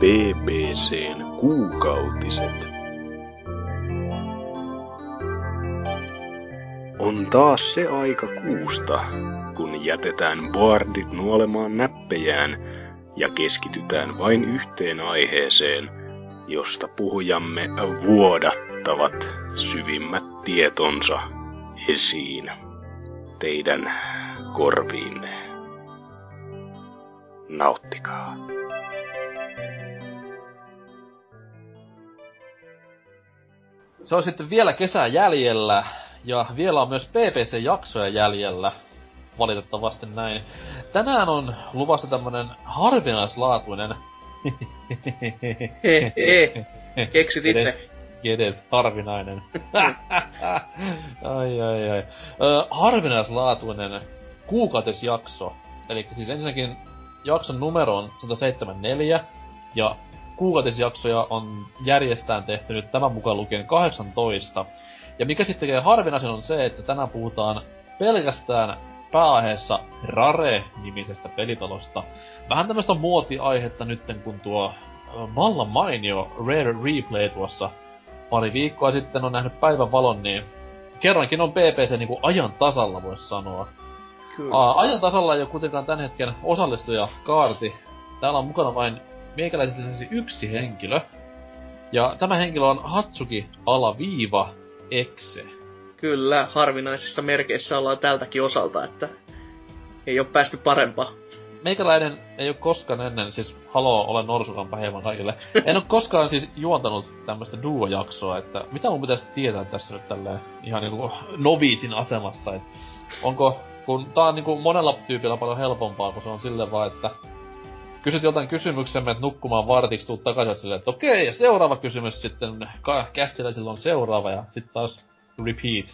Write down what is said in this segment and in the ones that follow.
PBC:n kuukautiset. On taas se aika kuusta, kun jätetään bardit nuolemaan näppejään ja keskitytään vain yhteen aiheeseen, josta puhujamme vuodattavat syvimmät tietonsa esiin teidän korviinne. Nauttikaa. Se on sitten vielä kesää jäljellä. Ja vielä on myös PPC-jaksoja jäljellä, valitettavasti näin. Tänään on luvassa tämmönen harvinaislaatuinen... Keksit itse. Kedet, harvinainen. Ai. Harvinaislaatuinen kuukautisjakso. Elikkä siis ensinnäkin jakson numero on 174, ja kuukautisjaksoja on järjestään tehty nyt tämän mukaan lukien 18. Ja mikä sitten tekee harvinaisen on se, että tänään puhutaan pelkästään pääaiheessa Rare-nimisestä pelitalosta. Vähän tämmöstä muotiaihetta nytten, kun tuo vallan mainio Rare Replay tuossa pari viikkoa sitten on nähnyt päivänvalon, niin kerrankin on PPC niinku ajan tasalla, voisi sanoa. Ajan tasalla ei ole kuitenkaan tämän hetken osallistujakaarti. Täällä on mukana vain meikäläisesti yksi henkilö. Ja tämä henkilö on Hazuki alaviiva. Ekse. Kyllä, harvinaisissa merkeissä ollaan tältäkin osalta, että ei oo päästy parempaa. Meikäläinen ei oo koskaan ennen, siis haloo, olen norsukampa hieman kaikille. En oo koskaan siis juontanut tämmöstä duo-jaksoa, että mitä mun pitäisi tietää tässä nyt tälleen ihan niinku noviisin asemassa, että onko, kun tää on niinku monella tyypillä paljon helpompaa, kun se on silleen vaan, että kysyt jotain kysymyksen, menet nukkumaan vartiksi, tuut takaisin silleen, että okei, ja seuraava kysymys sitten, kästiläisillä on seuraava, ja sitten taas repeat.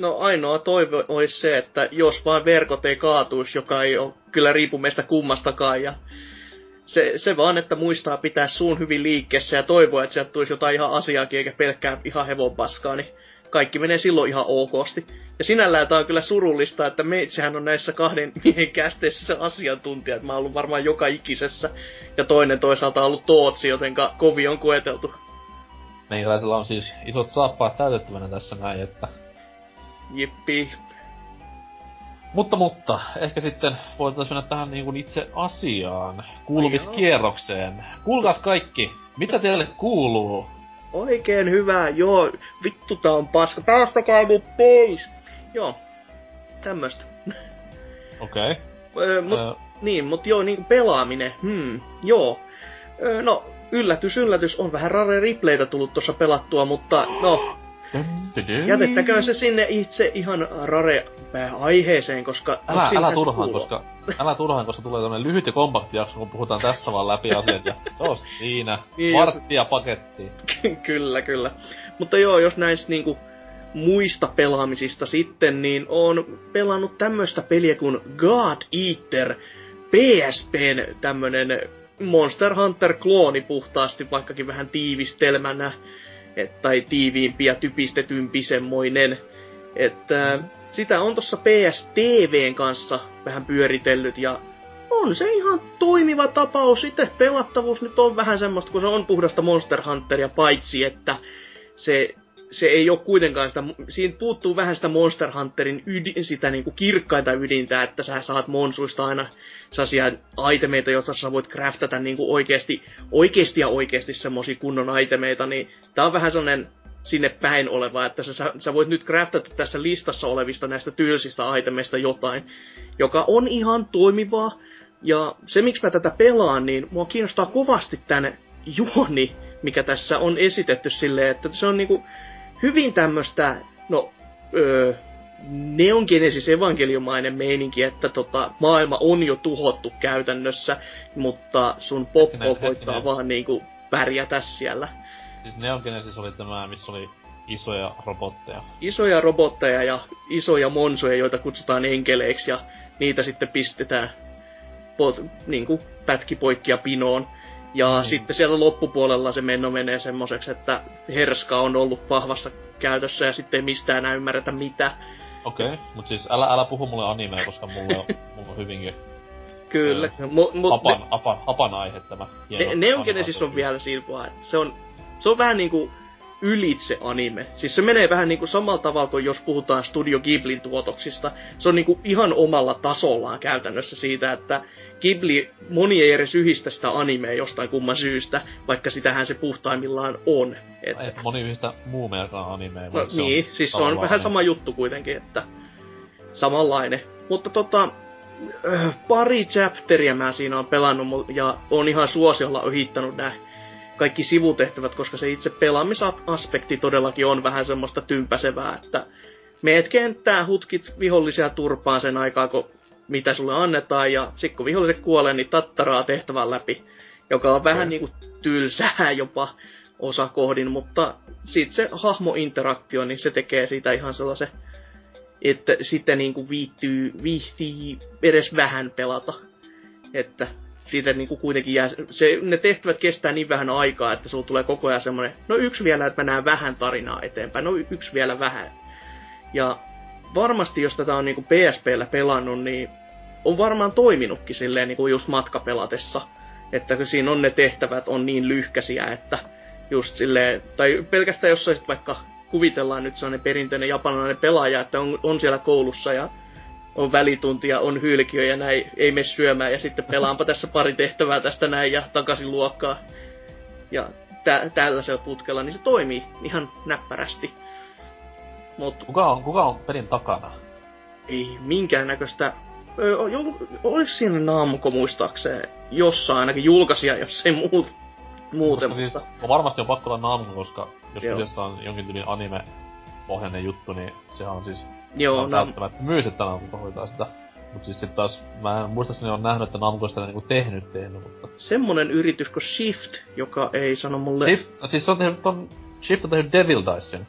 No ainoa toive olisi se, että jos vaan verkot ei kaatuisi, joka ei ole kyllä riipu meistä kummastakaan, ja se vaan, että muistaa pitää suun hyvin liikkeessä ja toivoa, että sieltä tulisi jotain ihan asiaakin, eikä pelkkää ihan hevon paskaa, niin kaikki menee silloin ihan okosti. Ja sinällään tää on kyllä surullista, että meitsihän on näissä kahden miehen kästeissä se asiantuntija, että mä oon ollut varmaan joka ikisessä, ja toinen toisaalta on ollut Tootsi, jotenka kovin on koeteltu. Meikäläisellä on siis isot saappaat täytettävänä tässä näin, että... Jippi. Mutta, ehkä sitten voitaisiin mennä tähän niin kuin itse asiaan, kuulumiskierrokseen. Kuulkaas kaikki, mitä teille kuuluu? Oikein hyvä, joo. Vittu, tää on paska. Päästäkää nyt pois! Joo. Tämmöstä. Okei. Okay. Mut joo, niinku pelaaminen. Joo. No, yllätys. On vähän Rare Replaytä tullut tossa pelattua, mutta no. Jätettäköön se sinne itse ihan Rare-aiheeseen, koska... Älä turhaan, koska tulee tämmönen lyhyt ja kompakti jakso, kun puhutaan tässä vaan läpi asiat, ja se on siinä. Varttia pakettiin. Kyllä. Mutta joo, jos näistä niinku muista pelaamisista sitten, niin on pelannut tämmöstä peliä kuin God Eater, PSPn tämmönen Monster Hunter-klooni puhtaasti, vaikkakin vähän tiivistelmänä. Tai tiiviimpi ja typistetympi semmoinen. Että sitä on tossa PSTVn kanssa vähän pyöritellyt ja on se ihan toimiva tapaus. Itse pelattavuus nyt on vähän semmoista, kun se on puhdasta Monster Hunteria, paitsi että se ei ole kuitenkaan sitä, siinä puuttuu vähän sitä Monster Hunterin sitä niinku kirkkainta ydintä, että sä saat monsuista aina sellaisia itemeita, joista sä voit craftata niinku oikeesti semmosia kunnon itemeita, niin tää on vähän sellainen sinne päin oleva, että sä voit nyt craftata tässä listassa olevista näistä tylsistä itemeista jotain, joka on ihan toimivaa, ja se miksi mä tätä pelaan, niin mua kiinnostaa kovasti tän juoni, mikä tässä on esitetty silleen, että se on niinku hyvin tämmöstä, no, Neon Genesis evankeliumainen meininki, että maailma on jo tuhottu käytännössä, mutta sun poppo koittaa vaan niinku pärjätä siellä. Siis Neon Genesis oli tämä, missä oli isoja robotteja. Isoja robotteja ja isoja monsoja, joita kutsutaan enkeleiksi, ja niitä sitten pistetään niinku pätkipoikkia pinoon. Ja sitten siellä loppupuolella se meno menee semmoiseksi, että herska on ollut vahvassa käytössä ja sitten ei mistään enää ymmärretä mitä. Okei, mut siis älä puhu mulle animea, koska mulle on hyvinkin Kyllä. Hapan aihe tämä. Neon Genesis on vielä silpua. Se on vähän niinku ylitse anime. Siis se menee vähän niinku samalla tavalla kuin jos puhutaan Studio Ghiblin tuotoksista. Se on niinku ihan omalla tasollaan käytännössä siitä, että Ghibli, moni ei edes yhdistä sitä animea jostain kumman syystä, vaikka sitähän se puhtaimmillaan on. Et moni yhdistä muumeakaan animea. No niin, on siis se on vähän sama juttu kuitenkin, että samanlainen. Mutta pari chapteria mä siinä oon pelannut ja on ihan suosiolla ohittanut nää kaikki sivutehtävät, koska se itse pelaamisaspekti todellakin on vähän semmoista tympäsevää, että meet kenttään, hutkit vihollisia turpaan sen aikaa, mitä sulle annetaan, ja sit kun viholliset kuolee, niin tattaraa tehtävän läpi, joka on vähän niinku tylsää jopa osakohdin, mutta sit se hahmointeraktio, niin se tekee siitä ihan sellaisen, että sitä niinku viihtii edes vähän pelata, että siitä niinku kuitenkin jää, ne tehtävät kestää niin vähän aikaa, että sulla tulee koko ajan semmoinen, no yksi vielä, että mä näen vähän tarinaa eteenpäin, no yksi vielä vähän. Ja varmasti, jos tätä on niinku PSP:llä pelannut, niin on varmaan toiminutkin silleen niinku just matkapelatessa, että kun siinä on ne tehtävät on niin lyhkäisiä, että just silleen, tai pelkästään jos saisit vaikka, kuvitellaan nyt sellainen perinteinen japanilainen pelaaja, että on siellä koulussa ja on välituntia, on hylkiö ja näin, ei mene syömään ja sitten pelaanpa tässä pari tehtävää tästä näin ja takaisin luokkaa. Ja tällaisella putkella, niin se toimii ihan näppärästi. Mut kuka on pelin takana? Ei minkäännäköistä. Oliko siinä Namco muistaakseen jossain ainakin julkaisija, jos ei muuten. Siis, varmasti on pakko olla Namco, koska jos kyseessä on jonkin tyylin anime-pohjainen juttu, niin sehän on siis... Joo, välttämättä myös, että Namco hoitaa sitä. Mut siis sit taas, mä en muistaakseni on nähnyt, että Namco on sitä niinku tehnyt, mutta... Semmonen yritys kuin Shift, joka ei sano mulle... Shift on tehnyt Devil Dicen,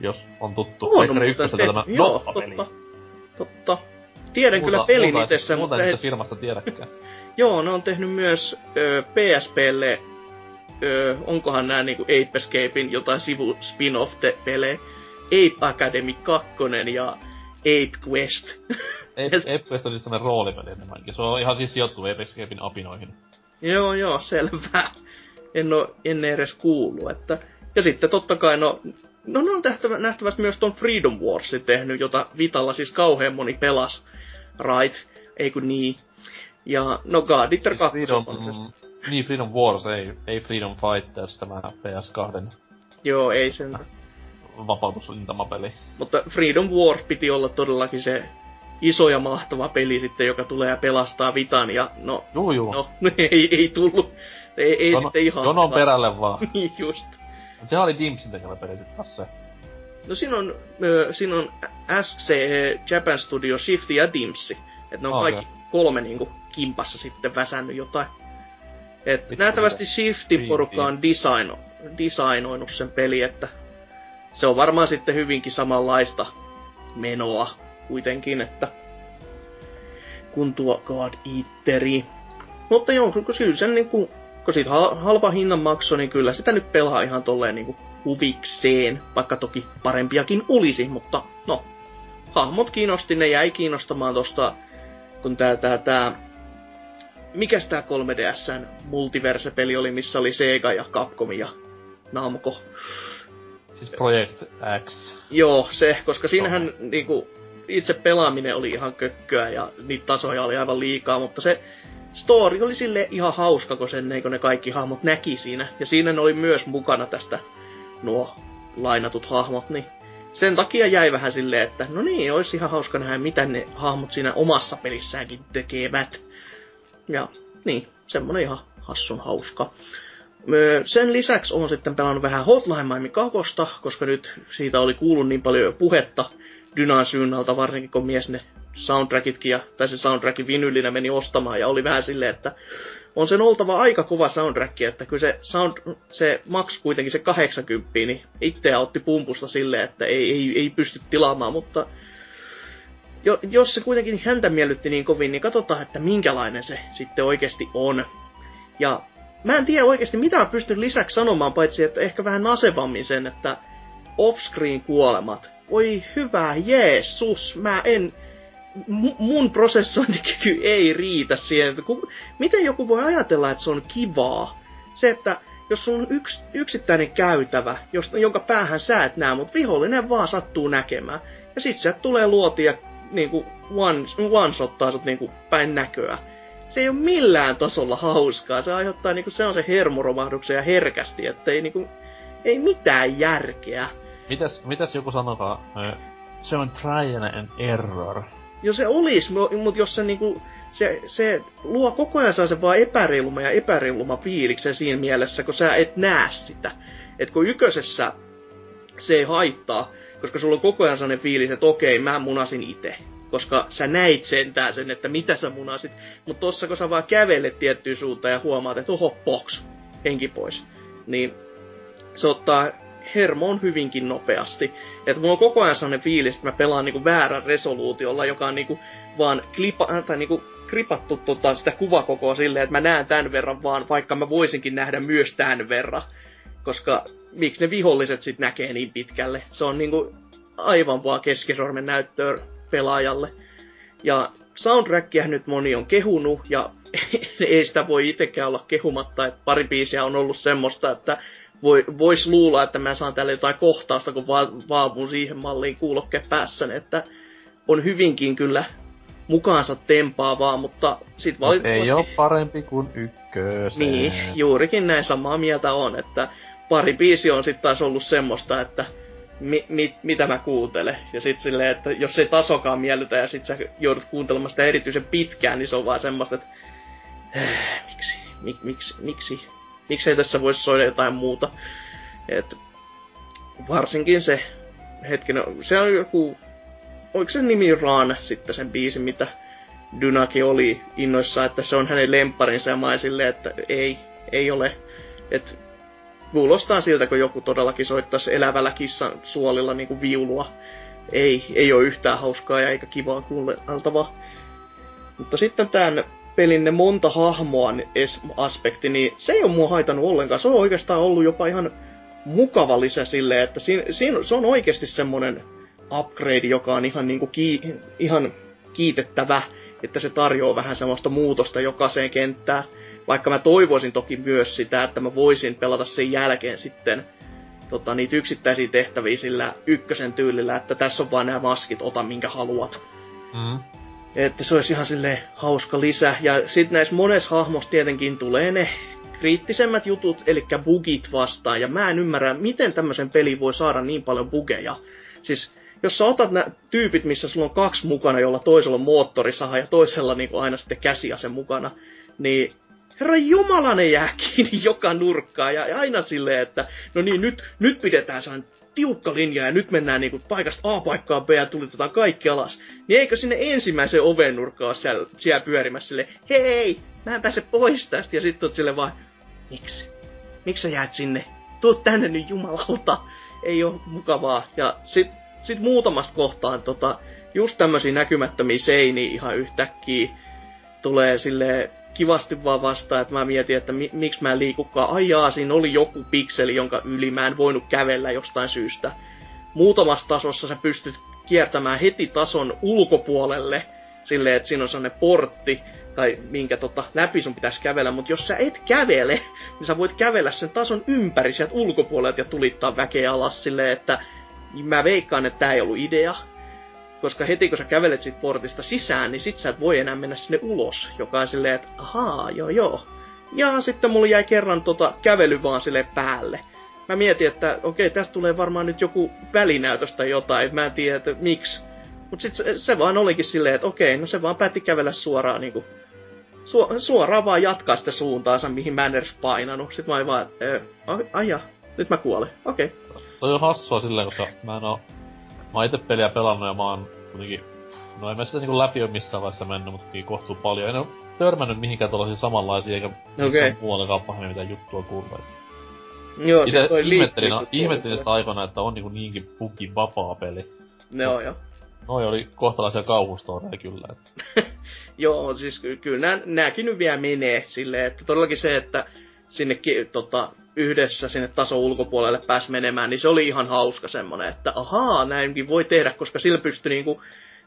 jos on tuttu. Pleikkari 1:ltä tämä Doppa-peli. Totta. Tiedän kyllä pelin itessä, mutta... Muuta ei sitä firmasta tiedäkään. Joo, ne on tehnyt myös PSPlle... onkohan nää niinku Ape Escapein jotain sivu-spin-off-pelejä. Ape Academy 2 ja Ape Quest. Ape Quest on siis tämmönen roolipeli enemmänkin. Se on ihan siis sijoittu Ape Escapein apinoihin. Joo, selvä. En oo ennen edes kuullut, että... Ja sitten tottakai no on nähtävästi myös ton Freedom Warsin tehnyt, jota Vitalla siis kauhean moni pelas. Right, ei kun niin. Ja no God Eater 2 on niin, Freedom Wars, ei Freedom Fighters, tämä PS2. Joo, ei sen. Vapautusrintamapeli. Mutta Freedom Wars piti olla todellakin se iso ja mahtava peli sitten, joka tulee ja pelastaa Vitan ja no... Juu. No, ei tullut. Ei sitten ihan... Jonon perälle vaan. Niin just. Mut sehän oli Dimpsin tekevä peli sit taas se. No siinä on SC, Japan Studio, Shift ja Dimpsi. Et ne on kaikki kolme niinku kimpassa sitten väsännyt jotain. Et nähtävästi Shiftin porukka on designoinut sen peli, että se on varmaan sitten hyvinkin samanlaista menoa kuitenkin, että kun tuo God Eateri. Mutta joo, kyllä sen niinku, kun siitä halpa hinnan maksoi, niin kyllä sitä nyt pelaa ihan tolleen niinku huvikseen, vaikka toki parempiakin olisi, mutta no, hahmot kiinnosti, ne jäi kiinnostamaan tosta, kun mikäs tää 3DS:n multiverse-peli oli, missä oli Sega ja Capcom ja Namco? Siis Project X. Joo, se, koska siinähän niinku itse pelaaminen oli ihan kökköä ja niitä tasoja oli aivan liikaa, mutta se story oli silleen ihan hauska, kun ne kaikki hahmot näki siinä. Ja siinä ne oli myös mukana tästä nuo lainatut hahmot, niin sen takia jäi vähän silleen, että no niin, olisi ihan hauska nähdä, mitä ne hahmot siinä omassa pelissäänkin tekevät. Ja niin, semmonen ihan hassun hauska. Sen lisäksi on sitten pelannut vähän Hotline Miami 2, koska nyt siitä oli kuullut niin paljon jo puhetta Dynan syynnalta, varsinkin kun mies ne soundtrackitkin, tai se soundtrackin vinylinä meni ostamaan, ja oli vähän silleen, että on sen oltava aika kova soundtrack, että kyllä se maksoi kuitenkin se 80, niin itseä otti pumpusta silleen, että ei pysty tilaamaan, mutta... Jos se kuitenkin häntä miellytti niin kovin, niin katsotaan, että minkälainen se sitten oikeesti on. Ja mä en tiedä oikeesti mitä mä pystyn lisäksi sanomaan, paitsi että ehkä vähän nasevammin sen, että offscreen kuolemat. Oi hyvä Jeesus, mä en mun prosessointikyky ei riitä siihen. Miten joku voi ajatella, että se on kivaa? Se, että jos sulla on yksittäinen käytävä, jonka päähän sä et näe, mutta vihollinen vaan sattuu näkemään. Ja sit sieltä tulee luoti ja niinku one-shottaa sut niinku päin näköä. Se ei ole millään tasolla hauskaa. Se aiheuttaa niinku sellaisen hermoromahduksen ja herkästi, ettei niinku, ei mitään järkeä. Mitäs joku sanotaan? Se on trial and error. Jo se olis, mut jos se niinku... Se luo koko ajan sellaisen vaan epäreiluma fiiliksen siinä mielessä, kun sä et näe sitä. Et kun ykkösessä se ei haittaa, koska sulla on koko ajan sellainen fiilis, että okei, mä munasin itse. Koska sä näit sentään sen, että mitä sä munasit. Mutta tossa kun sä vaan kävelet tiettyyn suuntaan ja huomaat, että oho, box, henki pois. Niin se ottaa hermoon hyvinkin nopeasti. Että mulla on koko ajan sellainen fiilis, että mä pelaan niinku väärän resoluutiolla, joka on niinku vaan kripattu sitä kuvakokoa silleen, että mä näen tämän verran vaan, vaikka mä voisinkin nähdä myös tämän verran. Koska miksi ne viholliset sit näkee niin pitkälle? Se on niinku aivan vaan keskisormen näyttöä pelaajalle. Ja soundtrackia nyt moni on kehunut, ja ei sitä voi itsekään olla kehumatta, että pari biisiä on ollut semmoista, että vois luulla, että mä saan täällä jotain kohtausta, kun vaapun siihen malliin kuulokkeen päässäni, että on hyvinkin kyllä mukaansa tempaavaa, mutta sit valitettavasti... Ei oo parempi kuin ykkösen. Niin, juurikin näin samaa mieltä on, että pari biisi on sit taas ollut semmoista, että mitä mä kuuntelen. Ja sit silleen, että jos ei tasokaan miellytä ja sit sä joudut kuuntelemaan sitä erityisen pitkään, niin se on vaan semmoista, että miksi? Miksei tässä voisi soida jotain muuta? Et varsinkin se hetkinen, se on joku, oliko se nimi Raan sitten sen biisi, mitä Dynaki oli innoissaan, että se on hänen lempparinsa ja mä sille, että ei ole. Et kuulostaa siltä, kun joku todellakin soittaisi elävällä kissan suolilla niinku viulua. Ei ole yhtään hauskaa ja eikä kivaa kuunneltavaa. Mutta sitten tämän pelin ne monta hahmoa aspekti, niin se ei ole mua haitanut ollenkaan. Se on oikeastaan ollut jopa ihan mukava lisä silleen, että se on oikeasti semmonen upgrade, joka on ihan, niinku ihan kiitettävä, että se tarjoaa vähän semmoista muutosta jokaiseen kenttään. Vaikka mä toivoisin toki myös sitä, että mä voisin pelata sen jälkeen sitten niitä yksittäisiä tehtäviä sillä ykkösen tyylillä, että tässä on vaan nämä maskit, ota minkä haluat. Mm. Että se olisi ihan silleen hauska lisä. Ja sit näissä monessa hahmossa tietenkin tulee ne kriittisemmät jutut, elikkä bugit vastaan. Ja mä en ymmärrä, miten tämmöisen peli voi saada niin paljon bugeja. Siis, jos sä otat nää tyypit, missä sulla on kaksi mukana, jolla toisella on moottorisaha ja toisella niin aina sitten käsiase mukana, niin herra jumala, ne jää kiinni joka nurkkaan. Ja aina silleen, että no niin, nyt pidetään sen tiukka linja ja nyt mennään niinku paikasta A paikkaan B ja tulitetaan kaikki alas. Niin eikö sinne ensimmäiseen oven nurkkaan siellä pyörimässä silleen, hei, mä en pääse pois tästä. Ja sit oot silleen vaan, miksi? Miksi sä jäät sinne? Tuu tänne nyt jumalauta. Ei oo mukavaa. Ja sit muutamasta kohtaan just tämmösiä näkymättömiä seiniä ihan yhtäkkiä tulee silleen kivasti vaan vastaan, että mä mietin, että miksi mä en liikukaan. Ai jaa, siinä oli joku pikseli, jonka yli mä en voinut kävellä jostain syystä. Muutamassa tasossa sä pystyt kiertämään heti tason ulkopuolelle, silleen, että siinä on sellainen portti, tai minkä läpi sun pitäisi kävellä, mutta jos sä et kävele, niin sä voit kävellä sen tason ympäri sieltä ulkopuolelta ja tulittaa väkeä alas silleen, että mä veikkaan, että tää ei ollut idea. Koska heti kun sä kävelet siitä portista sisään, niin sit sä et voi enää mennä sinne ulos. Joka on silleen, että ahaa, joo. Ja sitten mulla jäi kerran kävely vaan silleen päälle. Mä mietin, että okei, tästä tulee varmaan nyt joku välinäytös tai jotain. Mä en tiedä, että miksi. Mut sit se vaan olikin silleen, että okei, no se vaan päätti kävellä suoraan niinku... Suoraan vaan jatkaa sitä suuntaansa, mihin mä en edes painanut. Sit mä olin vaan, aja, nyt mä kuolen. Okei. Toi on hassua silleen, koska mä oon ite peliä pelannut ja mä oon kuitenkin... No en mä sitä niinku läpi oo missään vaiheessa mennyt, mutta kuitenkin kohtuu paljon. En oo törmännyt mihinkään tollasia samanlaisia, eikä missään muuallakaan pahemmin mitään juttua kuulla. Joo, ite toi ihmettelin sitä aikana, että on niinku niinkin bugi vapaa peli. Ne on jo. Noi oli kohtalaisia kauhustooreja kyllä. Joo, siis kyllä nääkin nyt vielä menee silleen, että todellakin se, että sinnekin yhdessä sinne tason ulkopuolelle pääsi menemään, niin se oli ihan hauska semmonen, että ahaa, näinkin voi tehdä, koska sillä pystyi niinku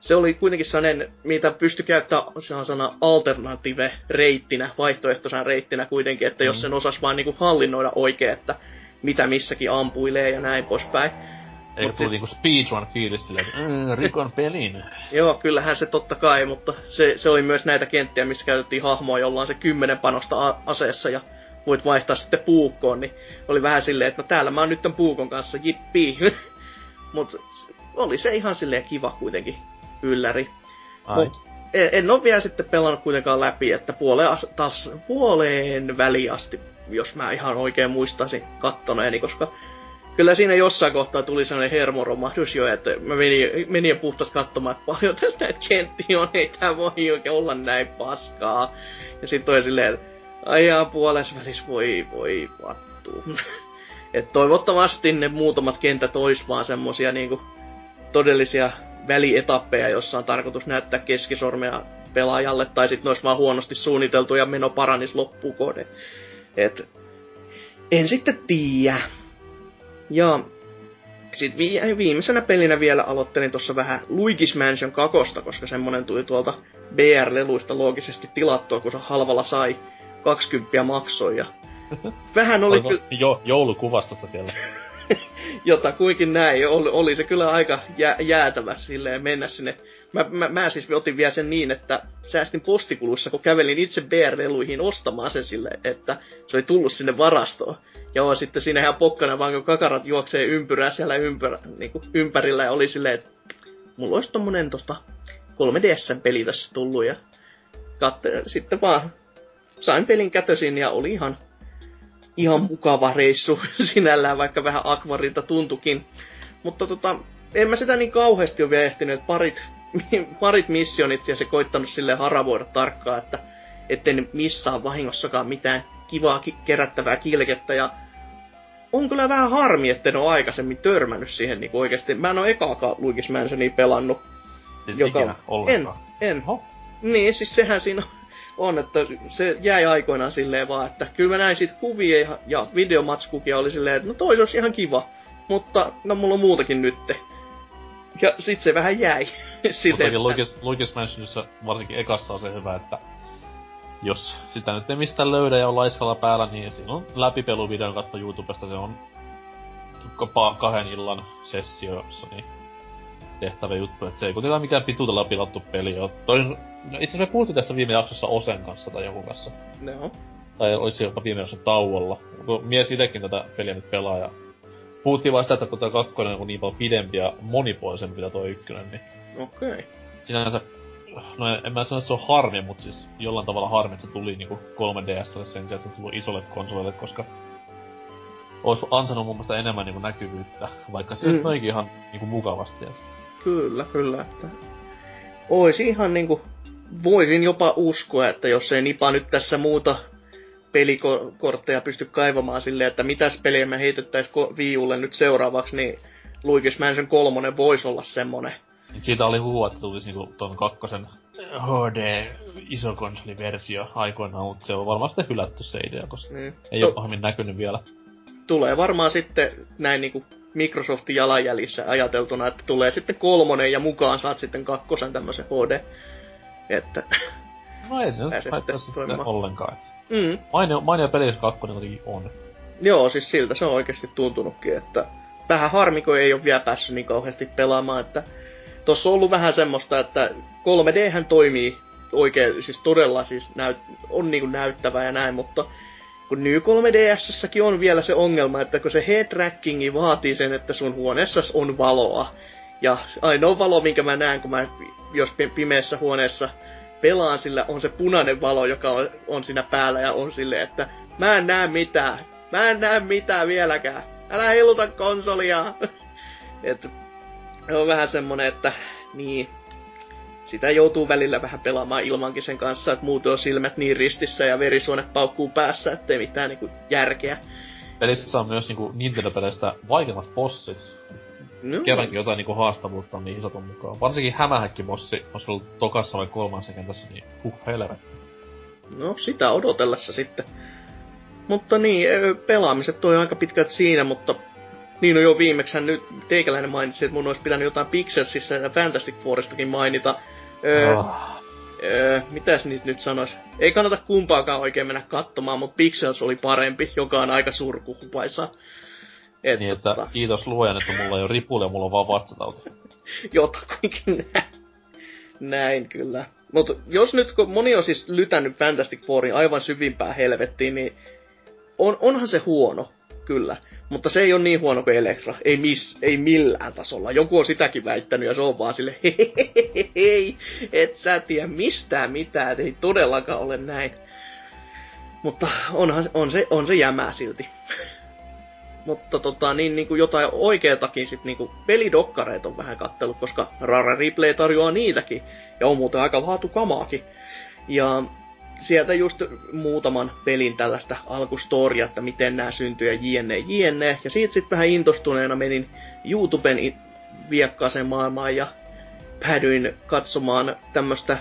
se oli kuitenkin sellainen, mitä pystyi käyttämään sana alternative-reittinä, vaihtoehtoisena reittinä kuitenkin, että jos sen osasi vaan niinku hallinnoida oikein, että mitä missäkin ampuilee ja näin poispäin. Eikö tuli niinku speedrun-fiilis silleen, että rikon pelin? Joo, kyllähän se totta kai, mutta se oli myös näitä kenttiä, missä käytettiin hahmoa, jolla on se 10 panosta aseessa ja voit vaihtaa sitten puukkoon, niin oli vähän silleen, että no täällä mä oon nyt tän puukon kanssa, jippii. Mut oli se ihan silleen kiva kuitenkin ylläri. En oo vielä sitten pelannut kuitenkaan läpi, että puoleen väliin asti, jos mä ihan oikein muistaisin kattoneeni, koska kyllä siinä jossain kohtaa tuli sellainen hermoromahdus jo, että mä menin jo puhtaasti katsomaan, että paljon tästä näitä kenttiä on, ei tää voi oikein olla näin paskaa. Ja sit toi silleen, ajaa puolesvälis, voi vattu. Et toivottavasti ne muutamat kentät ois vaan semmosia niinku todellisia välietappeja, jossa on tarkoitus näyttää keskisormea pelaajalle, tai sit ne ois vaan huonosti suunniteltu ja meno paranis loppukode. Et en sitten tiiä. Ja sit viimeisenä pelinä vielä aloittelin tossa vähän Luigi's Mansion 2, koska semmonen tuli tuolta BR-leluista loogisesti tilattua, kun se halvalla sai 20 maksoi ja vähän oli kyllä... joulukuvastosta siellä. Jotakuinkin näin, oli se kyllä aika jäätävä silleen mennä sinne. Mä siis otin vielä sen niin, että säästin postikuluissa, kun kävelin itse BR-leluihin ostamaan sen silleen, että se oli tullut sinne varastoon. Joo, sitten siinä ihan pokkana vaan, kun kakarat juoksee ympyrää siellä niinku ympärillä ja oli silleen, että mulla olisi tommonen 3DSn-peli tässä tullut ja sitten vaan sain pelin kätösin ja oli ihan mukava reissu sinällään, vaikka vähän akvarilta tuntukin. Mutta en mä sitä niin kauheasti ole vielä ehtinyt, että parit missionit ja se koittanut silleen haravoida tarkkaan, että etten missaa vahingossakaan mitään kivaa kerättävää kilkettä. Ja on kyllä vähän harmi, etten ole aikaisemmin törmännyt siihen niin oikeasti. Mä en ole ekaakaan Luigi's Mansionia pelannut. Siis ikinä ollenkaan? En. Niin, siis sehän siinä on, että se jäi aikoinaan silleen vaan, että kyllä mä näin siitä kuvia ja videomatskukia oli silleen, että no toi olisi ihan kiva, mutta no mulla on muutakin nytte. Ja sit se vähän jäi. Silleen, Luigi's Mansionissa varsinkin ekassa on se hyvä, että jos sitä nyt ei mistään löydä ja on laiskalla päällä, niin siinä on läpipeluvideon katto YouTubesta, se on 2 illan sessioissa, niin tehtävä juttu, että se ei kuitenkaan mikään pituutella pilattu peli ole. No itse asiassa me puhuttiin tästä viime jaksossa Osen kanssa tai joku kanssa. No. Tai olisi jopa viime jakson tauolla. Mies itsekin tätä peliä nyt pelaa ja puhuttiin vaan sitä, että kun tämä kakkonen on niin paljon pidempi ja monipuolisempi mitä tuo ykkönen, niin... Okei. Okay. Sinänsä... No en mä sano, että se on harmi, mutta siis jollain tavalla harmi, että se tuli niinku 3DS:lle sen sijaan, että se tuli isolle konsolille, koska... Ois ansainnut mun mielestä enemmän niinku näkyvyyttä, vaikka se nyt noikin ihan niinku mukavasti. Kyllä, että... Oisi ihan niinku... Voisin jopa uskoa, että jos ei Nipa nyt tässä muuta pelikortteja pysty kaivamaan silleen, että mitäs peliä me heitettäis Wii U:lle nyt seuraavaksi, niin Luigi's Mansion 3 voisi olla semmonen. Siitä oli huhua, että tulisi niinku ton kakkosen HD-isokonsoliversio aikoinaan, mutta se on varmaan sitten hylätty se idea, koska ei ole pahemmin näkynyt vielä. Tulee varmaan sitten näin niinku Microsoftin jalanjäljissä ajateltuna, että tulee sitten 3 ja mukaan saat sitten kakkosen tämmösen HD. Että... No ei se nyt haittaa sitten ollenkaan. Mainio pelissä 2 on. Joo, siis siltä se on oikeesti tuntunutkin, että vähän harmi, kun ei ole vielä päässyt niin kauheasti pelaamaan, että tossa on ollut vähän semmoista, että 3D:hän toimii oikein, siis todella siis on niinku näyttävää ja näin, mutta kun New 3DS:ssäkin on vielä se ongelma, että kun se head trackingi vaatii sen, että sun huoneessasi on valoa. Ja ainoa valo, minkä mä näen, kun mä jos pimeässä huoneessa pelaan, sillä on se punainen valo, joka on siinä päällä ja on silleen, että mä en näe mitään vieläkään, älä heiluta konsolia. Et on vähän semmonen, että niin, sitä joutuu välillä vähän pelaamaan ilmankin sen kanssa, että muuten on silmät niin ristissä ja verisuonet paukkuu päässä, ettei mitään niinku järkeä. Pelissä on myös niinku Nintendo-peleistä vaikeimmat bossit. No. Kerrankin jotain niinku haastavuutta on niihin satun mukaan. Varsinkin hämähäkkibossi, olis ollut tokassa vai kolmannessa kentässä, niin helvetti. No, sitä odotellessa sitten. Mutta niin, pelaamiset toi aika pitkälti siinä, mutta Niin, no joo, viimeksän nyt teikäläinen mainitsi, että mun olisi pitänyt jotain Pixelsissa ja Fantastic Fouristakin mainita. Mitäs niitä nyt sanois? Ei kannata kumpaakaan oikein mennä katsomaan, mutta Pixels oli parempi, joka on aika surkuhupaisaa. Et niin, että kiitos luojan, että mulla ei ole ripulia, mulla on vaan vatsatauti. Jotakuinkin näin kyllä. Mutta jos nyt, kun moni on siis lytännyt Fantastic Fourin aivan syvimpään helvettiin, niin onhan se huono, kyllä. Mutta se ei ole niin huono kuin Elektra. Ei millään tasolla. Joku on sitäkin väittänyt ja se on vaan silleen, hei, et sä tiedä mistään mitään, ei todellakaan ole näin. Mutta on se jämää silti. Mutta niin kuin jotain oikeatakin sit niinku pelidokkareet on vähän kattellut, koska Rare Replay tarjoaa niitäkin. Ja on muuten aika laatukamaakin. Ja sieltä just muutaman pelin tällaista alkustoria, että miten nämä syntyy ja jne. Ja siitä sitten vähän intostuneena menin YouTuben viekkaaseen maailmaan ja päädyin katsomaan tämmöstä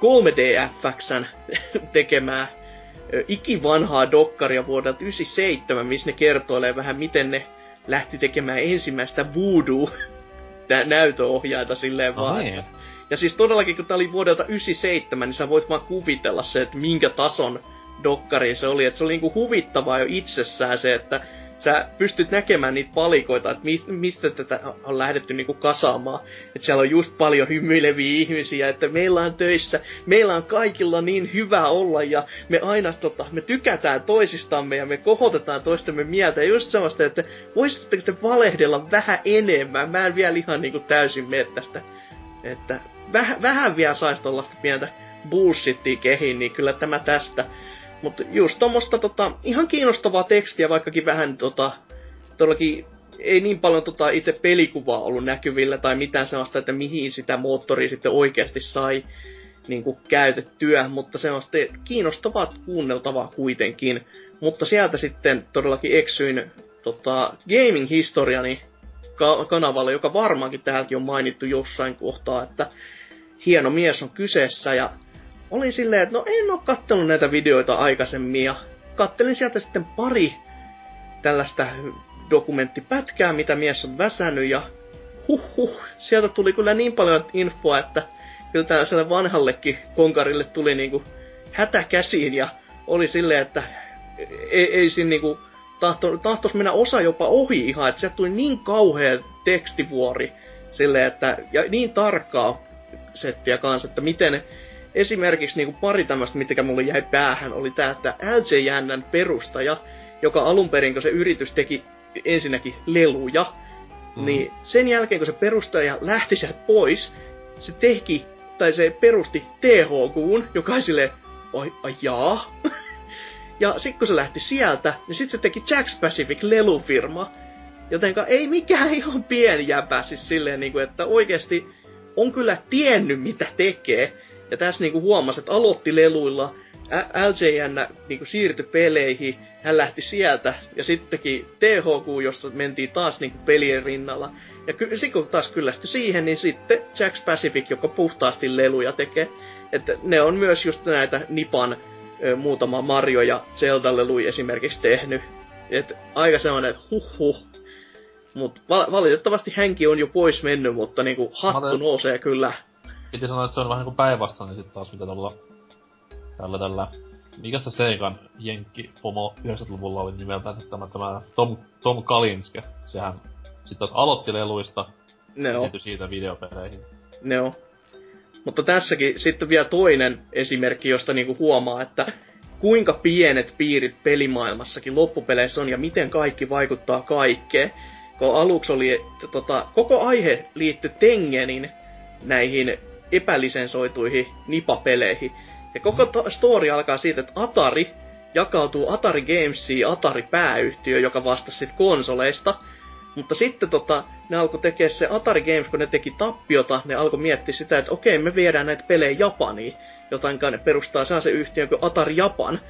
3DFXn tekemää ikivanhaa dokkaria vuodelta 1997, missä ne kertoilee vähän, miten ne lähti tekemään ensimmäistä voodoo-näytöohjaita silleen vaan. Ja siis todellakin, kun tää oli vuodelta 1997, niin sä voit vaan kuvitella se, että minkä tason dokkari se oli. Että se oli niinku huvittavaa jo itsessään se, että sä pystyt näkemään niitä palikoita, että mistä tätä on lähdetty niinku kasaamaan. Että siellä on just paljon hymyileviä ihmisiä, että meillä on töissä, meillä on kaikilla niin hyvä olla ja me aina me tykätään toisistamme ja me kohotetaan toistemme mieltä. Ja just samasta, että voisitteko te valehdella vähän enemmän? Mä en vielä ihan niinku täysin mene tästä. Että vähän vielä saisi tollaista pientä bullshittia kehiin, niin kyllä tämä tästä. Mutta just tommosta ihan kiinnostavaa tekstiä, vaikkakin vähän todellakin ei niin paljon itse pelikuvaa ollut näkyvillä tai mitään sellaista, että mihin sitä moottoria sitten oikeasti sai niinku käytettyä, mutta sellaista kiinnostavaa kuunneltavaa kuitenkin. Mutta sieltä sitten todellakin eksyin gaming historiani kanavalle, joka varmaankin täälläkin on mainittu jossain kohtaa, että hieno mies on kyseessä, ja oli silleen, että no en oo kattellut näitä videoita aikaisemmin, ja kattelin sieltä sitten pari tällaista dokumenttipätkää, mitä mies on väsänyt, ja sieltä tuli kyllä niin paljon infoa, että kyllä tällaiselle vanhallekin konkarille tuli niinku hätä käsiin, ja oli silleen, että ei siinä niinku tahtois mennä osa jopa ohi ihan, että sieltä tuli niin kauhea tekstivuori silleen, että ja niin tarkkaa settiä kanssa, että miten esimerkiksi niin kuin pari tämmöistä, mitkä mulle jäi päähän, oli tää, että LJN:n perustaja, joka alunperin, kun se yritys teki ensinnäkin leluja, niin sen jälkeen, kun se perustaja lähti sieltä pois, se perusti THQ:n, joka oli silleen, ajaa. Ja sit kun se lähti sieltä, niin sit se teki Jack's Pacific -lelufirma. Jotenka ei mikään ihan pieni jäpä siis silleen niinku, että oikeesti on kyllä tiennyt mitä tekee. Ja tässä niinku huomasi, että aloitti leluilla, LJN niinku siirtyi peleihin, hän lähti sieltä ja sittenkin THQ, josta mentiin taas niinku pelien rinnalla. Ja sit kun taas kyllästy siihen, niin sitten Jack's Pacific, joka puhtaasti leluja tekee. Että ne on myös just näitä Nipan muutama Mario ja Zelda-leluja esimerkiksi tehnyt. Et aika semmonen, että Mut valitettavasti hänkin on jo pois mennyt, mutta niinku hattu nousee kyllä. Piti sanoa, että se on vähän niinku päinvastainen niin sit taas mitä tuolla tällä. Mikästä Seikan jenkkipomo 90-luvulla oli nimeltään sit tämä Tom Kalinske. Sehän sit taas aloitti leluista ja siirtyi siitä videopeleihin. Joo. Mutta tässäkin sitten vielä toinen esimerkki, josta niinku huomaa, että kuinka pienet piirit pelimaailmassakin loppupeleissä on ja miten kaikki vaikuttaa kaikkeen. Kun aluksi oli, koko aihe liittyi Tengenin näihin epälisensoituihin nipapeleihin. Ja koko story alkaa siitä, että Atari jakautuu Atari Gamesiin ja Atari pääyhtiö, joka vastasi sitten konsoleista. Mutta sitten ne alkoi tekee se Atari Games, kun ne teki tappiota, ne alkoi miettiä sitä, että okei, me viedään näitä pelejä Japaniin. Jotenka ne perustaa sellaisen yhtiön kuin Atari Japan,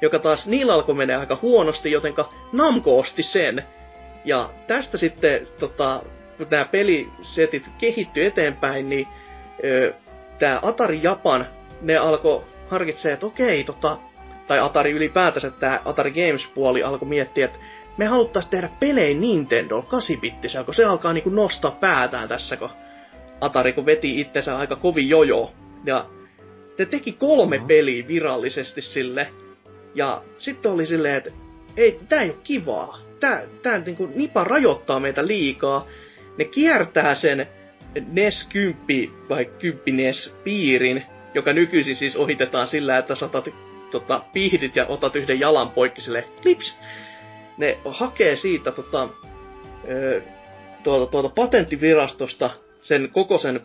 joka taas niillä alkoi mennä aika huonosti, jotenka Namco osti sen. Ja tästä sitten nämä pelisetit kehittyi eteenpäin, niin tämä Atari Japan, ne alkoi harkitsemaan, että okei, tai Atari ylipäätänsä, tämä Atari Games-puoli alkoi miettiä, että me haluttais tehdä pelejä Nintendo 8-bittisiä, kun se alkaa niinku nostaa päätään tässä, kun Atari kun veti itsensä aika kovin jojo. Ja sitten teki 3 peliä virallisesti sille, ja sitten oli silleen, että ei, tää ei oo kivaa. Tää niinku nipa rajoittaa meitä liikaa. Ne kiertää sen NES 10 vai 10 NES-piirin, joka nykyisin siis ohitetaan sillä, että saatat pihdit ja otat yhden jalan poikki silleen klips. Ne hakee siitä patenttivirastosta sen koko sen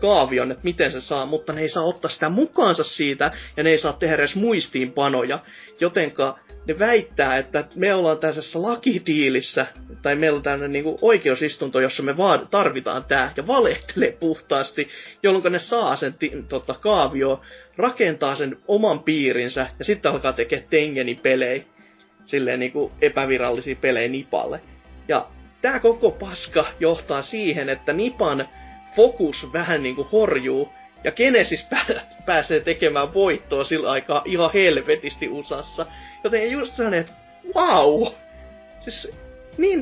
kaavion, että miten se saa, mutta ne ei saa ottaa sitä mukaansa siitä, ja ne ei saa tehdä edes muistiinpanoja, jotenka ne väittää, että me ollaan tällaisessa lakidiilissä, tai meillä on tämmöinen niinku oikeusistunto, jossa me tarvitaan tää, ja valehtelee puhtaasti, jolloin ne saa sen kaavio, rakentaa sen oman piirinsä, ja sitten alkaa tekemään Tengenin pelejä, silleen niinku epävirallisia pelejä Nipalle. Ja tää koko paska johtaa siihen, että Nipan fokus vähän niinku horjuu, ja Genesis pääsee tekemään voittoa sillä aikaa ihan helvetisti USAssa. Joten just sanoin, että vau! Siis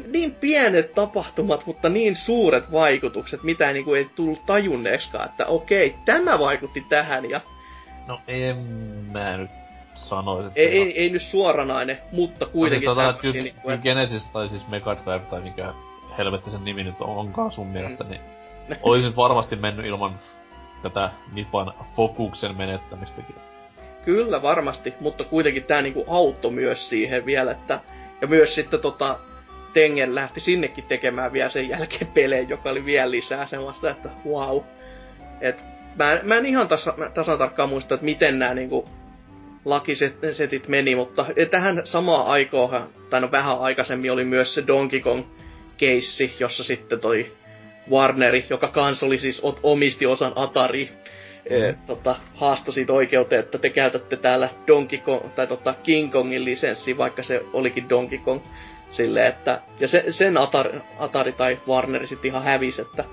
niin pienet tapahtumat, mutta niin suuret vaikutukset, mitä niinku ei tullut tajunneeksikaan, että okei, tämä vaikutti tähän ja... No en mä nyt sanoisin. Ei nyt suoranainen, mutta kuitenkin... No, siis sanotaan, että Genesis tai siis Mega Drive tai mikä helvettisen nimi nyt onkaan sun mielestä, niin... Olisit varmasti mennyt ilman tätä Nipan fokuksen menettämistäkin. Kyllä varmasti, mutta kuitenkin tää niinku auttoi myös siihen vielä, että... Ja myös sitten Tengen lähti sinnekin tekemään vielä sen jälkeen pelejä, joka oli vielä lisää sellaista, että wow. Et mä en ihan tasan tarkkaan muista, että miten nää niinku lakisetit meni, mutta tähän samaan aikaan, tai no vähän aikaisemmin oli myös se Donkey Kong-keissi, jossa sitten toi... Warneri, joka kans oli siis omisti osan Atari, haastoi siitä oikeuteen, että te käytätte täällä Donkey Kong, tai King Kongin lisenssiä, vaikka se olikin Donkey Kong. Silleen, että, ja sen Atari tai Warneri sitten ihan hävisi, että...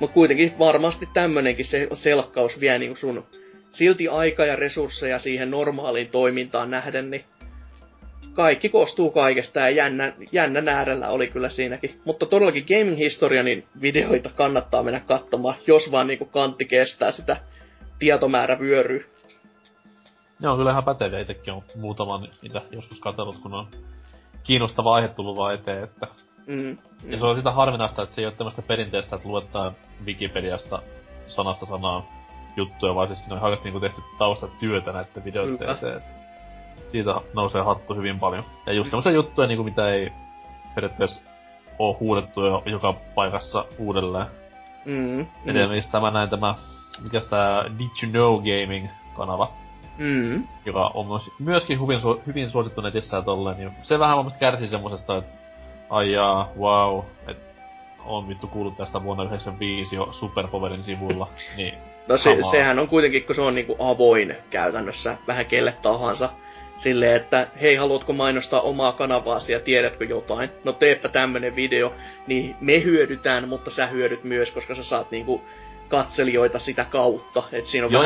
Mutta kuitenkin varmasti tämmönenkin se selkkaus vie niin sun silti aikaa ja resursseja siihen normaaliin toimintaan nähden, niin... Kaikki koostuu kaikesta ja jännän äärellä oli kyllä siinäkin. Mutta todellakin gaming-historia, niin videoita kannattaa mennä katsomaan, jos vaan niinku kantti kestää sitä tietomäärä vyöryä. Joo, kyllähän pätevä itsekin on muutaman mitä joskus katsellut, kun on kiinnostava aihe tullut vaan eteen. Että... Ja se on sitä harvinaista, että se ei ole tämmöistä perinteistä, että luetaan Wikipediasta sanasta sanaan juttuja, vaan siis siinä on ihan niinku tehty taustatyötä näiden videoiden eteen. Siitä nousee hattu hyvin paljon. Ja just semmosia juttuja, niinku mitä ei periaatteessa oo huudettu jo joka paikassa uudelleen. Esimerkiksi tämä näin tämä, mikäs tää Did You Know Gaming-kanava, joka on myöskin hyvin suosittu netissä ja tolleen. Niin se vähän varmasti kärsii semmosesta, että aijaa, wow, että on vittu kuullut tästä vuonna 1995 jo Superpowerin sivulla. Niin no sehän on kuitenkin, kun se on niinku avoin käytännössä vähän kelle tahansa. Silleen, että hei, haluatko mainostaa omaa kanavaasi ja tiedätkö jotain? No teepä tämmönen video, niin me hyödytään, mutta sä hyödyt myös, koska sä saat niinku katselijoita sitä kautta. Et siinä on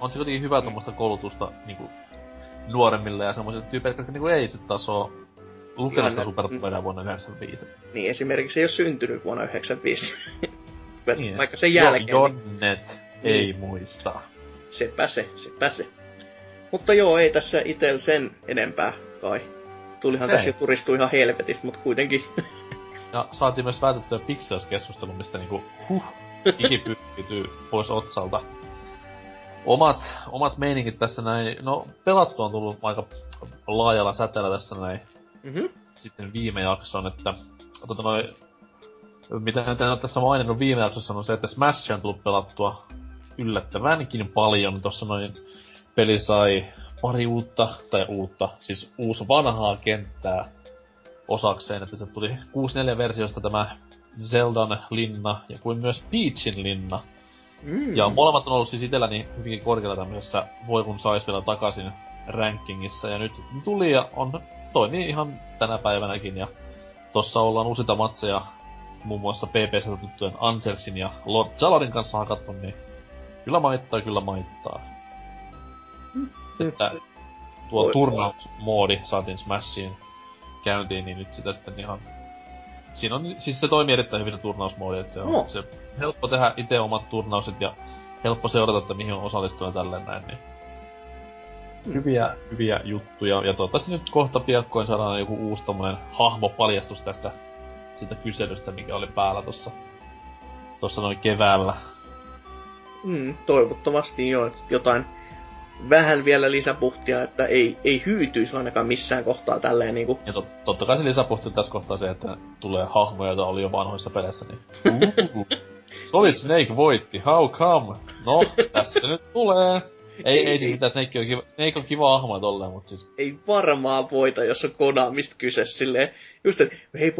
on se kuitenkin hyvä tommoista koulutusta niinku nuoremmille ja semmoisille tyypeille, jotka niinku ei sit taas oo lukenut sitä Superpoweria vuonna 1995. Niin, esimerkiksi ei oo syntynyt vuonna 1995. Niin. Vaikka sen jälkeen... Jonnet ei muista. Sepä se. Mutta joo, ei tässä itsellä sen enempää kai. Tulihan tässä jo turistua ihan helvetistä, mutta kuitenkin. Ja saatiin myös vältettyä Pixels-keskustelun, mistä niinku ikipyyhkityy pois otsalta. Omat meiningit tässä näin, no pelattu on tullut aika laajalla säteellä tässä näin. Sitten viime jakson, että mitä en ole tässä maininnut viime jaksossa on se, että Smash on tullut pelattua yllättävänkin paljon tossa noin. Peli sai pari uutta, siis uusi vanhaa kenttää osakseen, että se tuli 64-versiosta tämä Zeldan linna ja kuin myös Peachin linna. Ja molemmat on ollut siis itselläni hyvinkin korkealla tämmöisessä voi kun sais vielä takaisin rankingissa ja nyt tuli ja toimii ihan tänä päivänäkin ja tossa ollaan useita matseja muun muassa PBC:stä tuttujen Ansersin ja Lord Zalorin kanssa hakattu, niin kyllä maittaa. Että tuo turnausmoodi saatiin Smashiin käyntiin, niin nyt sitä sitten ihan... Siinä on, siis se toimii erittäin hyvin se turnausmoodi, että se on se helppo tehdä itse omat turnaukset ja helppo seurata, että mihin on osallistua tälleen näin, niin... Hyviä juttuja, ja toivottavasti nyt kohta piakkoin saadaan joku uusi tommonen hahmopaljastus tästä siitä kyselystä, mikä oli päällä tossa noin keväällä. Toivottavasti joo, jotain vähän vielä lisäpuhtia, että ei hyytyisi ainakaan missään kohtaa tälleen niinku. Ja totta kai se lisäpuhti tässä kohtaa se, että tulee hahmoja, joita oli jo vanhoissa peleissä, niin... Solid Snake voitti, how come? No, tässä nyt tulee! Ei siis mitään, Snake on kiva ahma tolleen, mut siis... Ei varmaan voita, jos on Konamista kyse silleen. Just et, hei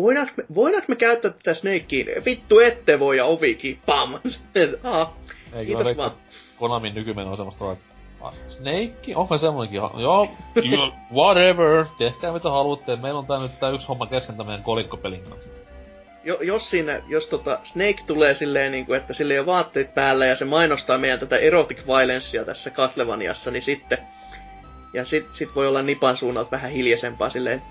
voidaanko me käyttää tätä Snakein? Vittu ette voi ja ovikin, pam! Kiitos vaan. Konamin nykymeno on semmoista, Snake? Onko semmonenkin ahma? Joo, whatever! Tehkää mitä haluatte, meillä on tää nyt tää yks homma kesken tämän meidän kolikkopelin kanssa. Jos Snake tulee silleen niinku, että sillä ei oo vaatteet päällä ja se mainostaa meidän tätä erotic violencea tässä Castlevaniassa, niin sitten... Ja sit voi olla Nipan suunnalta vähän hiljaisempaa silleen,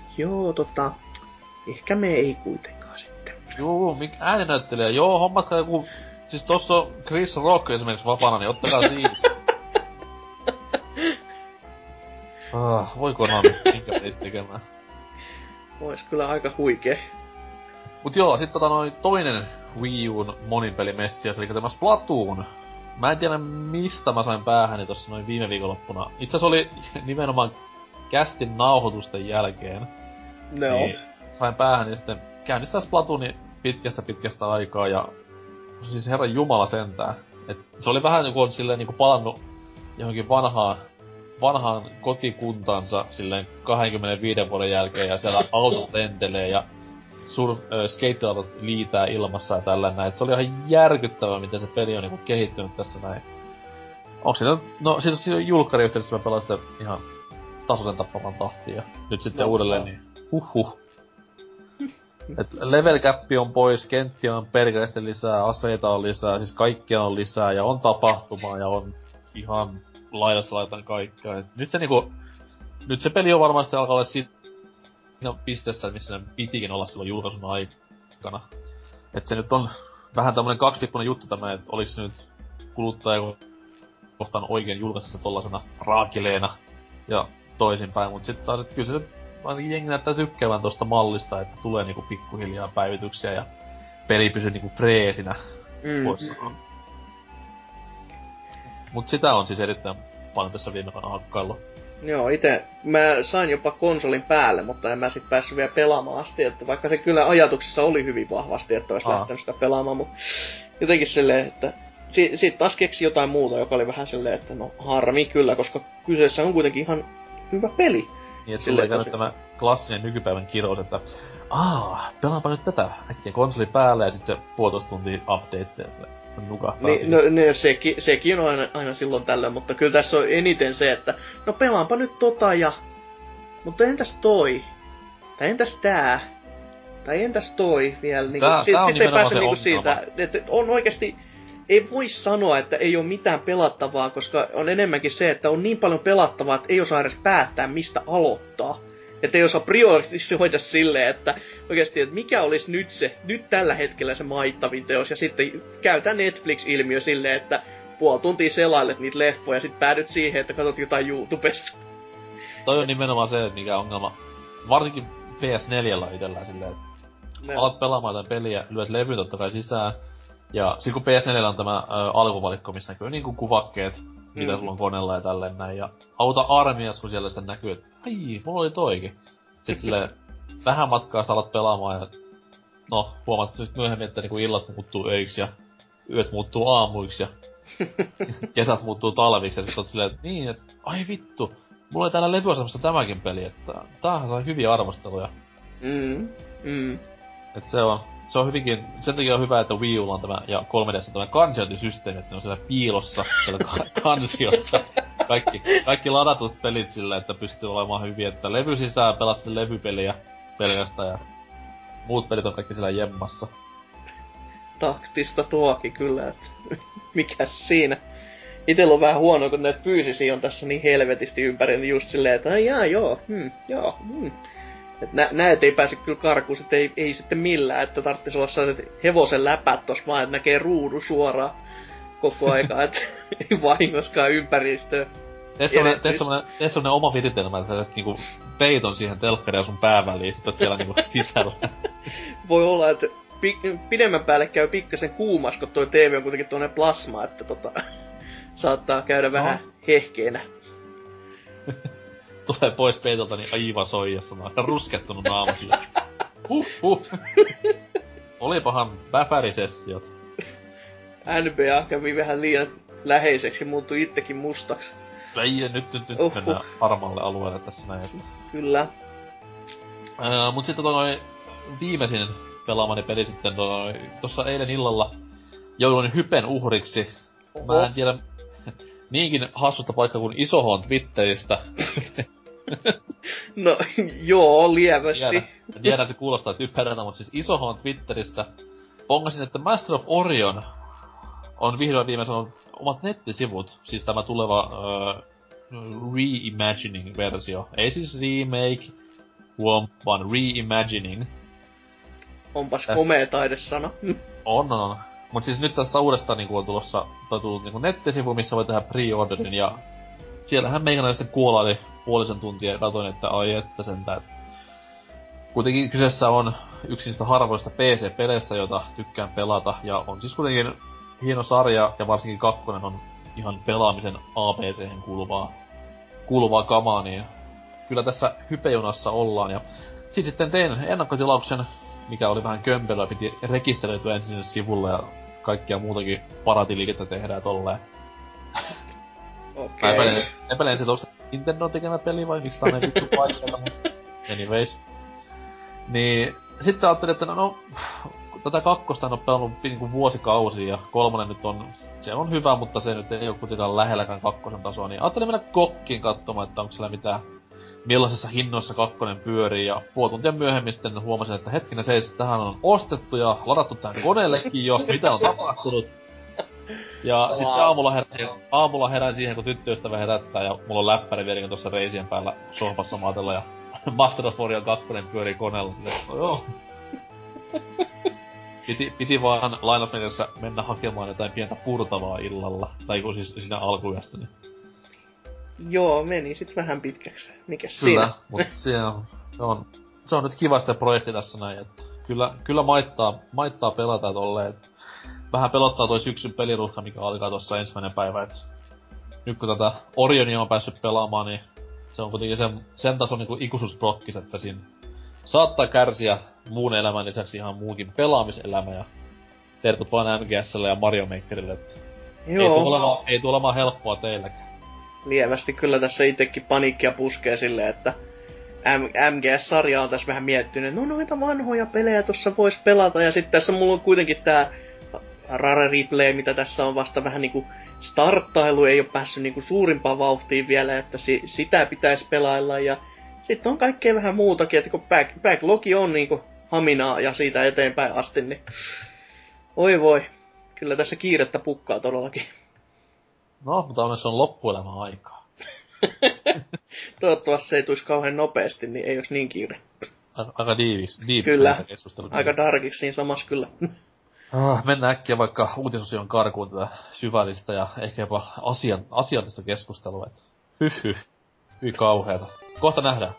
ehkä me ei kuitenkaan sitten. Joo, ääninäyttelijä, hommatkaa joku... Siis tossa on Chris Rock esimerkiksi vapaana, niin ottakaa siitä. Voiko Nami, minkä meitä tekemään? Ois kyllä aika huikee. Mut joo, sit toinen Wii U:n monipelimessias, eli tämä Splatoon. Mä en tiedä mistä mä sain päähäni tossa noin viime viikonloppuna. Itse asiassa oli nimenomaan kästin nauhoitusten jälkeen. Niin sain päähäni sitten käynnistää Splatoonin pitkästä aikaa ja... Siis herran jumala sentään. Et se oli vähän joku on silleen niinku palannut johonkin vanhaan kotikuntansa silleen 25 vuoden jälkeen ja siellä autot lentelee ja... Skate-latat liitää ilmassa ja tällainen näin. Se oli ihan järkyttävää, miten se peli on niinku kehittynyt tässä näin. Onks siinä... No, siis julkkariyhteydessä mä pelasin sitä ihan tasoisen tappavan tahtiin ja nyt sitten uudelleen niin... Et level cap on pois, kenttiä on perkelästi lisää, aseita on lisää, siis kaikkea on lisää ja on tapahtumaa ja on ihan laidasta laitan kaikkea. Et nyt se niinku... Nyt se peli on varmasti alkaa olla pisteessä, missä ne pitikin olla silloin julkaisun aikana. Et se nyt on vähän tämmönen kaksipippunen juttu tämä, että oliks se nyt kuluttaja kohtaan oikein julkaisessa tollasena raakileena ja toisinpäin, mut sit taas, et kyllä se nyt ainakin jengi näyttää tykkäävän tosta mallista, että tulee niinku pikkuhiljaa päivityksiä ja peli pysyy niinku freesinä vuosissaan. Mut sitä on siis erittäin paljon tässä viime vuonna hakkaillut. Joo, ite mä sain jopa konsolin päälle, mutta en mä sit päässyt vielä pelaamaan asti, että vaikka se kyllä ajatuksessa oli hyvin vahvasti, että ois lähtenyt sitä pelaamaan, mutta jotenkin silleen, että siitä taas keksi jotain muuta, joka oli vähän silleen, että no harmi kyllä, koska kyseessä on kuitenkin ihan hyvä peli. Niin, että silleen tosi... tämä klassinen nykypäivän kirous, että pelaanpa nyt tätä, äkkiä konsoli päälle ja sit se puolitoista tuntia updateja. Niin, sekin on aina silloin tällöin, mutta kyllä tässä on eniten se, että no pelaanpa nyt mutta entäs toi? Tai entäs tää? Tai entäs toi vielä? Niin sitten ei pääse niinku siitä, että on oikeesti, ei voi sanoa, että ei ole mitään pelattavaa, koska on enemmänkin se, että on niin paljon pelattavaa, että ei osaa edes päättää mistä aloittaa. Että ei osaa priorisoida silleen, että oikeasti, että mikä olisi nyt tällä hetkellä se maittavin teos, ja sitten käytä Netflix-ilmiö silleen, että puoli tuntia selailet niitä leffoja, ja sitten päädyt siihen, että katsot jotain YouTubesta. Toi on nimenomaan se, että mikä ongelma, varsinkin PS4 itsellään silleen, että alat pelaamaan tämän peliä, lyöt levyn totta kai sisään, ja sit kun PS4 on tämä alkuvalikko, missä näkyy niinku kuvakkeet, mitä sulla on koneella ja tälleen näin, ja auta armias, kun siellä sitä näkyy, että ai, mulla oli toikin. Sit silleen, vähän matkaa sitä alat pelaamaan ja... No, huomaat nyt myöhemmin, että niinku illat muuttuu öiksi ja... Yöt muuttuu aamuiksi ja... Kesät muuttuu talviksi ja sit oot silleen, että niin, että ai vittu. Mulla oli täällä levyasemassa tämäkin peli, että... Tämähän sai hyviä arvosteluja. Et se on hyvinkin... Sen takia on hyvä, että Wii Ulla on tämä, ja 3DS on tämä kansiointisysteemi, että ne on siellä piilossa, siellä kansiossa. Kaikki ladatut pelit sillä, että pystyy olemaan hyviä, että levy sisään, pelaat sitten levypeliä pelkästään ja muut pelit on kaikki siellä jemmassa. Taktista tuokin kyllä, että mikäs siinä. Itellä on vähän huono, kun näitä fyysisiä on tässä niin helvetisti ympärillä, niin just silleen, että jaa, joo, joo, Että näet ei pääse kyllä karkuun, että ei sitten millään, että tarvitsisi olla sellaiset hevosen läpät tossa vaan, että näkee ruudun suoraan koko aikaa, että ei vahingoskaan ympäristöä. Tee semmonen oma viritelmä, että niinku peiton siihen telkkariin sun pääväliin, sit oot siellä niinku sisällä. Voi olla, että pidemmän päälle käy pikkasen kuumas, kun toi TV on kuitenkin tuonne plasma, että saattaa käydä vähän hehkeenä. Tulee pois peitolta, niin aivan soijassa. Mä oon ruskettunut naamosille. Olipahan väpärisessiot. NBA kävi vähän liian läheiseksi, muuntui itsekin mustaksi. Ei, nyt mennään harmaalle alueelle tässä näin. Kyllä. Mut sitten toi viimeisin pelaamani peli sitten tossa eilen illalla jouduin hypen uhriksi. Oho. Mä en tiedä niinkin hassusta paikkaa kuin Isohon Twitteristä. No, joo, lievästi. Tiedän, se kuulostaa typerältä, mutta siis Isohon Twitteristä pongasin, että Master of Orion on vihdoin viimein sanonut omat nettisivut. Siis tämä tuleva reimagining-versio. Ei siis remake, vaan reimagining. Onpas komea taidesana. On. Mut siis nyt tästä uudesta niinku on tullut niinku nettisivu, missä voi tehdä pre-orderin, ja siellähän meikanainen sitten kuolaili puolisen tuntia ja katoin, että ai että sentään. Kuitenkin kyseessä on yksi niistä harvoista PC-peleistä, jota tykkään pelata, ja on siis kuitenkin hieno sarja, ja varsinkin kakkonen on ihan pelaamisen ABC:hen kuuluvaa kamaa, niin kyllä tässä hypejunassa ollaan, ja sitten tein ennakkotilauksen, mikä oli vähän kömpelöä, piti rekisteröityä ensin sivulla ja kaikkia muutakin paratiliikettä tehdään tolleen. Okei. Okay. Epäilen se tosta Nintendo tekemä peli vai miksi tää on vittu paikalla, mutta anyways. Niin, sitten ajattelin, että no tätä kakkosta en oo pelannut niinku vuosikausia ja kolmonen nyt on, se on hyvä, mutta se nyt ei oo kuitenkaan lähelläkään kakkosen tasoa, niin ajattelin mennä kokkiin katsomaan, että onko siellä mitään, millaisessa hinnoissa kakkonen pyörii, ja puoli tuntia myöhemmin sitten huomasin, että hetkinen seis, tähän on ostettu ja ladattu tähän koneellekin jo, mitä on tapahtunut. Ja sitten aamulla herään siihen, kun tyttöystävä herättää, ja mulla on läppäri vieläkin tuossa reisien päällä sohvassa maatella, ja Master of Orion kakkonen pyörii koneella, sitten joo. Piti vaan lainausmerkissä mennä hakemaan jotain pientä purtavaa illalla, tai kun siis siinä alkuyöstä, niin. Joo, meni sit vähän pitkäksi. Mikäs siinä? Kyllä, mut se on nyt kiva sitä projekti tässä näin, että kyllä maittaa pelata tolleen. Vähän pelottaa toi syksyn peliruhka, mikä alkaa tossa ensimmäinen päivä, et nyt kun tätä Orionia on päässyt pelaamaan, niin se on kuitenkin sen tason niinku ikuisuusbrokkis, että siinä saattaa kärsiä muun elämän lisäksi ihan muukin pelaamiselämä, ja terkut vaan MGS:lle ja Mario Makerille, että ei tule olemaan helppoa teilläkään. Lievästi kyllä tässä itekin paniikkia puskee silleen, että MGS-sarja on tässä vähän miettinyt, että noita vanhoja pelejä tossa vois pelata, ja sitten tässä mulla on kuitenkin tää Rare Replay, mitä tässä on vasta vähän niinku starttailu, ei oo päässyt niinku suurimpaan vauhtiin vielä, että sitä pitäisi pelailla, ja sitten on kaikkea vähän muutakin, että kun backlogi on niinku haminaa ja siitä eteenpäin asti, niin oi voi, kyllä tässä kiirettä pukkaa todellakin. No, mutta onneksi on loppuelämän aikaa. Toivottavasti se ei tuisi kauhean nopeasti, niin ei olisi niin kiire. Aika diivis. Kyllä, aika darkiksi siinä samassa kyllä. Mennään äkkiä vaikka uutisosion karkuun tätä syvällistä ja ehkä jopa asiallista keskustelua. Hyy kauheata. Kohta nähdään.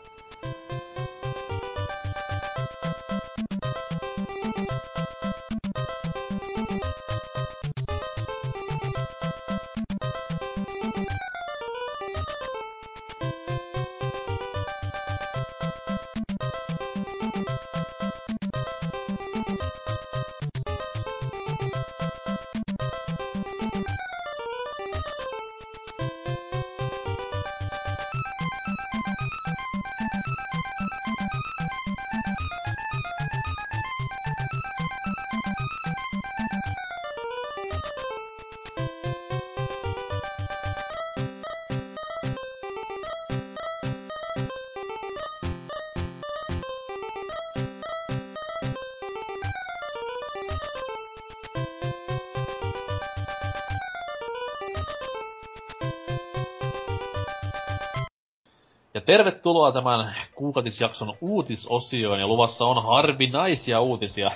Ja tervetuloa tämän kuukautisjakson uutisosioon, ja luvassa on harvinaisia uutisia.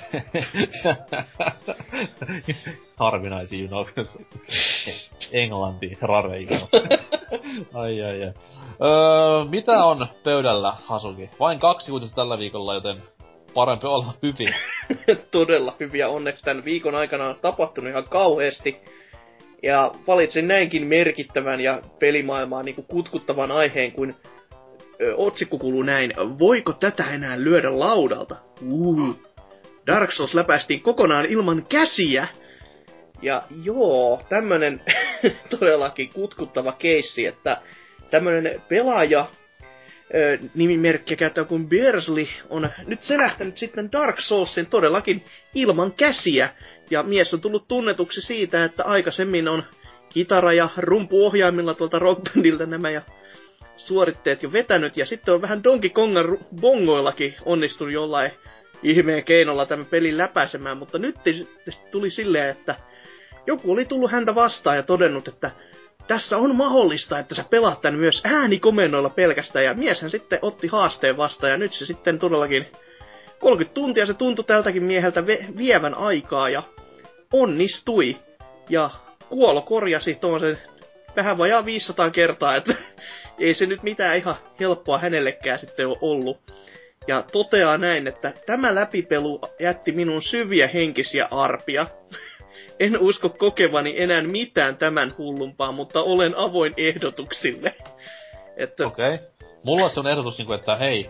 Harvinaisia, you know. Englanti, rare. Ai. Mitä on pöydällä, Hazuki? Vain 2 uutista tällä viikolla, joten parempi olla hyviä. Todella hyviä, onneksi tämän viikon aikana on tapahtunut ihan kauheasti. Ja valitsin näinkin merkittävän ja pelimaailmaa niin kuin kutkuttavan aiheen, kuin otsikko kuuluu näin. Voiko tätä enää lyödä laudalta? Dark Souls läpäistiin kokonaan ilman käsiä. Ja joo, tämmönen todellakin kutkuttava keissi, että tämmönen pelaaja, nimimerkkiä käyttää kuin Beersley, on nyt selähtänyt sitten Dark Soulsin todellakin ilman käsiä. Ja mies on tullut tunnetuksi siitä, että aikaisemmin on kitara- ja rumpuohjaimilla tuolta rockbandilta nämä ja suoritteet jo vetänyt. Ja sitten on vähän Donkey Kongan bongoillakin onnistunut jollain ihmeen keinolla tämän pelin läpäisemään. Mutta nyt tuli silleen, että joku oli tullut häntä vastaan ja todennut, että tässä on mahdollista, että sä pelaat tän myös äänikomennoilla pelkästään. Ja mieshän sitten otti haasteen vastaan ja nyt se sitten todellakin 30 tuntia se tuntui tältäkin mieheltä vievän aikaa ja onnistui. Ja Kuolo korjasi tuollaisen vähän vajaa 500 kertaa, että ei se nyt mitään ihan helppoa hänellekään sitten ole ollut. Ja toteaa näin, että tämä läpipelu jätti minun syviä henkisiä arpia. En usko kokevani enää mitään tämän hullumpaa, mutta olen avoin ehdotuksille. Okei. Mulla on sellainen ehdotus, että hei,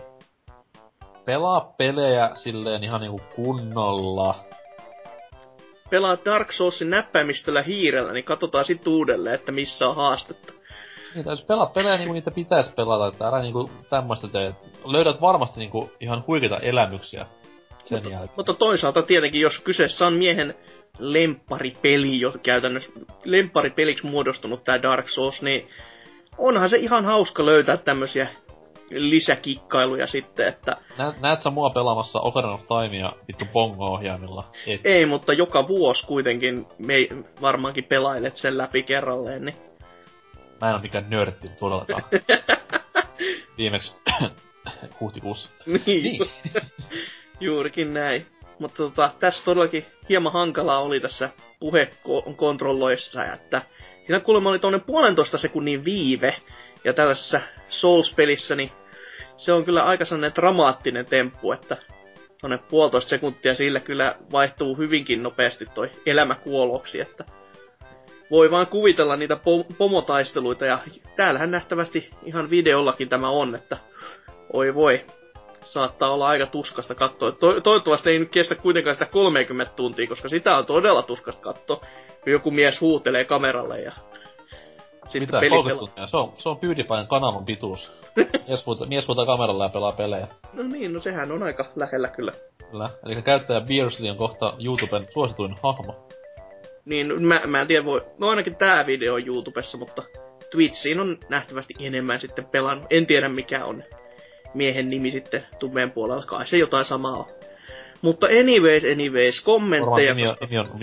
pelaa pelejä silleen ihan niinku kunnolla. Pelaa Dark Soulsin näppäimistöllä hiirellä, niin katsotaan sit uudelleen, että missä on haastetta. Niin, jos pelaa pelejä niinku niitä pitäis pelata, että älä niinku tämmöstä tee. Löydät varmasti niinku ihan huikeita elämyksiä sen jälkeen. Mutta toisaalta tietenkin, jos kyseessä on miehen lempparipeli, jo käytännössä lempparipeliksi muodostunut tää Dark Souls, niin onhan se ihan hauska löytää tämmösiä lisäkikkailuja sitten, että näet sä mua pelaamassa Ocarina of Timea vittu bongo-ohjaimilla? Ei, mutta joka vuosi kuitenkin varmaankin pelailet sen läpi kerralleen, niin mä en oo mikään nörtti todellakaan. Viimeksi huhtikuussa. Niin. Juurikin näin. Mutta tässä todellakin hieman hankalaa oli tässä puhekontrolloissa, että siinä kuulemma oli tuollainen 1,5 sekunnin viive, ja tällaisessa Souls-pelissä, niin se on kyllä aika sellainen dramaattinen temppu, että tuonne 1,5 sekuntia sillä kyllä vaihtuu hyvinkin nopeasti toi elämä kuoloksi, että voi vaan kuvitella niitä pomotaisteluita, ja täällähän nähtävästi ihan videollakin tämä on, että oi voi, saattaa olla aika tuskasta katsoa. Toivottavasti ei nyt kestä kuitenkaan sitä 30 tuntia, koska sitä on todella tuskasta katsoa, kun joku mies huutelee kameralle ja mitä? 30 tuntia? Se on PewDiePien kanavan pituus. Mies huutaa kameralla ja pelaa pelejä. No niin, no sehän on aika lähellä kyllä. Kyllä. Eli käyttäjä Beersley on kohta YouTuben suosituin hahmo. Niin, mä en tiedä voi. No ainakin tää video on YouTubessa, mutta Twitchiin on nähtävästi enemmän sitten pelannut. En tiedä mikä on miehen nimi sitten tummeen puolella. Kai se jotain samaa on. Mutta anyways, kommentteja.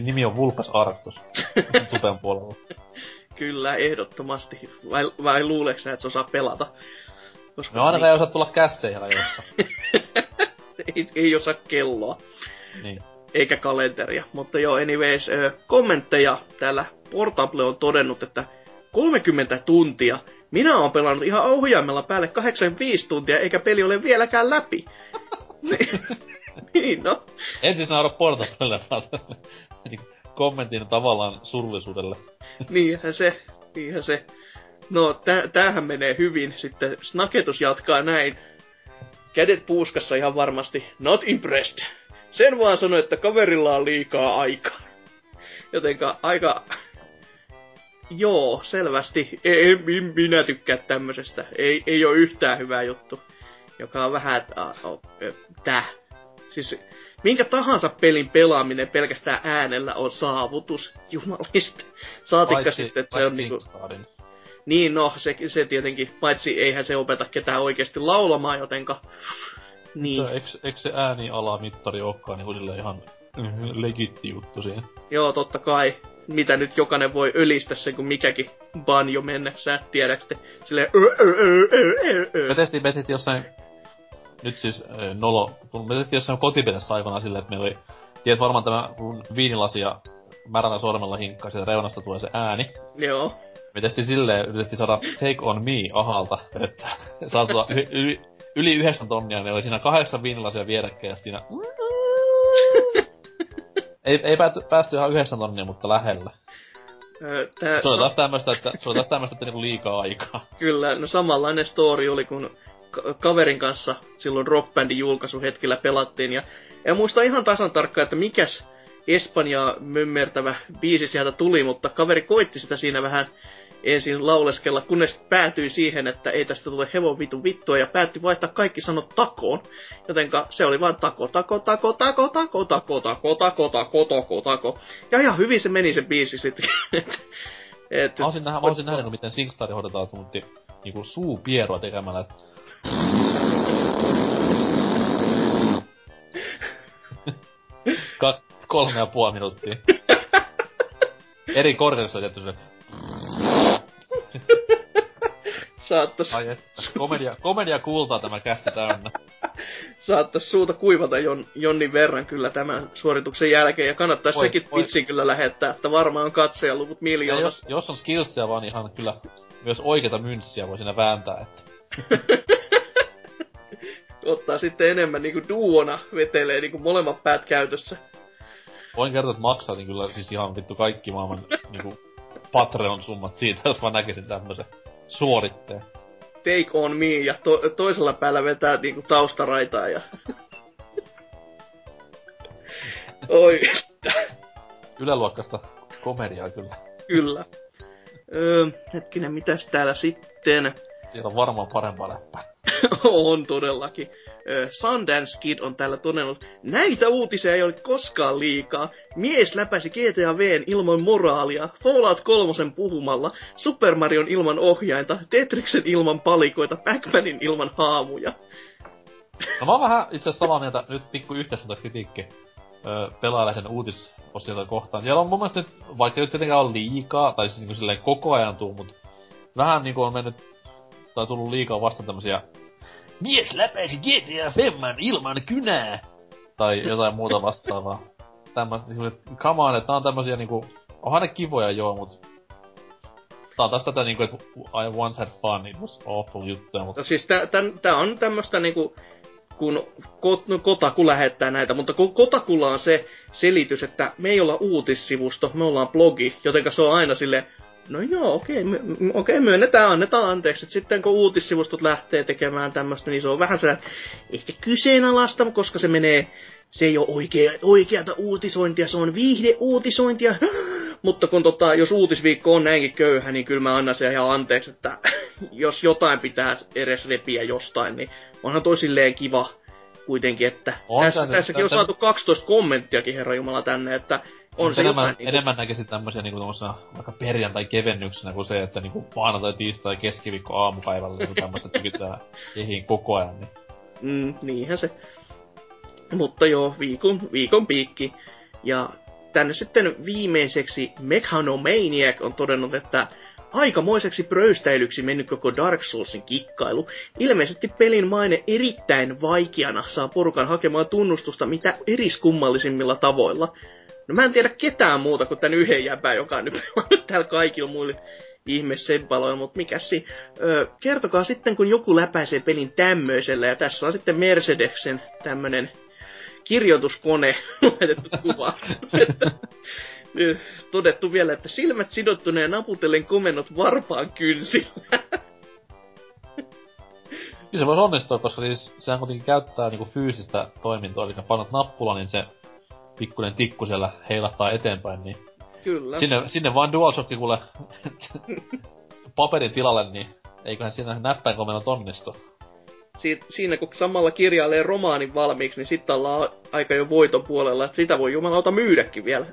Nimi on Vulkas Arctus. Tupen puolella. Kyllä, ehdottomasti. Vai luuleeko sä, et sä osaa pelata? Koska no ainakaan ei osaa tulla kästeillä jossain. ei osaa kelloa. Niin. Eikä kalenteria. Mutta joo, anyways, kommentteja täällä Portable on todennut, että 30 tuntia. Minä oon pelannut ihan ohjaimella päälle 85 tuntia, eikä peli ole vieläkään läpi. Niin, no. En siis naura Portablelle, vaan kommentin tavallaan surullisuudelle. Niinhän se. No, tämähän menee hyvin. Sitten Snaketus jatkaa näin. Kädet puuskassa ihan varmasti. Not impressed. Sen vaan sanoi, että kaverilla on liikaa aikaa. Jotenka aika... Joo, selvästi. En minä tykkää tämmöisestä. Ei oo yhtään hyvää juttu. Joka on vähän... Siis... Minkä tahansa pelin pelaaminen pelkästään äänellä on saavutus, jumalista. Saatikka paitsi, sitten, että se on niinku... Niin, no, se tietenkin, paitsi eihän se opeta ketään oikeesti laulamaan, jotenka... Niin. Eikö se äänialamittari olekaan niinku silleen ihan legit juttu siihen? Joo, totta kai. mitä nyt jokainen voi ylistä sen, kun mikäkin banjo mennä. Sä et tiedä sitten silleen... Me tehtiin jossain... Nyt siis nolo... Me tehtiin jossain kotipelissä aikanaan silleen, että meillä oli... Tiedät varmaan tämä, kun viinilasi ja märänä sormella hinkkaa, sieltä reunasta tulee se ääni. Joo. Me tehtiin silleen, yritettiin saada Take on Me Ahalta, että saatua yli 9 tonnia, meillä oli siinä 8 viinilasia vierekkäin ja siinä... Ei päästy ihan 9 tonnia, mutta lähellä. Se oli taas tämmöstä, että niinku liikaa aikaa. Kyllä, no samanlainen story oli, kun kaverin kanssa silloin Rock Bandin julkaisuhetkellä pelattiin. Ja en muista ihan tasan tarkkaan, että mikäs Espanjaa mömmertävä biisi sieltä tuli, mutta kaveri koitti sitä siinä vähän ensin lauleskella, kunnes päätyi siihen, että ei tästä tule hevon vitun vittua, ja päätti vaihtaa kaikki sanot takoon. Jotenka se oli vaan tako, tako, tako, tako, tako, tako, tako, tako, tako, tako, tako. Ja ihan hyvin se meni se biisi sitten. Mä olisin nähnyt, miten SingStar hoidetaan tunti niinku suupierua tekemällä. Kolme ja puoli minuuttia. Eri korkeudessa on jätty se. Saattas... Ai et, komedia kuultaa tämä kästi täynnä. Saattas suuta kuivata jonnin verran kyllä tämän suorituksen jälkeen, ja kannattais sekin vitsin kyllä lähettää, että varmaan on katsojaluvut miljoonat. Jos on skillsia vaan ihan kyllä, myös oikeita mynssiä voi siinä vääntää, että... Ottaa sitten enemmän niinku duona vetelee niinku molemmat päät käytössä. Voin kertoa, että maksaa niin kyllä siis ihan vittu kaikki maailman niinku Patreon-summat siitä, jos mä näkisin tämmösen suoritteen. Take on me, ja toisella päällä vetää niinku taustaraitaa ja... Oi. Yläluokkasta komediaa kyllä. Kyllä. Hetkinen, mitäs täällä sitten? Siellä on varmaan parempaa läppää. On todellakin. Sundance Kid on täällä todennut, näitä uutisia ei ole koskaan liikaa. Mies läpäisi GTA V:n ilman moraalia, Fallout 3 puhumalla, Super Marion ilman ohjainta, Tetriksen ilman palikoita, Pac-Manin ilman haamuja. No mä oon vähän itse asiassa samaa mieltä, nyt pikku yhteiskuntakritiikki pelaajaisen uutisosioita kohtaan. Siellä on mun mielestä nyt, vaikka nyt tietenkään on liikaa, tai siis niin kuin silleen koko ajan tuu, mutta vähän niinku on mennyt, tai tullut liikaa vastaan tämmösiä mies läpäisi GTA 5 ilman kynää! Tai jotain muuta vastaavaa. Tämmöset niinku, come on, että nää on tämmösiä niinku... Onhan ne kivoja joo, mut... Tää on taas tätä niinku, että I once had fun, it was awful juttuja, mut... No siis tää on tämmöstä niinku... Kun Kotaku lähettää näitä, mutta kun Kotakulla on se selitys, että me ei olla uutissivusto, me ollaan blogi, jotenka se on aina silleen... No joo, okei, myönnetään, annetaan anteeksi, että sitten kun uutissivustot lähtee tekemään tämmöstä, niin se on vähän sellainen, ehkä kyseenalaista, koska se menee, se ei ole oikeata uutisointia, se on viihdeuutisointia, mutta kun jos uutisviikko on näinkin köyhä, niin kyllä mä annan sen ihan anteeksi, että jos jotain pitää edes repiä jostain, niin onhan toi silleen kiva kuitenkin, että tässäkin on saatu 12 kommenttiakin, herranjumala, tänne, että on se enemmän näkisin tämmösiä niinku tommosena vaikka perjantai-kevennyksenä kuin se, että niinku maanantai, tiistai, keskiviikko, aamupäivällä niinku tämmöstä tykytää kehiin koko ajan, niin... niinhän se. Mutta joo, viikon piikki. Ja tänne sitten viimeiseksi Mechanomaniac on todennut, että aikamoiseksi pröystäilyksi mennyt koko Dark Soulsin kikkailu. Ilmeisesti pelin maine erittäin vaikeana saa porukan hakemaan tunnustusta mitä eriskummallisimmilla tavoilla. No mä en tiedä ketään muuta kuin tän yhden jäpää, joka on nyt täällä kaikilla muille ihmeseppaloilla, mutta mikäs siinä. Kertokaa sitten, kun joku läpäisee pelin tämmöisellä, ja tässä on sitten Mercedesen tämmönen kirjoituskone laitettu kuvaan. Todettu vielä, että silmät sidottuneen naputellen komennot varpaan kynsillä. Kyllä se voisi onnistua, koska siis sehän kuitenkin käyttää niinku fyysistä toimintoa, eli kun painat nappula, niin se... pikkuinen tikku siellä heilahtaa eteenpäin, niin... Kyllä. Sinne vaan DualShock kuule paperin tilalle, niin eiköhän siinä näppäinkomennot onnistu. Siinä kun samalla kirjailee romaanin valmiiksi, niin sitten ollaan aika jo voiton puolella, että sitä voi jumalauta myydäkin vielä.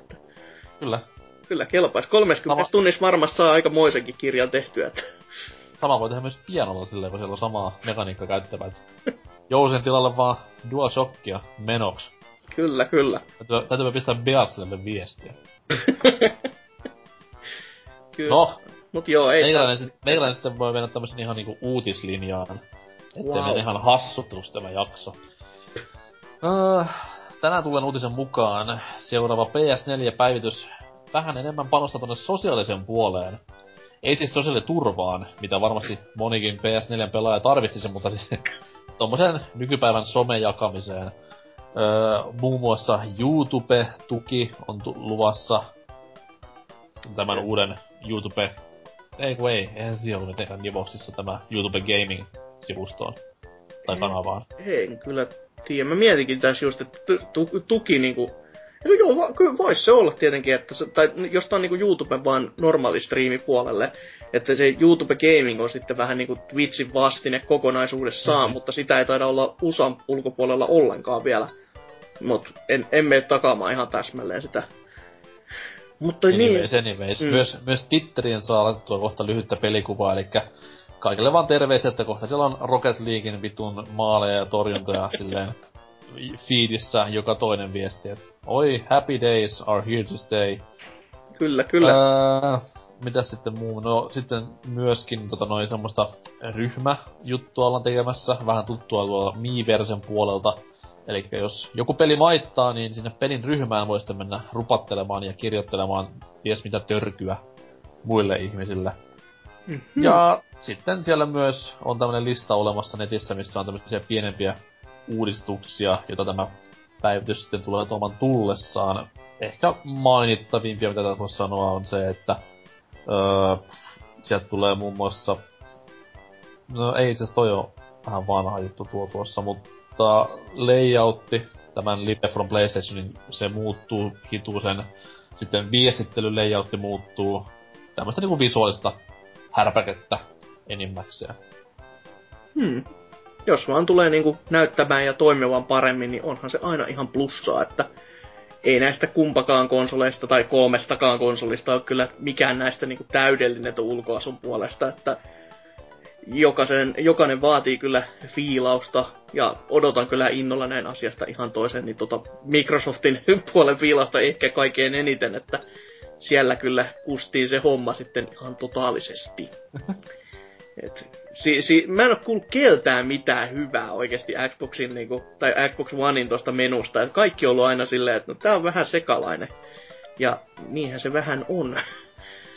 Kyllä. Kyllä kelpaisi. 30 tunnissa varmasti saa aikamoisenkin kirjan tehtyä. Sama voi tehdä myös pianolla silleen, kun siellä on samaa mekaniikkaa käyttävää. Jousen tilalle vaan DualShockia menoksi. Kyllä. Täytyypä pistää Beatsille viestiä. Kyllä. No. Mut joo, ei. Meikäläinen sitten voi mennä tämmösen ihan niinku uutislinjaan. Ettei mene ihan hassuttuus tämä jakso. Tänään tulleen uutisen mukaan seuraava PS4-päivitys vähän enemmän panostaa tonne sosiaalisen puoleen. Ei siis sosiaaliturvaan, mitä varmasti monikin PS4-pelaaja tarvitsisi, mutta siis tommosen nykypäivän somejakamiseen. Muun muassa YouTube-tuki on luvassa tämän uuden YouTube... eihän siinä ole mitenkään nivoksissa tämä YouTube Gaming-sivustoon tai kanavaan. Ei, kyllä tiedä. Mä mietinkin tässä just, että tuki niinku... No joo, kyllä vois se olla tietenkin, että se, tai jos tää on niinku YouTuben vaan normaali striimi puolelle, että se YouTube Gaming on sitten vähän niinku Twitchin vastine kokonaisuudessaan, mutta sitä ei taida olla USAn ulkopuolella ollenkaan vielä. Mut en mene takaamaan ihan täsmälleen sitä. Mutta anyways. Myös Twitteriin saa laitettua kohta lyhyttä pelikuvaa, elikkä kaikille vaan terveisiä, että kohta siellä on Rocket Leaguein vitun maaleja ja torjuntoja silleen feedissä joka toinen viesti, et oi, happy days are here to stay. Kyllä, kyllä. Mitäs sitten muu? No sitten myöskin noin semmoista ryhmäjuttua ollaan tekemässä, vähän tuttua tuolla Miiversen puolelta. Elikkä jos joku peli maittaa, niin sinne pelin ryhmään voi sitten mennä rupattelemaan ja kirjoittelemaan ties mitä törkyä muille ihmisille. Ja sitten siellä myös on tämmönen lista olemassa netissä, missä on tämmöisiä pienempiä uudistuksia, jota tämä päivitys sitten tulee tuomaan tullessaan. Ehkä mainittavimpia, mitä tätä voisi sanoa, on se, että sieltä tulee muun muassa... No ei, siis toi on vähän vanha juttu tuossa, mutta layoutti, tämän Live from PlayStationin, se muuttuu hitusen. Sitten viestittely layoutti muuttuu. Tämmöistä niinku visuaalista härpäkettä enimmäkseen. Jos vaan tulee niinku näyttämään ja toimivan paremmin, niin onhan se aina ihan plussaa, että ei näistä kumpakaan konsoleista tai kolmestakaan konsolista ole kyllä mikään näistä niinku täydellinen ulkoasun puolesta, että jokainen vaatii kyllä fiilausta ja odotan kyllä innolla näin asiasta ihan toisen, niin Microsoftin puolen fiilausta ehkä kaikkein eniten, että siellä kyllä kustiin se homma sitten ihan totaalisesti. Mä en oo kuullut keltään mitään hyvää oikeesti Xboxin niinku, tai Xbox Onein tosta menusta. Et kaikki on ollut aina silleen, että no tää on vähän sekalainen. Ja niinhän se vähän on. No,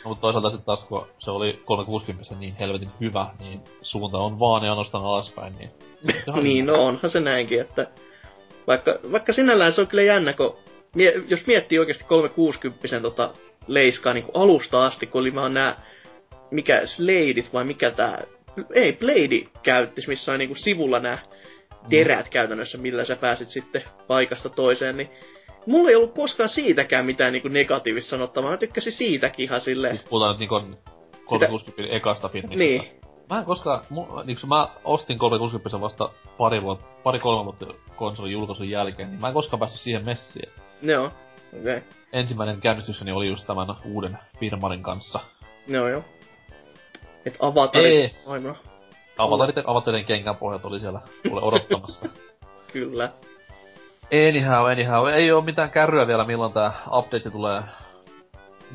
mutta toisaalta sit taas kun se oli 360 niin helvetin hyvä, niin suunta on vaan ja ainoastaan alaspäin. Niin, niin no onhan se näinkin, että vaikka sinällään se on kyllä jännä, kun jos miettii oikeesti 360 leiskaa niinku alusta asti, kun oli vaan nää mikä Sladeit vai mikä tää... Ei, Blade käyttis, missä on niinku sivulla nää terät käytännössä, millä sä pääsit sitten paikasta toiseen, niin mulla ei ollut koskaan siitäkään mitään niinku negatiivista sanottavaa. Mä tykkäsin siitäkin ihan silleen. Siis puhutaan nyt niinku 360 ekasta firmista. Niin. Mä en koskaan... mä ostin 360 vasta pari-kolme vuotta konsolin julkaisun jälkeen, niin mä en koskaan päässyt siihen messiin. Joo, okei. Okay. Ensimmäinen käynnistykseni oli just tämän uuden firmarin kanssa. Joo. Et Avatari... Aivan. Avatarin kenkään pohjat oli siellä odottamassa. Kyllä. Anyhow. Ei oo mitään kärryä vielä, milloin tää update tulee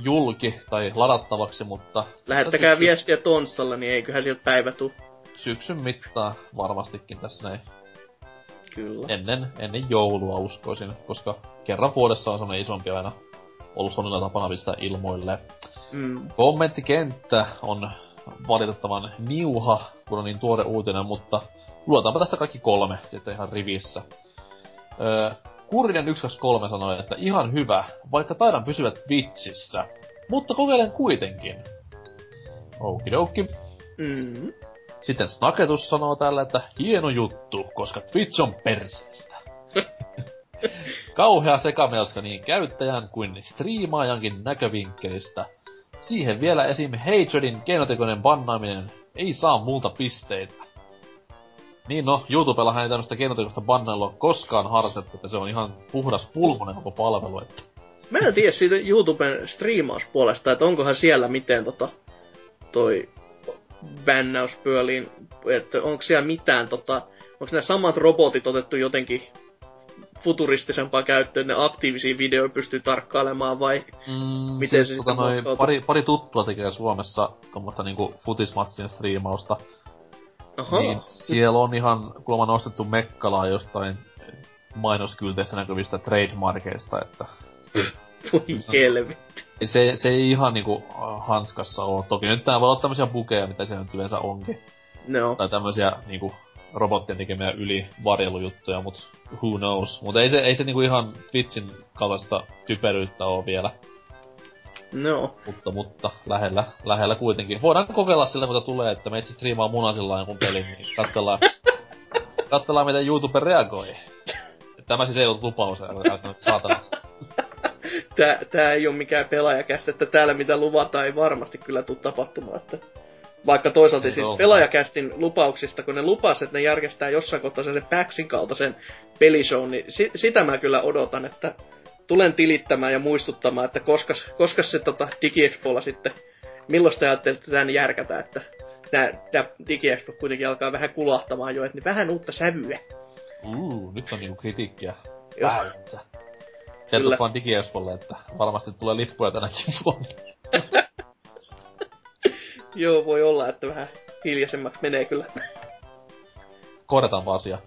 julki tai ladattavaksi, mutta... Lähettäkää viestiä Tonssalla, niin eiköhän sieltä päivä tuu. Syksyn mittaan varmastikin tässä näin. Kyllä. Ennen joulua uskoisin, koska kerran vuodessa on semmonen isompi aina ollut Sonilla tapana pistää ilmoille. Kommenttikenttä on... valitettavan niuha, kun on niin tuore uutinen, mutta luotaanpa tästä kaikki kolme sitten ihan rivissä. Kurinen 123 sanoi, että ihan hyvä, vaikka taidan pysyä Twitchissä, mutta kokeilen kuitenkin. Okidoki. Sitten Snaketus sanoo tällä, että hieno juttu, koska Twitch on perseestä. Kauhea sekamelska niin käyttäjän kuin striimaajankin näkövinkkelistä. Siihen vielä esim. Hatredin keinotekoinen bannaaminen ei saa multa pisteitä. Niin no, YouTubellahan ei tämmöstä keinotekoista bannailua ole koskaan harrastettu, että se on ihan puhdas pulmonen koko palvelu, että... Mä en tiedä siitä YouTuben striimauspuolesta, että onkohan siellä miten toi bännäyspyöliin, että onko siellä mitään onko nämä samat robotit otettu jotenkin futuristisempaa käyttöön, ne aktiivisia videoja pystyy tarkkailemaan vai miten siis se sitten muokkautuu? Pari tuttua tekee Suomessa tuommoista niinku futismatsien striimausta. Oho. Niin siellä on ihan kuulemma nostettu mekkalaa jostain mainoskylteissä näkyvistä trademarkeista, että... Voi helvetti. Se ei ihan niinku hanskassa oo. Toki nyt tää voi olla tämmösiä bugeja, mitä se nyt yleensä onkin. No. Tai tämmösiä niinku robottien tekemiä ylivarjelujuttuja, mut who knows. Mut ei se niinku ihan Twitchin kaltaista typeryyttä oo vielä. No. Mutta lähellä kuitenkin. Voidaan kokeilla sillä, mitä tulee, että me itse striimaa munasilla jonkun pelin, niin kattellaan miten YouTube reagoi. Tämä siis ei ollut lupaus, nyt saatana. Tää ei oo mikään pelaajakästä, että täällä mitä luvataan ei varmasti kyllä tuu tapahtumaan, että... Vaikka toisaalta ei siis pelaajakästin lupauksista, kun ne lupas, että ne järjestää jossain kohtaa sen Paxin kaltaisen pelishown, niin sitä mä kyllä odotan, että tulen tilittämään ja muistuttamaan, että koska se DigiExpolla sitten, milloin te ajattelette tämän järkätä, että nää DigiExpo kuitenkin alkaa vähän kulahtamaan jo, että niin vähän uutta sävyä. Nyt on niinku kritiikkiä. Vähänsä. Kertot vaan DigiExpolle, että varmasti tulee lippuja tänäkin vuonna. Joo, voi olla, että vähän hiljaisemmaksi menee kyllä. Korjataan vaan asia.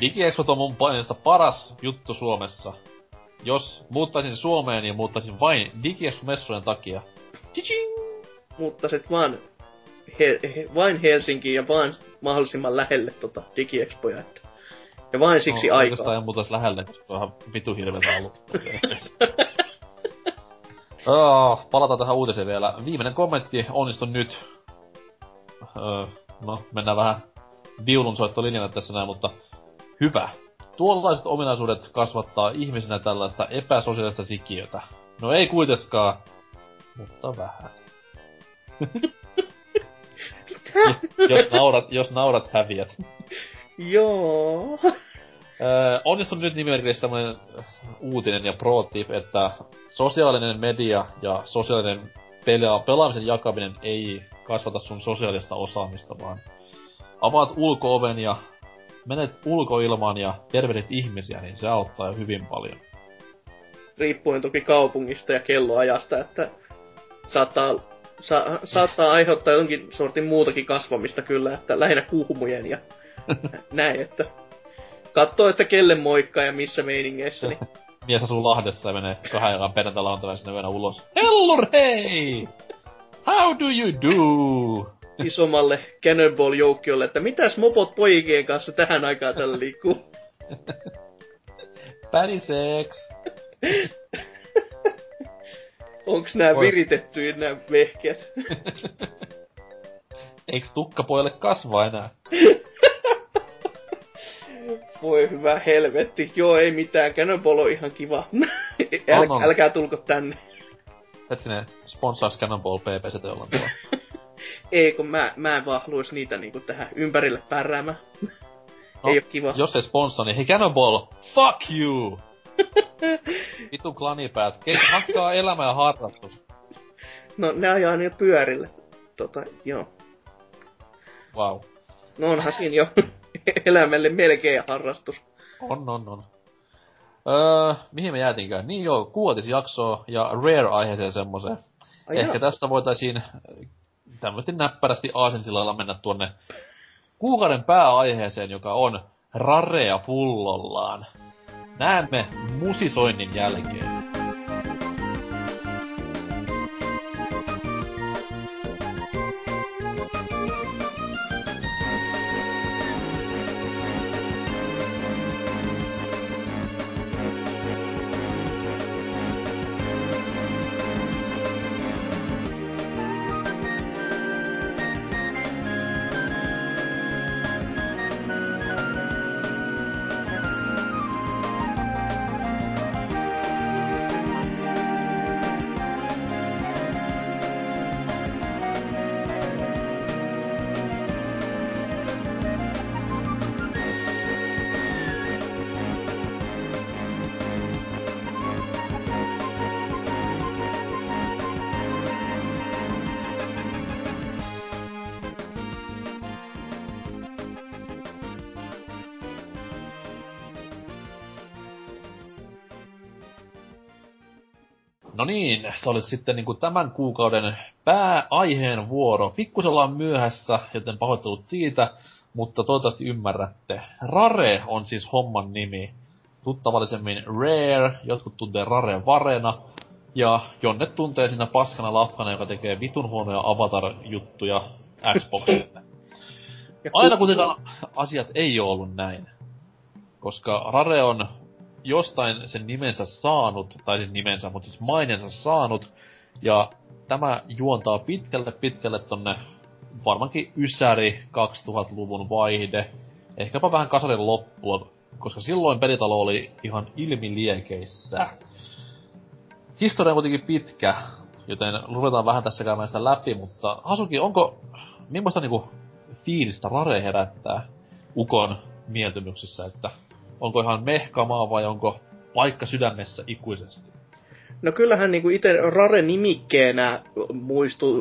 DigiExpot on mun painosta paras juttu Suomessa. Jos muuttaisin Suomeen, niin muuttaisin vain DigiExpo-messujen takia. Muuttaisit vaan vain Helsinkiin ja vaan mahdollisimman lähelle DigiExpoja. Ja vain siksi aikaa. Oikeastaan en muutais lähelle, koska se on ihan vitu hirveetä ollut. Palataan tähän uutiseen vielä. Viimeinen kommentti onnistui nyt. Mennään vähän viulunsoittolinjalle tässä näin, mutta hyvä. Tuollaiset ominaisuudet kasvattaa ihmisenä tällaista epäsosiaalista sikiötä. No ei kuitenkaan, mutta vähän. jos naurat, häviät. Joo. Onnistunut nyt nimimerkiksi semmoinen uutinen ja pro-tip, että sosiaalinen media ja sosiaalinen pelaamisen jakaminen ei kasvata sun sosiaalista osaamista, vaan avaat ulko-oven ja menet ulkoilmaan ja tervehdit ihmisiä, niin se auttaa jo hyvin paljon. Riippuen toki kaupungista ja kelloajasta, että saattaa aiheuttaa jonkin sortin muutakin kasvamista kyllä, että lähinnä kuhmujen ja näin, että... Katsoo, että kelle moikkaa ja missä meiningeissä, niin... Mies asuu Lahdessa ja menee 2 perjantai-lauantaina sinne yönä ulos. Hellur hei! How do you do? Isommalle Cannonball-joukkiolle, että mitäs mopot pojikien kanssa tähän aikaan tällä liikkuu? Päriseks! Onks nää viritettyjä nää vehkeet? Eiks tukkapoille kasvaa enää? Voi hyvä helvetti. Joo, ei mitään. Cannonball on ihan kiva. Älkää tulko tänne. Hetkinen, sponsaaks Cannonball PBCtä jollain tavalla? Ei, kun mä en vaan haluais niitä niinku tähän ympärille pärräämään. No, ei oo kiva. Jos ei sponsaa, niin hei Cannonball, fuck you! Vitu klanipäät. Hakkaa elämää harrastus. No, ne ajaa niillä pyörille. Joo. Wow. No onhan siinä jo. Elämälle melkein harrastus. On. Mihin me jäätiinkään? Niin joo, 6-jaksoa ja Rare-aiheeseen semmoseen. Ehkä tästä voitaisiin tämmöisesti näppärästi aasinsillalla mennä tuonne kuukauden pääaiheeseen, joka on Rarea pullollaan. Näemme musisoinnin jälkeen. No niin, se olisi sitten niin kuin tämän kuukauden pääaiheen vuoro. Pikkusen ollaan myöhässä, joten pahoittelut siitä, mutta toivottavasti ymmärrätte. Rare on siis homman nimi. Tuttavallisemmin Rare, jotkut tuntee Rare Varena. Ja Jonne tuntee siinä paskana lapkana, joka tekee vitun huonoja avatar-juttuja Xboxille. Aina kuitenkaan asiat ei ole ollut näin. Koska Rare on jostain sen nimensä saanut, tai sen nimensä, mutta siis mainensa saanut. Ja tämä juontaa pitkälle tonne varmaankin ysäri 2000-luvun vaihde. Ehkäpä vähän kasarin loppua, koska silloin pelitalo oli ihan ilmiliekeissä. Historia on kuitenkin pitkä, joten ruvetaan vähän tässä käymään sitä läpi, mutta Hazuki, onko millaista niinku fiilistä Rare herättää ukon mieltymyksessä, että onko ihan mehkamaa vai onko paikka sydämessä ikuisesti? No kyllähän niinku itse Rare-nimikkeenä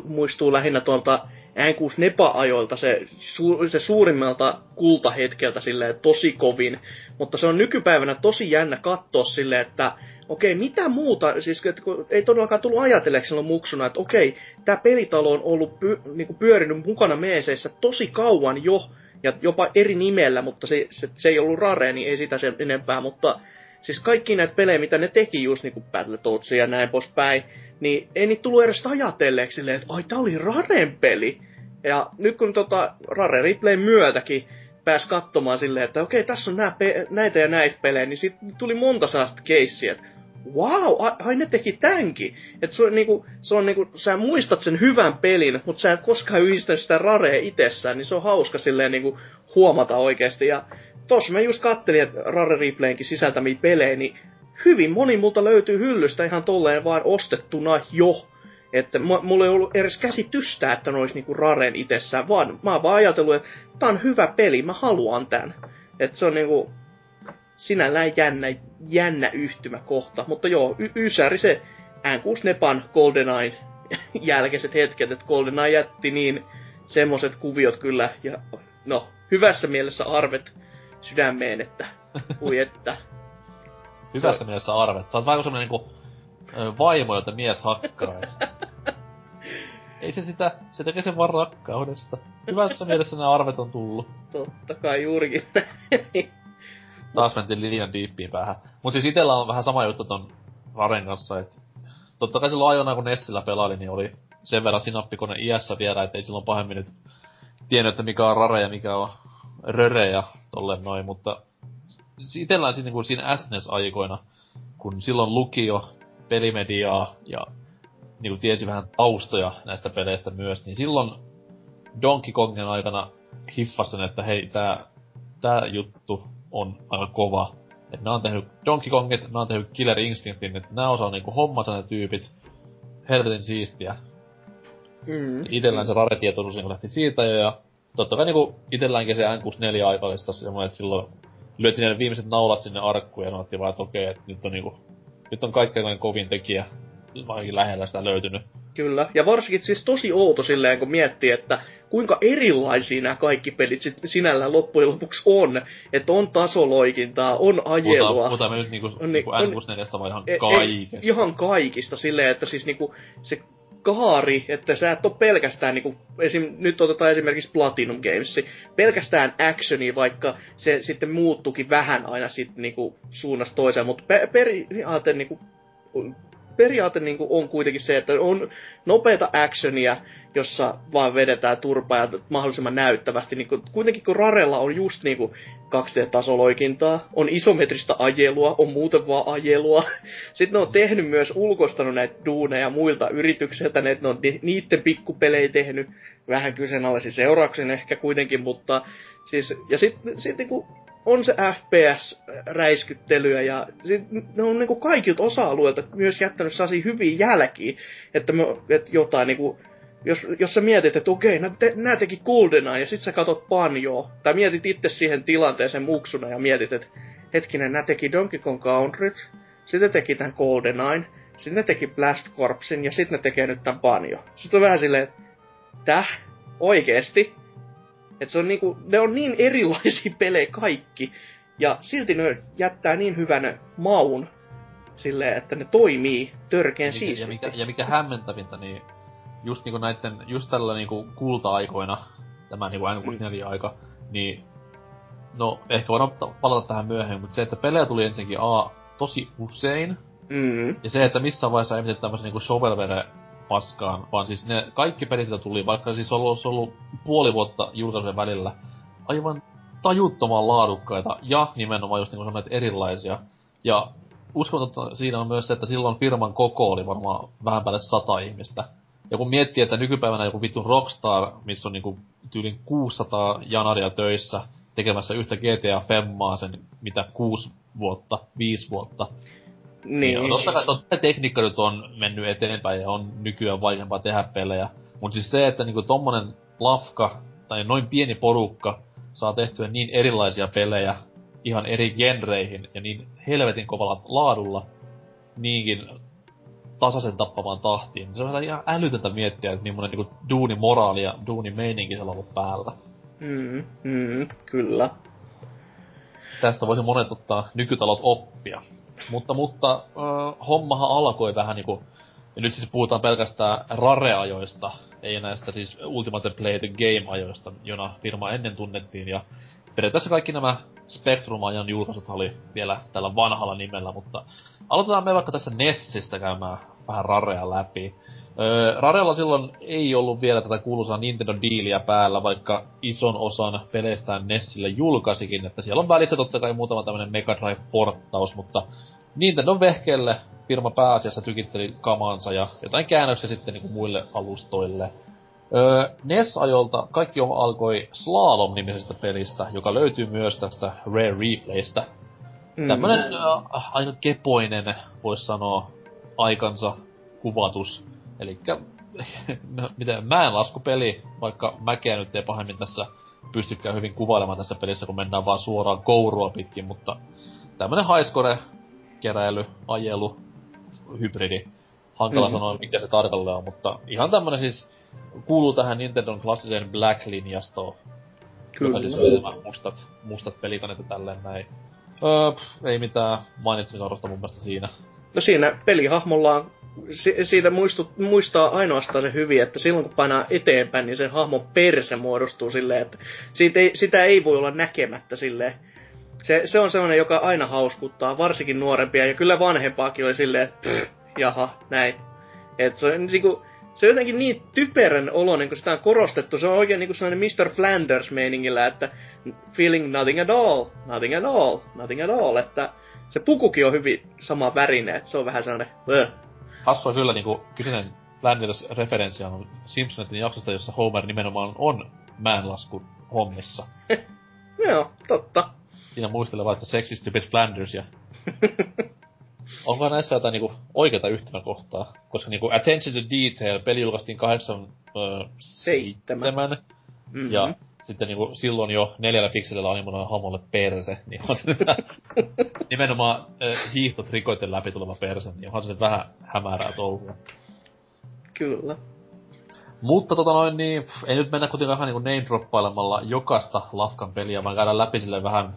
muistuu lähinnä tuolta N6 Nepa-ajoilta se suurimmalta kultahetkeltä silleen tosi kovin, mutta se on nykypäivänä tosi jännä katsoa silleen, että okei, mitä muuta, siis ei todellakaan tullut ajatelleeksi silloin muksuna, että okei, tämä pelitalo on ollut pyörinyt mukana meeseissä tosi kauan jo, ja jopa eri nimellä, mutta se ei ollut Rare, niin ei sitä sen enempää, mutta siis kaikki näitä pelejä, mitä ne teki just niinku Battletoadsia ja näin poispäin, niin ei niitä tullut edes ajatelleeksi silleen, että ai, tää oli Raren peli. Ja nyt kun Rare Replayn myötäkin pääsi katsomaan silleen, että okei, tässä on näitä ja näitä pelejä, niin sit tuli monta sellaista keissiä, että wow, ai ne teki tämänkin. Että se on niinku, sä muistat sen hyvän pelin, mutta sä et koskaan yhdistä sitä Rarea itsessään, niin se on hauska silleen niinku huomata oikeesti. Ja tossa mä just kattelin, että Rare Replaynkin sisältämiä pelejä, niin hyvin moni multa löytyy hyllystä ihan tolleen vaan ostettuna jo. Että mulla ei ollut edes käsitystä, että ne olisi niinku Raren itsessään, vaan mä oon vaan ajatellut, että tää on hyvä peli, mä haluan tän. Että se on niinku sinällään jännä yhtymäkohta. Mutta joo, ysäri se N6 Nepan GoldenEye jälkeiset hetket, että GoldenEye jätti niin semmoset kuviot kyllä, ja no, hyvässä mielessä arvet sydämeen, että ui että. Hyvässä mielessä arvet. Sä oot vähän semmonen niinku vaimo, jota mies hakkaa. Ei se sitä, se tekee sen vaan rakkaudesta. Hyvässä mielessä nämä arvet on tullut. Totta kai juurikin. Taas mentiin liian diippiin päähän. Mut siis itellä on vähän sama juttu ton Raren kanssa, et totta kai silloin ajoinaan kun Nessillä pelaili, niin oli sen verran sinappikone iässä vielä, et ei silloin pahemmin nyt tiennyt, että mikä on Rare ja mikä on Röre ja tolleen noin, mutta itellään sit niinku siinä SNES-aikoina, kun silloin lukio, pelimediaa ja niinku tiesi vähän taustoja näistä peleistä myös, niin silloin Donkey Kongen aikana hiffasin, että hei, tää juttu on aika kova. Et nää on tehnyt Donkey Kongit, nää on tehnyt Killer Instinctin, että nää osaa niinku hommansa ne tyypit. Helvetin siistiä. Itellään se Rare-tietoisuus niinku lähti siitä jo, ja totta kai niinku itelläänkin se N64 aika oli taas semmoinen, että silloin lyötiin ne viimeiset naulat sinne arkkuun ja sanottiin vaan, että okei, että nyt on niinku nyt on kaikkein kovin tekijä vaikin lähellä sitä löytynyt. Kyllä, ja varsinkin siis tosi outo silleen, kun miettii, että kuinka erilaisia nämä kaikki pelit sinällään loppujen lopuksi on. Että on tasoloikintaa, on ajelua. Puhutaan me nyt niinku N64 vai ihan kaikista? Ihan kaikista silleen, että siis niinku se kaari, että sä et ole pelkästään niinku, nyt otetaan esimerkiksi Platinum Games, pelkästään actionia, vaikka se sitten muuttuukin vähän aina sitten niinku suunnasta toiseen, mutta periaate niinku on kuitenkin se, että on nopeata actionia, jossa vaan vedetään turpaa ja mahdollisimman näyttävästi. Niinku, kuitenkin kun Rarella on just niinku 2D-tasoloikintaa, on isometristä ajelua, on muuten vaan ajelua. Sitten ne on tehnyt myös, ulkoistanut näitä duuneja muilta yrityksiltä, ne on niitten pikkupelejä tehnyt. Vähän kyseenalaisia seurauksia ehkä kuitenkin, mutta siis, ja sitten niinku on se FPS-räiskyttelyä ja ne on niinku kaikilta osa-alueilta myös jättänyt sellaisia hyviä jälkiä, että jotain niinku, jos sä mietit, että okei, nää teki GoldenEye ja sit sä katot Banjoa, tai mietit itse siihen tilanteeseen muksuna ja mietit, että hetkinen, nää teki Donkey Kong Countryt, sit ne teki tän GoldenEye, sit ne teki Blast Corpsin ja sit ne tekee nyt tän Banjo. Sit on vähän silleen, että täh, oikeesti? Et se on niinku, ne on niin erilaisia pelejä kaikki, ja silti ne jättää niin hyvän maun silleen, että ne toimii törkeen siististi. Ja mikä hämmentävintä, niin just niinku näitten, just tällä niinku kulta-aikoina, tämä niinku N64-aika, niin no ehkä voidaan palata tähän myöhemmin, mutta se, että pelejä tuli ensinnäkin tosi usein, ja se, että missään vaiheessa ei mitään tämmösen niinku shovelware-paskaan, vaan siis ne kaikki pelit, joita tuli, vaikka siis ollut puoli vuotta julkaisujen välillä, aivan tajuttoman laadukkaita ja nimenomaan just niinku sanoit erilaisia. Ja uskomatonta siinä on myös se, että silloin firman koko oli varmaan vähän päälle 100 ihmistä. Ja kun miettii, että nykypäivänä joku vittu Rockstar, missä on niinku tyylin 600 janaria töissä tekemässä yhtä GTA-femmaa sen mitä 5 vuotta. Niin. Ja totta kai tekniikka nyt on mennyt eteenpäin ja on nykyään vaikeampaa tehdä pelejä. Mut siis se, että niinku tommonen lafka tai noin pieni porukka saa tehtyä niin erilaisia pelejä ihan eri genreihin ja niin helvetin kovalla laadulla niinkin tasaisen tappamaan tahtiin. Se on ihan älytöntä miettiä, että millainen niinku duunimoraali ja duunimeininki siellä on ollut päällä. Kyllä. Tästä voisi monet ottaa nykytalot oppia. Mutta hommahan alkoi vähän niinku, ja nyt siis puhutaan pelkästään Rare-ajoista, ei näistä siis Ultimate Play the Game-ajoista, jona firma ennen tunnettiin. Ja periaatteessa kaikki nämä Spectrum-ajan julkaisut oli vielä tällä vanhalla nimellä, mutta aloitetaan me vaikka tässä Nessistä käymään vähän Rarea läpi. Rarella silloin ei ollut vielä tätä kuuluisaa Nintendo-diiliä päällä, vaikka ison osan peleistään Nessille julkaisikin, että siellä on välissä totta kai muutama tämmönen Mega Drive-porttaus, mutta Nintendon vehkeelle firma pääasiassa tykitteli kamansa ja jotain käännöksiä sitten niinku muille alustoille. NES-ajolta kaikki alkoi Slalom-nimisestä pelistä, joka löytyy myös tästä Rare Replaystä. Tämmönen aika kepoinen, voisi sanoa, aikansa kuvatus. Elikkä mäenlaskupeli, vaikka mäkeä nyt ei pahemmin tässä pystykään hyvin kuvailemaan tässä pelissä, kun mennään vaan suoraan kourua pitkin, mutta tämmönen highscore keräily, ajelu, hybridi. Hankala sanoa, mikä se tarkalleen on, mutta ihan tämmönen siis kuuluu tähän Nintendon klassiseen Black-linjastoon. Kyllä. Joka siis on mustat pelit on, että tälleen näin. Ei mitään mainitsemisarvosta mun mielestä siinä. No siinä pelihahmollaan siitä muistaa ainoastaan se hyvin, että silloin kun painaa eteenpäin, niin sen hahmon perse muodostuu silleen, että sitä ei voi olla näkemättä silleen. Se on sellainen, joka aina hauskuttaa, varsinkin nuorempia, ja kyllä vanhempaakin oli silleen, että jaha, näin. Et se on niinku, se on jotenkin niin typerän oloinen, kun sitä on korostettu. Se on oikein niinku sellainen Mr. Flanders-meiningillä, että feeling nothing at all, nothing at all, nothing at all. Että se pukukin on hyvin sama värinen, että se on vähän sellainen Hassua kyllä niinku kyseinen Flanders-referenssi on Simpsonetin jaksosta, jossa Homer nimenomaan on mäenlaskun hommissa. Joo, totta. Siinä muistelee vaan, että sexy stupid Flandersia. Onko näissä jotain niinku oikeata yhtymäkohtaa? Koska niinku Attention to Detail peli julkaistiin 87. Ja sitten niinku silloin jo 4 pikselillä animoidaan hamolle perse, niin on se nimenomaan hiihtotrikoiden läpi tuleva perse, niin onhan se nyt vähän hämärää touhua. Kyllä. Mutta ei nyt mennä kuitenkaan ihan niinku name-droppailemalla jokaista lafkan peliä, vaan käydään läpi silleen vähän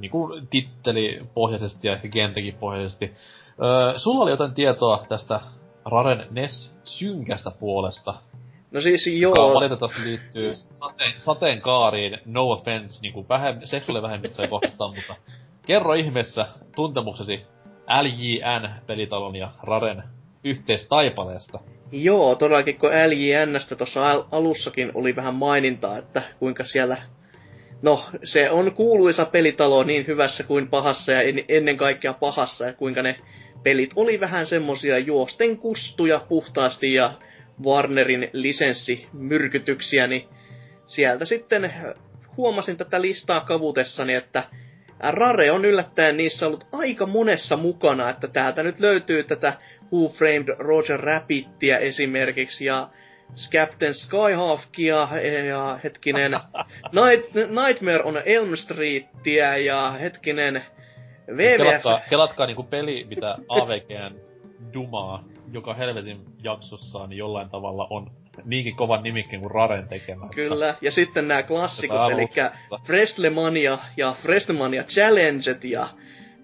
niinku tittelipohjaisesti ja ehkä genrekin pohjaisesti. Sulla oli jotain tietoa tästä Raren NES-synkästä puolesta. No siis joo. Joka valitettavasti liittyy sateenkaariin, no offense, niinku seksuaalivähemmistöjä kohtaan, mutta kerro ihmeessä tuntemuksesi LJN-pelitalon ja Raren yhteistaipaleesta. Joo, todellakin kun LJN:stä tuossa alussakin oli vähän mainintaa, että kuinka siellä... No, se on kuuluisa pelitalo niin hyvässä kuin pahassa ja ennen kaikkea pahassa, ja kuinka ne pelit oli vähän semmosia juosten kustuja puhtaasti ja Warnerin lisenssimyrkytyksiä, niin sieltä sitten huomasin tätä listaa kavutessani, että Rare on yllättäen niissä ollut aika monessa mukana, että täältä nyt löytyy tätä Who Framed Roger Rabbittia esimerkiksi, ja Captain Skyhawkia ja hetkinen Nightmare on Elm Streetia ja hetkinen WWF... Kelatkaa niinku peli, mitä AVG:n dumaa, joka helvetin jaksossaan niin jollain tavalla on niinkin kovan nimikin kuin Raren tekemässä. Kyllä, ja sitten nämä klassikot, eli Freslemania ja Freslemania Challenget ja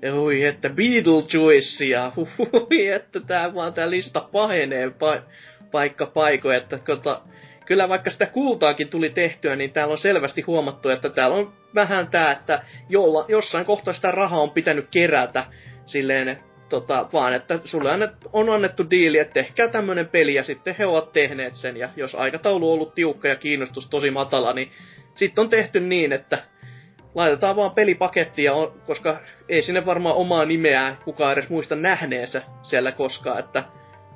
Ja hui, että Beetlejuice ja hui, että tää vaan tää lista pahenee paikka paikoin, että kyllä vaikka sitä kultaakin tuli tehtyä, niin täällä on selvästi huomattu, että täällä on vähän tää, että jossain kohtaa sitä rahaa on pitänyt kerätä silleen, vaan että sulle on annettu diili, että tehkää tämmönen peli ja sitten he ovat tehneet sen. Ja jos aikataulu on ollut tiukka ja kiinnostus tosi matala, niin sitten on tehty niin, että laitetaan vaan pelipakettia, koska ei sinne varmaan omaa nimeään kukaan edes muista nähneensä siellä koskaan, että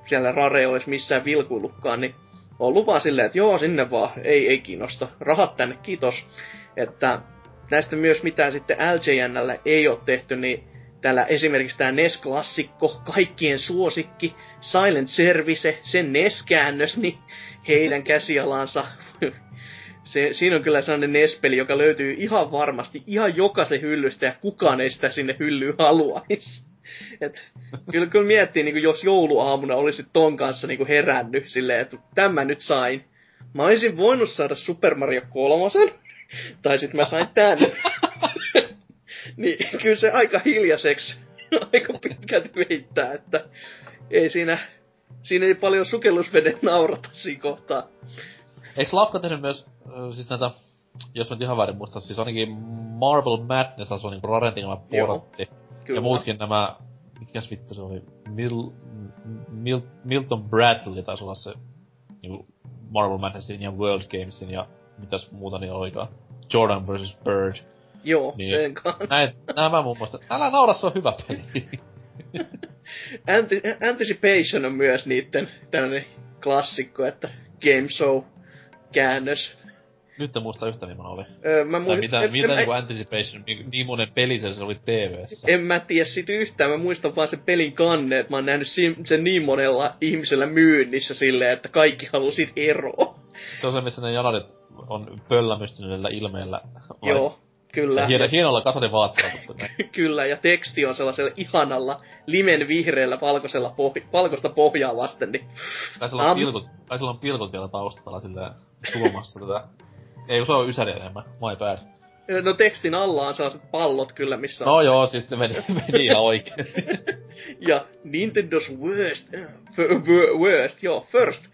siellä Rare olisi missään vilkuillutkaan, niin on ollut vaan silleen, että joo, sinne vaan, ei kiinnosta. Rahat tänne, kiitos. Että näistä myös mitä sitten LJN:llä ei ole tehty, niin täällä esimerkiksi tää NES-klassikko, kaikkien suosikki, Silent Service, sen NES-käännös, niin heidän käsialansa. Siinä on kyllä sellainen NES-peli, joka löytyy ihan varmasti ihan jokaisen hyllystä, ja kukaan ei sitä sinne hyllyyn haluaisi. Et, kyllä miettii, niin jos jouluaamuna olisit ton kanssa niin herännyt silleen, että tämän nyt sain. Mä olisin voinut saada Super Mario 3, tai sit mä sain tän. Niin kyllä se aika hiljaiseksi, aika pitkälti veittää, että ei siinä ei paljon sukellusveden naurata siinä kohtaa. Eiks Lafka tehnyt myös, siis näitä, jos mä nyt ihan väärin muistan, siis ainakin Marble Madness on niinku Raren tekemä portti. Kyllä. Ja muutkin nämä, mikäs vittu se oli, Milton Bradley taisi olla se niinku Marble Madnessin ja World Gamesin ja mitäs muuta niin olikaan. Jordan vs. Bird. Joo, niin. Sen kanssa. Nämä muun muassa. Älä naura, se on hyvä peli. Anticipation on myös niitten tämmönen klassikko, että game show käännös. Nyt en muista yhtä millainen oli. Mitä Anticipation, niin monen peli se oli TV:ssä. En mä tiedä siitä yhtään, mä muistan vaan sen pelin kannen, että mä oon nähnyt sen niin monella ihmisellä myynnissä silleen, että kaikki haluu siitä eroa. Se on se, missä ne janarit on pöllämystyneellä ilmeellä. Joo. Kyllä. Hienolla kasainen vaatteella. Kyllä, ja teksti on sellaisella ihanalla limen vihreällä valkoista pohjaa vasten. Niin. Tai sillä on pilkut vielä taustalla sillä tuomassa tätä. Ei, se on ysäri enemmän. My bad. No tekstin alla on sellaiset pallot kyllä, missä on. No joo, siis se meni ihan oikeesti. Ja Nintendo's first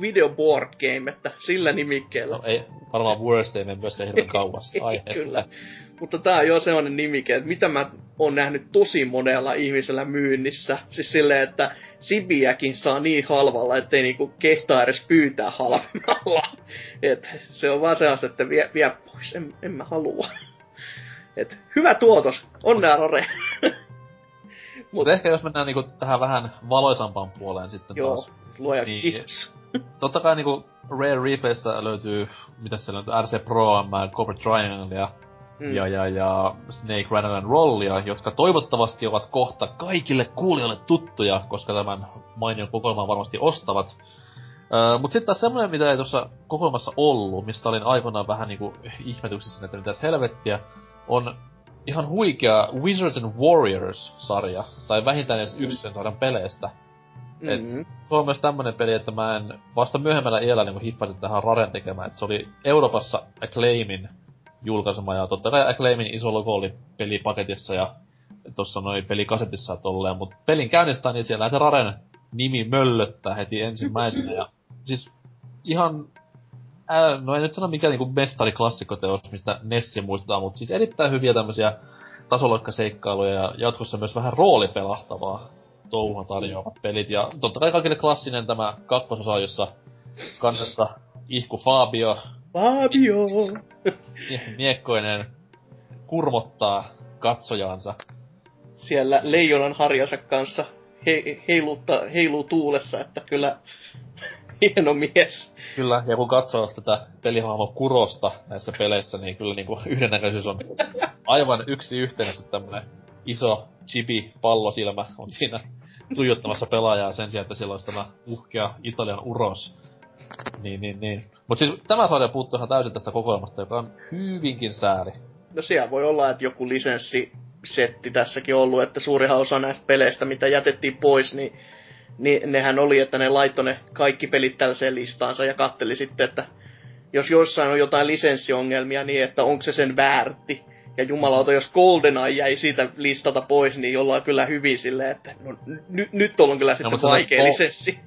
video board game, että sillä nimikkeellä. No ei, varmaan worst ei mene myöskään hirveen kauas aiheesta. Kyllä, mutta tää on jo sellainen nimike, että mitä mä oon nähnyt tosi monella ihmisellä myynnissä. Siis silleen, että Sibiäkin saa niin halvalla, ettei niinku kehtaa edes pyytää halvemmalla. Et se on vaan sellaista, että vie pois, en mä halua. Et hyvä tuotos, onnea Rare. Mutta ehkä jos mennään niinku tähän vähän valoisampaan puoleen sitten taas. Luoja niin, kiitos. Totta kai niinku Rare Replaystä löytyy, mitäs siellä on, RC Pro, Corporate Trianglea ja Snake Rattle and Rollia, jotka toivottavasti ovat kohta kaikille kuulijoille tuttuja, koska tämän mainion kokoelman varmasti ostavat. Mut sit taas semmonen, mitä ei tuossa kokoelmassa ollut, mistä olin aikoinaan vähän niinku ihmetyksissä, että mitäs helvettiä, on ihan huikea Wizards and Warriors-sarja, tai vähintään edes yksi sen sarjan peleistä. Mm-hmm. Se on myös tämmönen peli, että mä en vasta myöhemmällä iällä niin hippasin tähän Raren tekemään. Et se oli Euroopassa Acclaimin julkaisema, ja totta kai Acclaimin iso logo oli pelipaketissa ja tuossa noin pelikasetissa tolleen, mutta pelin käynnistään, niin siellä se Raren nimi möllöttää heti ensimmäisenä. Ja siis ihan... No en nyt sano mikään niinku mestari-klassikkoteos, mistä Nessi muistetaan, mutta siis erittäin hyviä tämmösiä tasoloikkaseikkailuja ja jatkossa myös vähän roolipelahtavaa touhua tarjoavat pelit. Ja totta kai kaikille klassinen tämä kakkososa, jossa kannassa ihku Fabio! Miekkoinen kurmottaa katsojaansa. Siellä leijonan harjansa kanssa heiluu tuulessa, että kyllä... Hieno mies. Kyllä, ja kun katsoo tätä pelihahmo Kurosta näissä peleissä, niin kyllä niinku yhdennäköisyys on aivan yksi yhteen, kun tämmönen iso chibi-pallosilmä on siinä tuijottamassa pelaajaa sen sijaan, että siellä olisi tämä uhkea Italian uros. Niin. Mut siis tämä sarja puuttuu ihan täysin tästä kokoelmasta, joka on hyvinkin sääli. No siellä voi olla, että joku lisenssisetti tässäkin on ollut, että suurinhan osa näistä peleistä, mitä jätettiin pois, niin nehän oli, että ne laittoi ne kaikki pelit tällaiseen listaansa ja katteli sitten, että jos jossain on jotain lisenssiongelmia, niin että onko se sen väärti. Ja jumalauta, jos GoldenEye jäi siitä listalta pois, niin ollaan kyllä hyvin silleen, että no, nyt on kyllä sitten vaikea lisenssi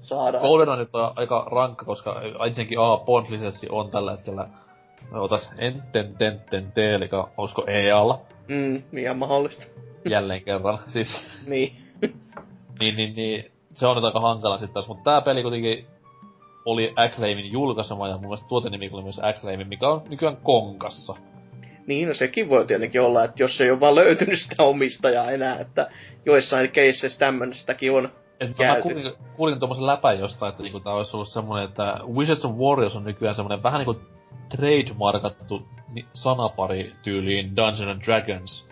saada. GoldenEye nyt on aika rankka, koska ensinnäkin Bond-lisenssi on tällä hetkellä, otas NTT, eli olisiko EA-alla. Ihan mahdollista. Jälleen kerran, siis. Niin. Se on nyt aika hankala sitten taas, mutta tää peli kuitenkin oli Acclaimin julkaisema, ja mun mielestä tuotenimi oli myös Acclaimin, mikä on nykyään Konkassa. Niin, no sekin voi tietenkin olla, että jos ei ole vaan löytynyt sitä omistajaa enää, että joissain keisseissä tämmöistäkin on käyty. Mä kuulin tommosen läpän jostain, että niinku tää olisi ollut semmonen, että Wizards of Warriors on nykyään semmonen vähän niinku trademarkattu sanapari tyyliin Dungeons and Dragons.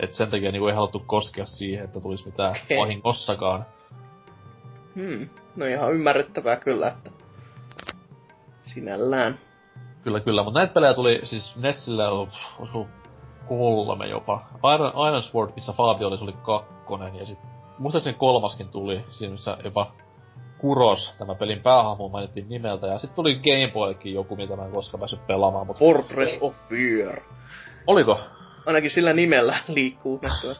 Et sen takia niinku ei haluttu koskea siihen, että tulisi mitään vahingossakaan. No ihan ymmärrettävää kyllä, että sinällään. Kyllä, mutta näitä pelejä tuli siis Nessillä osu 3 jopa. Iron Sword, missä Fabio oli, se oli 2, ja sit muistaakseni 3 tuli, siinä missä jopa Kuros, tämä pelin päähahmo, mainittiin nimeltä, ja sit tuli Game Boykin joku, mitä mä en koskaan päässyt pelaamaan, mutta... Fortress of Fear. Oliko? Ainakin sillä nimellä liikkuu näkyvä.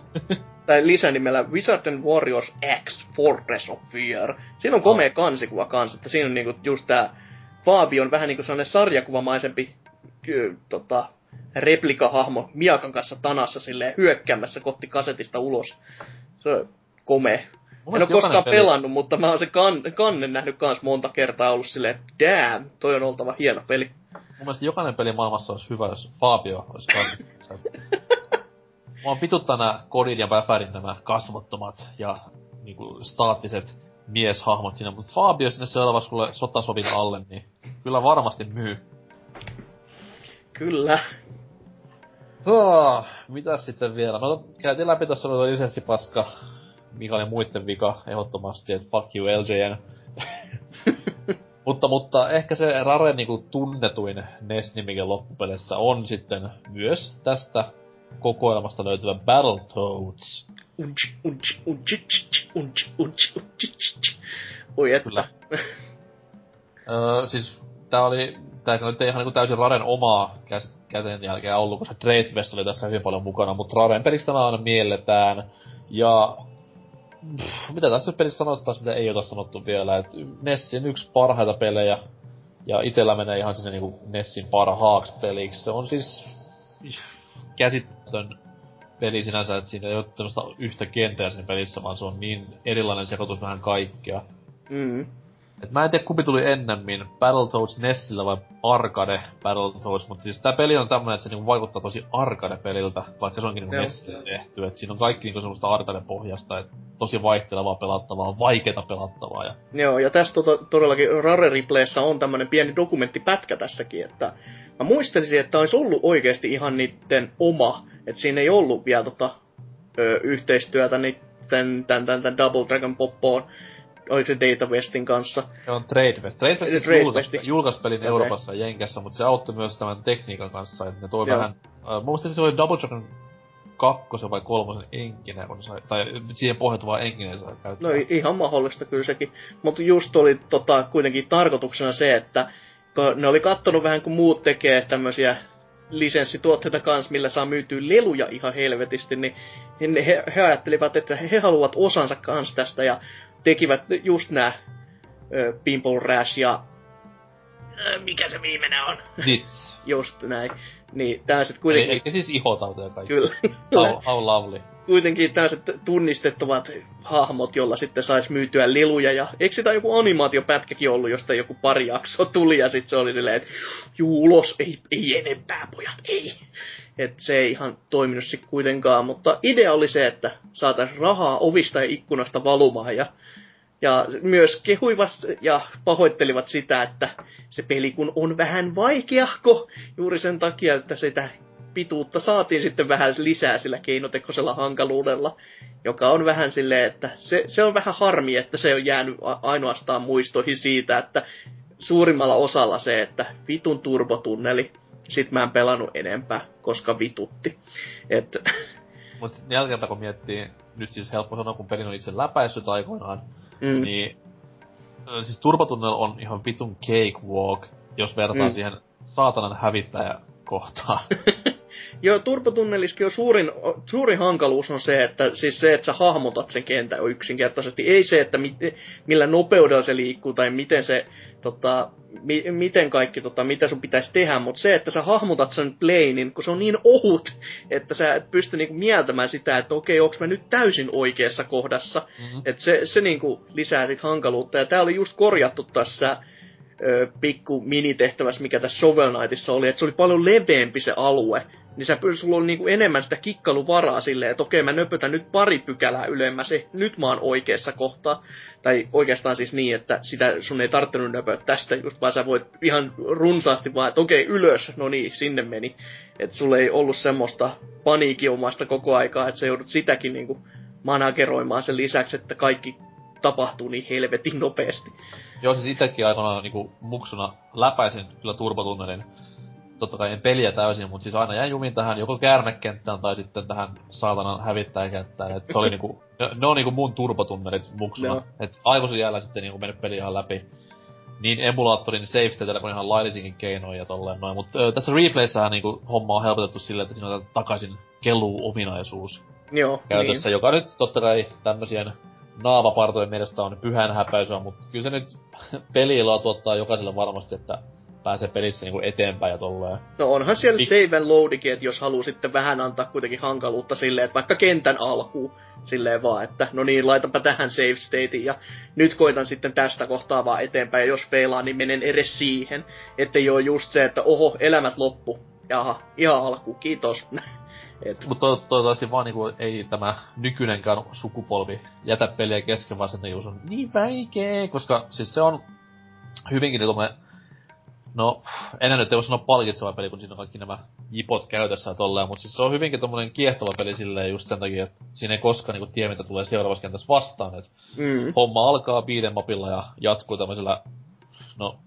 Tai lisänimellä Wizard and Warriors X Fortress of Fear. Siinä on komea kansikuva kans, että siinä on niinku just tää... Faabi on vähän niinku sellainen sarjakuvamaisempi replikahahmo miakan kanssa tanassa silleen hyökkäämässä kohti kasetista ulos. Se on komee. En oo koskaan pelannut, mutta mä oon sen kannen nähnyt kans monta kertaa, ollut silleen, damn, toi on oltava hieno peli. Mun mielestä jokainen peli maailmassa olisi hyvä, jos Fabio olisi kanssa. Mä oon pituttaa nää kodin ja väfärin nämä kasvottomat ja niinku staattiset mieshahmot siinä, mutta Fabio sinne seuraavaksi kuule sotasovin alle, niin kyllä varmasti myy. Kyllä. Mitäs sitten vielä? No käytiin läpi tässä oli lisenssipaska, mikä oli muitten vika ehdottomasti, että fuck you LJN. mutta ehkä se Rare niinku tunnetuin NES-nimike loppupeleissä on sitten myös tästä kokoelmasta löytyvä Battletoads. Oi että. Siis tää oli ihan niinku täysin Raren omaa käteen jälkeen ollut, koska Trade West oli tässä hyvin paljon mukana, mutta Raren pelistä tämä aina mielletään. Ja mitä tässä pelistä sanotaan, mitä ei ole sanottu vielä, että Nessin yksi parhaita pelejä, ja itellä menee ihan sinne niinku Nessin parhaaksi peliksi. Se on siis käsittämätön peli sinänsä, että siinä ei ole tämmöstä yhtä kenttää siinä pelissä, vaan se on niin erilainen sekoitus vähän kaikkea. Et mä en tiedä, kumpi tuli ennemmin, Battletoads Nessillä vai Arcade Battletoads, mutta siis tää peli on tämmönen, että se niinku vaikuttaa tosi Arcade-peliltä, vaikka se onkin niinku Nessillä tehty, et siinä on kaikki niinku semmoista Arcade-pohjasta, et tosi vaihtelevaa pelattavaa, vaikeeta pelattavaa. Ja... Joo, ja tässä todellakin Rare Replayssä on tämmönen pieni dokumenttipätkä tässäkin, että mä muistelisin, että olisi ollut oikeesti ihan niitten oma, että siinä ei ollut vielä yhteistyötä niitten tän Double Dragon Poppoon, oliko se Data Westin kanssa? Se on Trade West. Trade West julkaisi pelin Euroopassa ja Jenkessä, mutta se auttoi myös tämän tekniikan kanssa, että ne toi vähän... Mun mielestä se oli Double Dragon 2 vai 3 enkinen, tai siihen pohjautuvaa enkineen saa käyttää. No ihan mahdollista kyllä sekin, mutta just oli kuitenkin tarkoituksena se, että ne oli kattonut vähän kun muut tekee tämmösiä lisenssituotteita kans, millä saa myytyä leluja ihan helvetisti, niin he ajattelivat, että he haluavat osansa kans tästä ja tekivät just nää Pimple Rash ja... mikä se viimeinen on? Zits. Just näin. Niin tämmöset kuitenkin... Eikä siis ihotautoja kaikki. Kyllä. How lovely. Kuitenkin tämmöset tunnistettavat hahmot, jolla sitten sais myytyä leluja ja... Eikö sitä joku animaatiopätkäkin ollut, josta joku pari jaksoa tuli ja sit se oli silleen, että... Juu, ulos, ei enempää pojat, ei. Et se ei ihan toiminut sit kuitenkaan, mutta idea oli se, että saatais rahaa ovista ja ikkunasta valumaan ja... Ja myös kehuivat ja pahoittelivat sitä, että se peli kun on vähän vaikeahko juuri sen takia, että sitä pituutta saatiin sitten vähän lisää sillä keinotekoisella hankaluudella, joka on vähän silleen, että se on vähän harmi, että se on jäänyt ainoastaan muistoihin siitä, että suurimmalla osalla se, että vitun turbotunneli, sit mä en pelannut enempää, koska vitutti. Mut jälkeenpä kun miettii, nyt siis helppo sanoa, kun pelin on itse läpäissyt aikoinaan, niin siis turbotunnel on ihan vitun cakewalk, jos vertaa siihen saatanan hävittäjä kohtaan. Joo, turpatunneliskin on suurin hankaluus on se, että siis se, että sä hahmotat sen kentän on yksinkertaisesti. Ei se, että millä nopeudella se liikkuu tai miten se, miten kaikki, mitä sun pitäisi tehdä, mutta se, että sä hahmotat sen planein, kun se on niin ohut, että sä et pysty niinku mieltämään sitä, että okei, onko mä nyt täysin oikeassa kohdassa. Mm-hmm. Että se niinku lisää sit hankaluutta. Ja tää oli just korjattu tässä pikku minitehtävässä, mikä tässä Shovel Knightissa oli, että se oli paljon leveämpi se alue, niin sulla oli niinku enemmän sitä kikkailuvaraa silleen, että okei, mä nöpötän nyt pari pykälää ylemmäs, nyt mä oon oikeassa kohtaa. Tai oikeastaan siis niin, että sitä sun ei tarttunut nöpöä tästä just, vaan sä voit ihan runsaasti vaan, että okei, ylös, no niin, sinne meni. Että sulla ei ollut semmoista paniikinomaista koko aikaa, että sä joudut sitäkin niinku manageroimaan sen lisäksi, että kaikki tapahtuu niin helvetin nopeasti. Joo, siis itsekin aikanaan niinku muksuna läpäisin kyllä turpatunnelin. Totta kai en peliä täysin, mutta siis aina jäin jumin tähän joko käärmekenttään tai sitten tähän saatanan hävittäjäkenttään. Et se oli niinku, ne on niinku mun turpatunnelit muksuna. No. Et aivosin jäällä sitten niinku mennyt peli ihan läpi. Niin emulaattorin save-stateillä kuin ihan laillisinkin keinoin ja tolleen noin. Mut tässä replayssähän niinku homma on helpotettu silleen, että siinä on takaisin keluu-ominaisuus. Joo, käytössä, niin. Joka nyt totta kai tämmösien naavapartojen mielestä on pyhänhäpäisyä, mutta kyllä se nyt peliilaa tuottaa jokaiselle varmasti, että pääsee pelissä niinku eteenpäin ja tolleen. No onhan siellä save and loadikin, että jos haluu sitten vähän antaa kuitenkin hankaluutta silleen, että vaikka kentän alkuun silleen vaan, että no niin, laitapa tähän save stateen ja nyt koitan sitten tästä kohtaa vaan eteenpäin ja jos feilaan, niin menen edes siihen. Ettei oo just se, että oho, elämät loppu. Jaha, ihan alku, kiitos. Mutta toivottavasti vaan niinku ei tämä nykyinenkään sukupolvi jätä peliä kesken, vaan se on niin vaikee, koska siis se on hyvinkin tommonen, no enää nyt ei voi sanoa palkitseva peli, kun siinä on kaikki nämä jipot käytössä ja tolleen, mutta siis se on hyvinkin tommonen kiehtova peli silleen just sen takia, että siinä ei koskaan niinku tie, mitä tulee seuraavassa kentässä vastaan, että homma alkaa beat'em upilla ja jatkuu tämmöisellä, no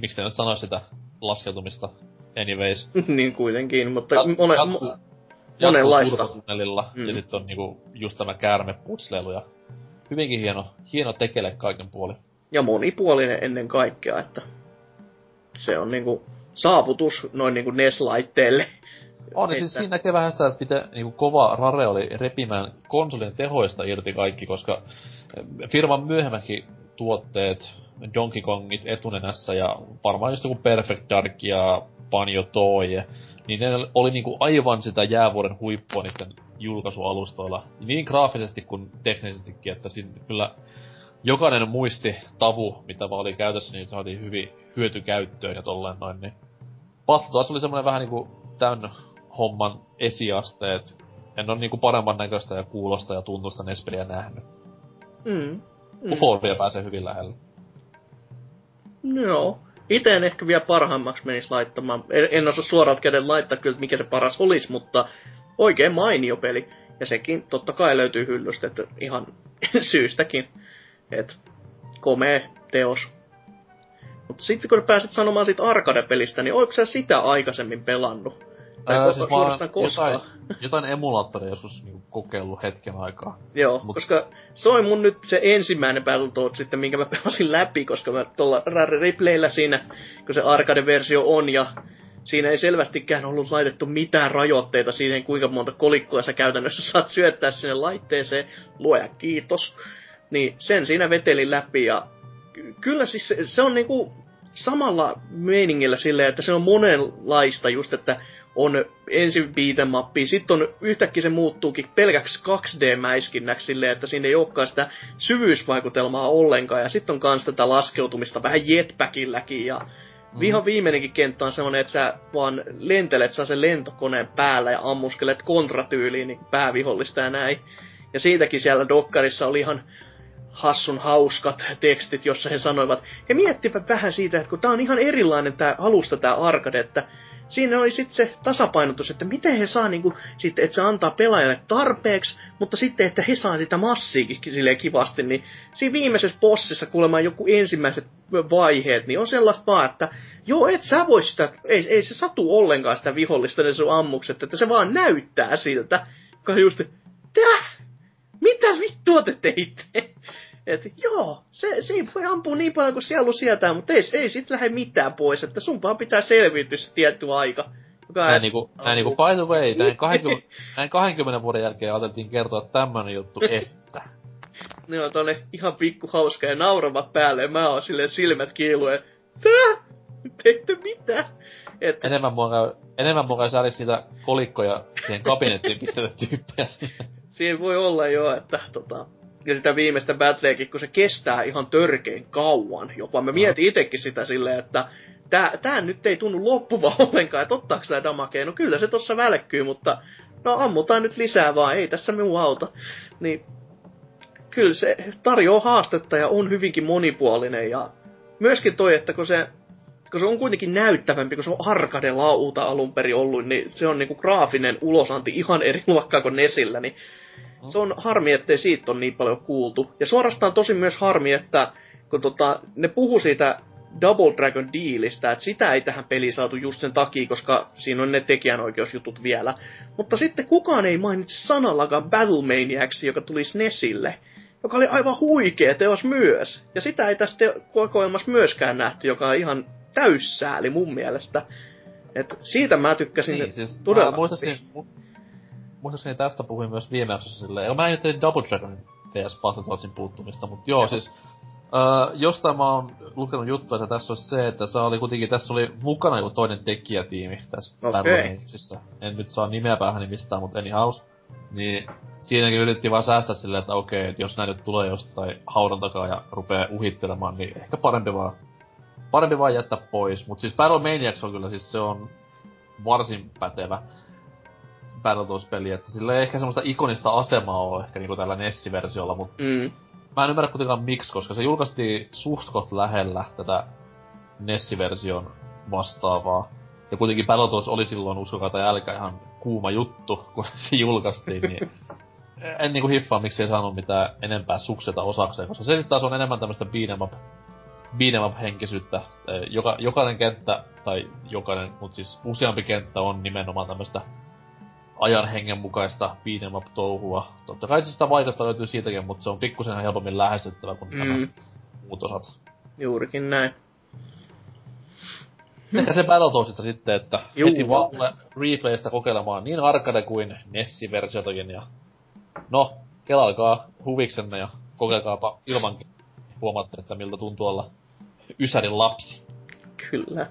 miksi te nyt sanois sitä laskeutumista? Anyways. niin kuitenkin, mutta monenlaista. Jatkuu turvatunnelilla, ja sit on niinku just tämä käärmeputsleilu, ja hyvinkin hieno tekele kaiken puolin. Ja monipuolinen ennen kaikkea, että se on niinku saavutus noin niinku NES-laitteelle. On, niin siis siinä näkee vähän sitä, että miten niinku kova Rare oli repimään konsolin tehoista irti kaikki, koska firman myöhemmätkin tuotteet, Donkey Kongit etunenässä ja varmaan just joku Perfect Dark ja Banjo-Toie, niin ne oli niinku aivan sitä jäävuoren huippua niiden julkaisualustoilla. Niin graafisesti kuin teknisestikin, että siinä kyllä jokainen muistitavu, mitä vaan oli käytössä, niin saatiin hyvin hyötykäyttöön ja tolleen noin. Niin Battletoads oli semmoinen vähän niinku tän homman esiaste, et en oo niinku paremman näköistä ja kuulosta ja tuntusta NES-peliä nähnyt. Uforia pääsee hyvin lähelle. Joo. Itse en ehkä vielä parhaimmaksi menisi laittamaan. En osaa suoraan käden laittaa kyllä, mikä se paras olisi, mutta oikein mainio peli. Ja sekin totta kai löytyy hyllystä, että ihan syystäkin. Et komea teos. Mutta sitten kun pääset sanomaan siitä arcade-pelistä, niin ootko sä sitä aikaisemmin pelannut? Siis jotain emulaattoria joskus niinku kokeillut hetken aikaa. Joo, koska se oli mun nyt se ensimmäinen Battletoads sitten, minkä mä pelasin läpi, koska mä tuolla Rare Replayllä siinä, kun se arcade-versio on, ja siinä ei selvästikään ollut laitettu mitään rajoitteita siihen, kuinka monta kolikkoa sä käytännössä saat syöttää sinne laitteeseen, luoja kiitos. Niin sen siinä vetelin läpi, ja kyllä siis se on niinku samalla meiningillä silleen, että se on monenlaista just, että on ensin beat'em upia, sitten on yhtäkkiä se muuttuukin pelkäksi 2D-mäiskinnäksi silleen, että siinä ei olekaan sitä syvyysvaikutelmaa ollenkaan, ja sitten on kans tätä laskeutumista vähän jetpäkilläkin, ja ihan viimeinenkin kenttä on semmonen, että sä vaan lentelet sen lentokoneen päällä ja ammuskelet kontratyyliin niin päävihollista ja näin. Ja siitäkin siellä dokkarissa oli ihan hassun hauskat tekstit, jossa he sanoivat, he miettivät vähän siitä, että kun tää on ihan erilainen tää alusta tää arcade, että siinä oli sitten se tasapainotus, että miten he saa niinku, sitten, että se antaa pelaajalle tarpeeksi, mutta sitten, että he saa sitä massiikin silleen kivasti, niin siinä viimeisessä bossissa kuulemaan joku ensimmäiset vaiheet, niin on sellaista vaan, että joo, et sä voi sitä, ei se satu ollenkaan sitä vihollista ne sun ammukset, että se vaan näyttää siltä, kun just, mitä vittua te teitte? Että joo, se ei voi ampua niin paljon kuin sielu sieltään, mutta ei sit lähde mitään pois, että sun vaan pitää selviytyä se tietty aika. Näin niinku, by the way, näin 20 vuoden jälkeen ajateltiin kertoa tämmönen juttu, että... Ne on tonne ihan pikku hauska ja nauravat päälle, ja mä oon silleen silmät kiiluen, tää? Teitä mitä? Et... Enemmän mua käy säädiksi niitä kolikkoja siihen kabinettiin pistetä tyyppiä sinne. Siinä voi olla jo, että tota... Ja sitä viimeistä battleakin, kun se kestää ihan törkein kauan jopa. Mä mietin itekin sitä silleen, että... Tää nyt ei tunnu loppuva ollenkaan, että ottaako tää damakea? No kyllä se tossa välkkyy, mutta no ammutaan nyt lisää vaan, ei tässä minua auta. Niin kyllä se tarjoaa haastetta ja on hyvinkin monipuolinen ja myöskin toi, että kun se on kuitenkin näyttävämpi, kun se on arcade-lauta alun perin ollut, niin se on niinku graafinen ulosanti ihan eri luokkaa kuin Nesillä, niin se on harmi, ettei siitä ole niin paljon kuultu. Ja suorastaan tosi myös harmi, että kun ne puhu siitä Double Dragon Dealista, että sitä ei tähän peliin saatu just sen takia, koska siinä on ne tekijänoikeusjutut vielä. Mutta sitten kukaan ei mainitsi sanallakaan Battle Maniacsia, joka tuli SNESille, joka oli aivan huikea teos myös. Ja sitä ei tästä kokoelmassa myöskään nähty, joka on ihan täyssääli mun mielestä. Et siitä mä tykkäsin niin, siis, todella. Muistaakseni tästä puhuin myös viime jaksossa silleen. Mä en ajattelin Double Dragon vs. Battletoadsin puuttumista, mutta joo siis... jostain mä oon lukenut juttua, että tässä olisi se, että tässä oli mukana joku toinen tekijätiimi tässä Battle-Maniacsissa. En nyt saa nimeä päähän mistään, mutta anyhow. Niin siinäkin yritettiin vaan säästää silleen, että okei, että jos nää nyt tulee jostain haudan takaa ja rupee uhittelemaan, niin ehkä parempi vaan jättää pois. Mut siis Battle-Maniacs on kyllä, siis se on varsin pätevä Battletoads-peli, että sillä ei ehkä semmoista ikonista asemaa ole ehkä niinku tällä NES-versiolla, mut... Mä en ymmärrä kuitenkaan miksi, koska se julkaistiin suht lähellä tätä NES-version vastaavaa. Ja kuitenkin Battletoads oli silloin, uskokaa tai älkää, ihan kuuma juttu, kun se julkaistiin, niin... En niinku hiffaa, miksi ei saanut mitään enempää sukseta osakseen, koska se taas on enemmän tämmöstä beat'em up-henkisyyttä. Jokainen kenttä, tai jokainen, mut siis useampi kenttä on nimenomaan tämmöstä ajan hengen mukaista beat'em up-touhua. Totta kai se sitä vaikeutta löytyy siitäkin, mutta se on pikkusen helpommin lähestyttävä kuin nämä muut osat. Juurikin näin. Ehkä se Battletoadsista sitten, että heti vaan replaystä kokeilemaan niin arcade kuin NES-versiotakin. Ja... No, kelaakaa huviksenne ja kokeilkaapa ilmankin. Huomaatte, että miltä tuntuu olla ysärin lapsi. Kyllä.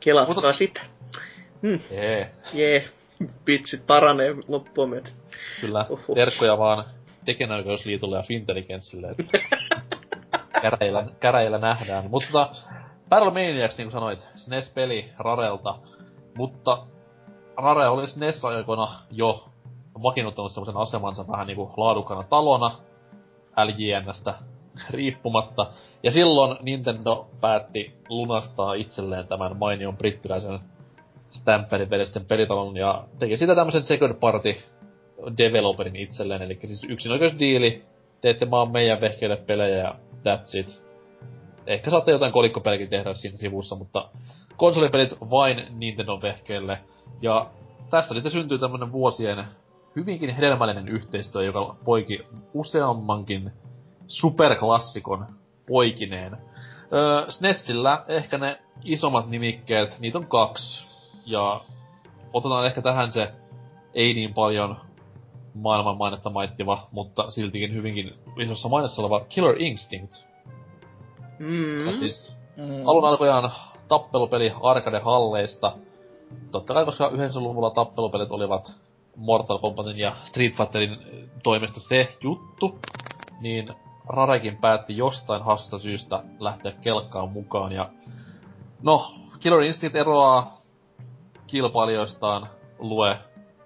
Kelatkaa sitä. Jee. Pitsit paranee loppua myötä. Kyllä, terkkoja vaan tekijänoikeusliitolle ja Fintelligenssille, että käräjillä nähdään. Mutta Battle Maniacs, niin kuin sanoit, SNES-peli Rarelta, mutta Rare oli SNES-aikoina jo vakiinnuttanut semmoisen asemansa vähän niinku laadukkana talona, LJN:stä riippumatta. Ja silloin Nintendo päätti lunastaa itselleen tämän mainion brittiläisen Stamperin velisten pelitalon ja teki sitä tämmösen second party developerin itselleen, elikkä siis yksinoikeusdiili, teette vaan meidän vehkeille pelejä ja that's it. Ehkä saatte jotain kolikkopelikin tehdä siinä sivussa, mutta konsolipelit vain Nintendon vehkeille. Ja tästä sitten syntyy tämmönen vuosien hyvinkin hedelmällinen yhteistyö, joka poiki useammankin superklassikon poikineen. SNESillä ehkä ne isommat nimikkeet, niitä on 2. Ja otetaan ehkä tähän se ei niin paljon maailman mainetta maittiva, mutta siltikin hyvinkin isossa mainessa oleva Killer Instinct. Siis alun alkojaan tappelupeli arcade-halleista. Totta kai, koska 90-luvulla tappelupelit olivat Mortal Kombatin ja Street Fighterin toimesta se juttu, niin Rarekin päätti jostain hassusta syystä lähteä kelkkaan mukaan. Ja no, Killer Instinct eroaa kilpailijoistaan lue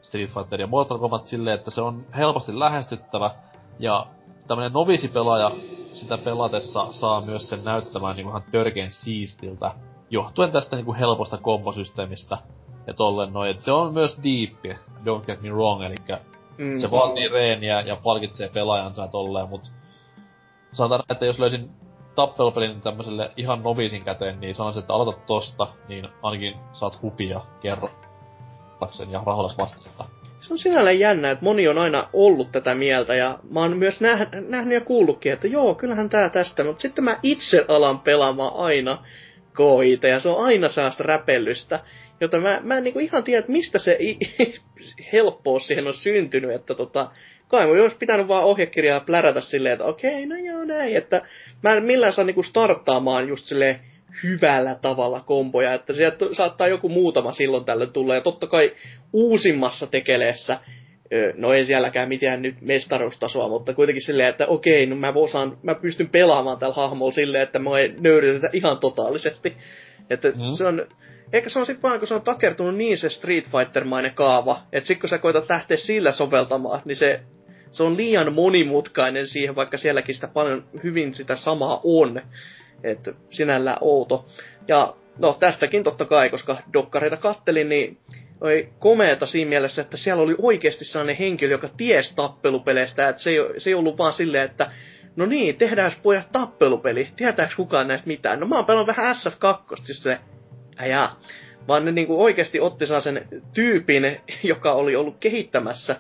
Street Fighter ja Mortal Kombat silleen, että se on helposti lähestyttävä ja tämmönen novisipelaaja sitä pelatessa saa myös sen näyttämään niinku ihan törkeen siistiltä johtuen tästä niinku helposta kombosysteemistä ja tolleen noin. Et se on myös diippi, don't get me wrong, elikkä se vaatii reeniä ja palkitsee pelaajansa tolleen, mut sanotaan, että jos löysin tappelupelin tämmöselle ihan novisin käteen, niin sanoisin, että aloita tosta, niin ainakin saat hupia kerrotakseen ja rahoitas vastetta. Se on sinällään jännä, että moni on aina ollut tätä mieltä, ja mä oon myös nähnyt ja kuullutkin, että joo, kyllähän tää tästä, mutta sitten mä itse alan pelaamaan aina KI:tä ja se on aina saasta räpellystä. Jota mä en niinku ihan tiedä, että mistä se helppous siihen on syntynyt, että kai mun olisi pitänyt vaan ohjekirjaa plärätä silleen, että okei, no joo näin, että mä en millään saa niinku starttaamaan just silleen hyvällä tavalla komboja, että sieltä saattaa joku muutama silloin tällöin tulla, ja totta kai uusimmassa tekeleessä, no ei sielläkään mitään nyt mestaruustasoa, mutta kuitenkin silleen, että okei, no mä pystyn pelaamaan tällä hahmolla silleen, että mä en nöyritetä ihan totaalisesti, että se on... Eikä se on sit vaan, kun se on takertunut niin se Street Fighter-mainen kaava, että sit kun sä koetat lähteä sillä soveltamaan, niin se on liian monimutkainen siihen, vaikka sielläkin sitä paljon hyvin sitä samaa on. Että sinällään outo. Ja no tästäkin totta kai, koska dokkareita kattelin, niin oli komeeta siinä mielessä, että siellä oli oikeesti sellainen henkilö, joka tiesi tappelupeleistä, että se ei ollut vaan silleen, että no niin, tehdääs pojat tappelupeli, tietääks kukaan näistä mitään. No mä oon pelannut vähän SF2, siis se... Ajaa. Vaan ne niinku oikeesti otti sen tyypin, joka oli ollut kehittämässä.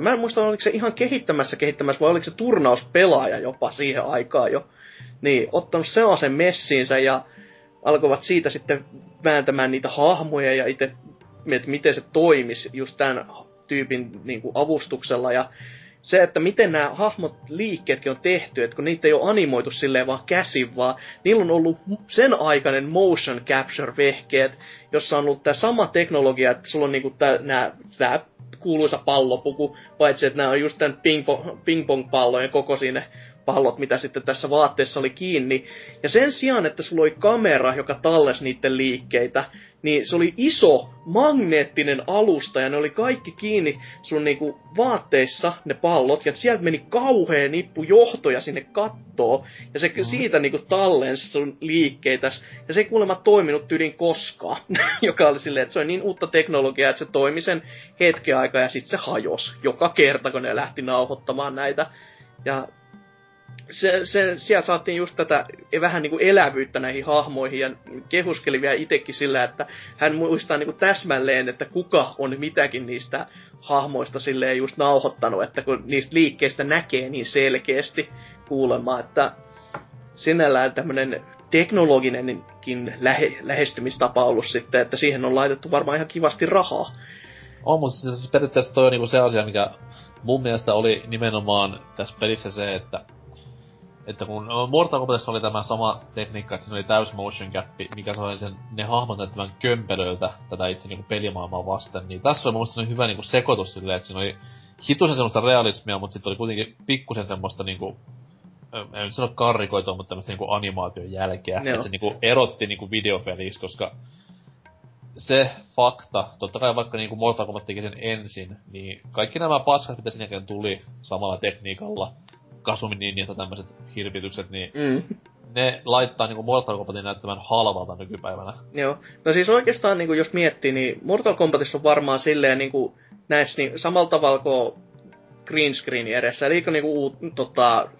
Mä en muista, oliko se ihan kehittämässä, vai oliko se turnauspelaaja jopa siihen aikaan jo. Niin, ottanut sellaisen messiinsä ja alkoivat siitä sitten vääntämään niitä hahmoja ja itse, että miten se toimisi just tämän tyypin niinku avustuksella. Ja se, että miten nämä hahmot liikkeetkin on tehty, että kun niitä ei ole animoitu silleen vaan käsin, vaan niillä on ollut sen aikainen motion capture-vehkeet, jossa on ollut tämä sama teknologia, että sulla on niinku tämä kuuluisa pallopuku, paitsi että nämä on just tämän ping-pong-pallojen koko siinä pallot, mitä sitten tässä vaatteessa oli kiinni. Ja sen sijaan, että sulla oli kamera, joka tallesi niiden liikkeitä, niin se oli iso, magneettinen alusta, ja ne oli kaikki kiinni sun niinku vaatteissa, ne pallot, ja sieltä meni kauhea nippu johtoja sinne kattoon, ja se siitä niinku tallensi sun liikkeitäs, ja se ei kuulemma toiminut tyylin koskaan, joka oli silleen, että se oli niin uutta teknologiaa, että se toimi sen hetken aikaa, ja sitten se hajosi joka kerta, kun ne lähti nauhoittamaan näitä, ja sieltä saatiin just tätä vähän niinku elävyyttä näihin hahmoihin ja kehuskeli vielä itsekin sillä, että hän muistaa niinku täsmälleen, että kuka on mitäkin niistä hahmoista silleen just nauhoittanut, että kun niistä liikkeistä näkee niin selkeästi kuulemaan, että sinällään tämmönen teknologinenkin lähestymistapa ollut sitten, että siihen on laitettu varmaan ihan kivasti rahaa. On, mutta siis periaatteessa toi on niinku se asia, mikä mun mielestä oli nimenomaan tässä pelissä se, että kun Mortal Kombatissa oli tämä sama tekniikka, että siinä oli täys motion gap, mikä sai ne hahmot näyttävän kömpelöltä tätä itse niinku pelimaailmaa vasten, niin tässä oli mun mielestä hyvä niinku sekoitus silleen, että siinä oli hitusen semmoista realismia, mutta sitten oli kuitenkin pikkusen semmoista niinku, en nyt sano karrikoitua, mutta tämmöistä niinku animaation jälkeä, että se niinku erotti niinku videopelissä, koska se fakta, totta kai vaikka niinku Mortal Kombat teki sen ensin, niin kaikki nämä paskat, mitä sinne tuli samalla tekniikalla, Kasuminin ja tämmöiset hirvitykset, niin ne laittaa niinku Mortal Kombatin näyttämään halvalta nykypäivänä. Joo. No siis oikeastaan niinku jos miettii, niin Mortal Kombatissa on varmaan silleen niinku näissä niin samalla tavalla kuin green screen edessä. Eli niinku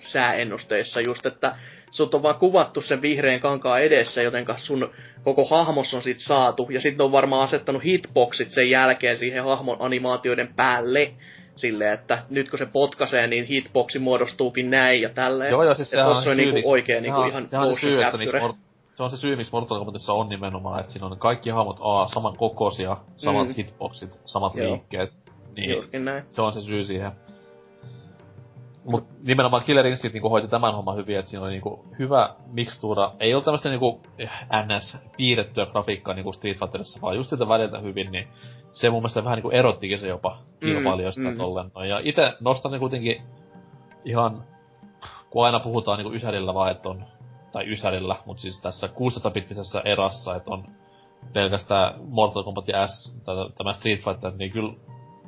sääennusteissa just, että sut on vaan kuvattu sen vihreän kankaan edessä, jotenka sun koko hahmos on sit saatu. Ja sit on varmaan asettanut hitboxit sen jälkeen siihen hahmon animaatioiden päälle. Silleen, että nyt kun se potkaisee, niin hitboxi muodostuukin näin ja tälleen. Joo, siis sehän on se syy, niinku oikein niinku ihan motion capture. Se on se syy, miksi Mortal Kombatissa on nimenomaan, että siinä on kaikki hahmot samankokoisia, samat hitboxit, samat liikkeet. Niin, se on se syy siihen. Mut nimenomaan Killer Instinct niinku hoiti tämän homman hyvin, että siinä oli niinku hyvä mikstuura. Ei ollut tämmöstä niinku NS-piirrettyä grafiikkaa niinku Street Fighterissa, vaan just sitä väliltä hyvin, niin se mun mielestä vähän niinku erottikin se jopa kilpailijoista tolleen. Ja ite nostan ne kuitenkin ihan, kun aina puhutaan niinku ysärillä vaan, että on, tai ysärillä, mut siis tässä 600-bittisessä erassa, että on pelkästään Mortal Kombat ja tämä Street Fighter, niin kyllä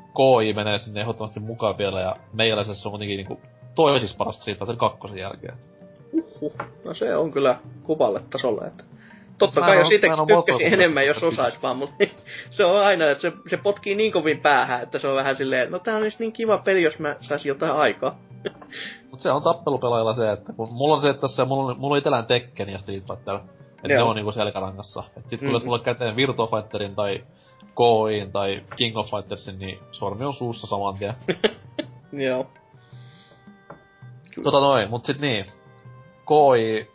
KI menee sinne ehdottomasti mukaan vielä, ja meiläisessä on kuitenkin niinku toisiksi paras Street Fighter 2:n jälkeen. No se on kyllä kuvalle tasolla, että... Totta kai jos itsekin tykkäsin enemmän, jos osais vaan, mutta se on aina, että se potkii niin kovin päähän, että se on vähän silleen, no tää olis niin kiva peli, jos mä saisin jotain aikaa. Mut se on tappelupelailla se, että kun mulla on se, että tässä mulla on itellään Tekken ja Street Fighter, että ne on niinku selkärangassa. Et sit kun tulee käteen Virtua Fighterin tai KOIin tai King of Fightersin, niin sormi on suussa saman tien. Joo. Mut sit niin, KOI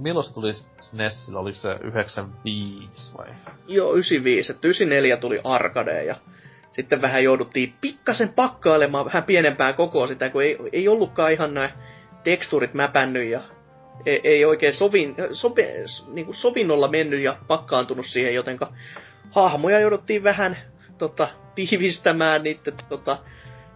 milloin se tuli SNESillä? Oliko se 95 vai? Joo, 95. 94 tuli arcade ja sitten vähän jouduttiin pikkasen pakkailemaan vähän pienempään kokoa sitä, kun ei ollutkaan ihan nämä tekstuurit mäpännyt ja ei oikein sovinnolla mennyt ja pakkaantunut siihen, jotenka hahmoja jouduttiin vähän tiivistämään, niiden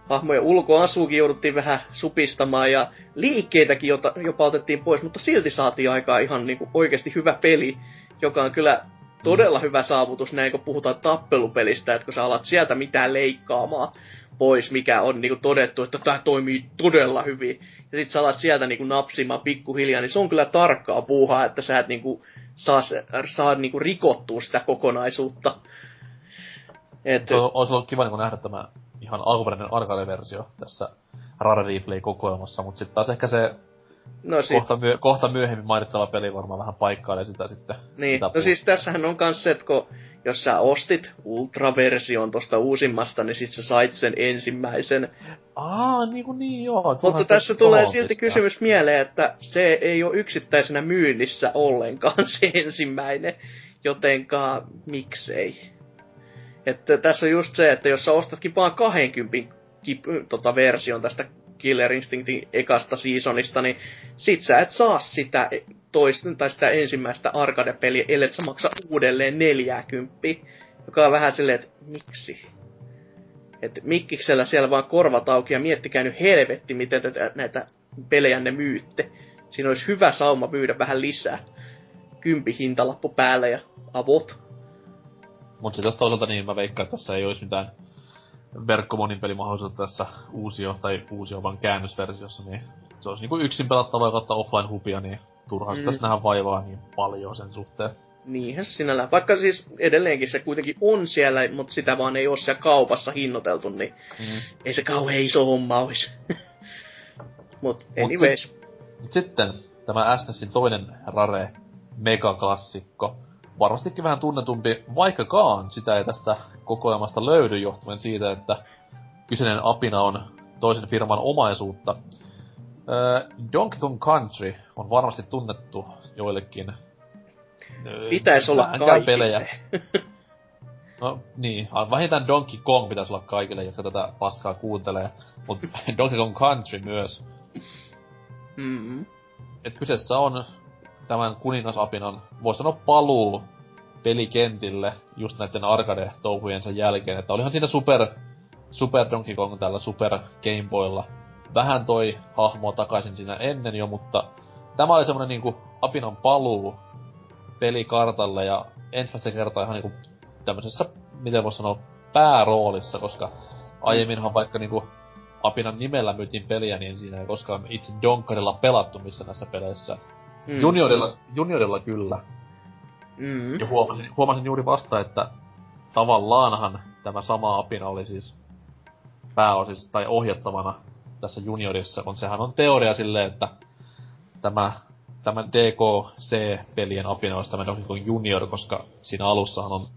hahmojen ulkoasuukin jouduttiin vähän supistamaan ja liikkeitäkin jopa otettiin pois, mutta silti saatiin aikaan ihan niin kuin oikeasti hyvä peli, joka on kyllä todella hyvä saavutus näin, kun puhutaan tappelupelistä, että kun sä alat sieltä mitään leikkaamaan pois, mikä on niin kuin todettu, että tämä toimii todella hyvin. Ja sit sä alat sieltä niin kuin napsimaan pikkuhiljaa, niin se on kyllä tarkkaa puuhaa, että sä et niin kuin saa niin kuin rikottua sitä kokonaisuutta. Olisi ollut kiva niin kuin nähdä tämä ihan alkuperäinen arcade-versio tässä Rare Replay-kokoelmassa, mutta sitten taas ehkä se kohta myöhemmin mainittava peli varmaan vähän paikkailee sitä sitten. Niin, siis tässähän on kans se, että jos sä ostit ultraversion tosta uusimmasta, niin sit sä sait sen ensimmäisen. Niin joo. Mutta tässä tulee silti kysymys mieleen, että se ei ole yksittäisenä myynnissä ollenkaan se ensimmäinen, jotenkaan miksei. Että tässä on just se, että jos sä ostatkin vaan 20 version tästä Killer Instinctin ekasta seasonista, niin sit sä et saa sitä toisten tai sitä ensimmäistä arcade-peliä, ellet sä maksa uudelleen 40, joka on vähän silleen, että miksi? Että mikkiksellä siellä vaan korvat auki ja miettikää nyt helvetti, miten näitä pelejä ne myytte. Siinä olisi hyvä sauma myydä vähän lisää. 10 hintalappu päälle ja avot. Mut sit jos toisaalta niin mä veikkaan, että tässä ei olisi mitään verkkomonin pelimahdollisuutta tässä vaan käännösversiossa, niin se olisi niinku yksin pelattavaa kautta offline-hubia, niin turhaan se tässä nähdään vaivaa niin paljon sen suhteen. Niinhän se sinällään. Vaikka siis edelleenkin se kuitenkin on siellä, mutta sitä vaan ei ole siellä kaupassa hinnoiteltu, niin ei se kauhean iso homma olisi. Mut anyways. Mut sitten tämä SNESin toinen Rare megaklassikko. Varmastikin vähän tunnetumpi, vaikkakaan sitä ei tästä kokoelmasta löydy johtuen siitä, että kyseinen apina on toisen firman omaisuutta. Donkey Kong Country on varmasti tunnettu joillekin. Pitäisi olla kaikille. Pelejä. No niin, vähintään Donkey Kong pitäisi olla kaikille, jotka tätä paskaa kuuntelee. Mutta Donkey Kong Country myös. Mm-hmm. Et kyseessä on tämän kuningasapinan, voi sanoa, paluu pelikentille just näiden arcade-touhujensa jälkeen. Että olihan siinä Super Donkey Kong tällä Super Game Boylla. Vähän toi hahmoa takaisin siinä ennen jo, mutta tämä oli semmonen niinku apinan paluu pelikartalle ja ensimmäistä kertaa ihan niinku tämmöisessä, miten voisi sanoa, pääroolissa, koska aiemminhan vaikka niinku apinan nimellä myytiin peliä, niin siinä ei koskaan itse Donkarilla pelattu missä näissä peleissä. Juniorilla kyllä. Ja huomasin juuri vasta, että tavallaanhan tämä sama apina oli siis pääosissa tai ohjattavana tässä juniorissa, kun sehän on teoria silleen, että tämä DKC-pelien apina olisi tämä Donkey Kong Junior, koska siinä alussahan on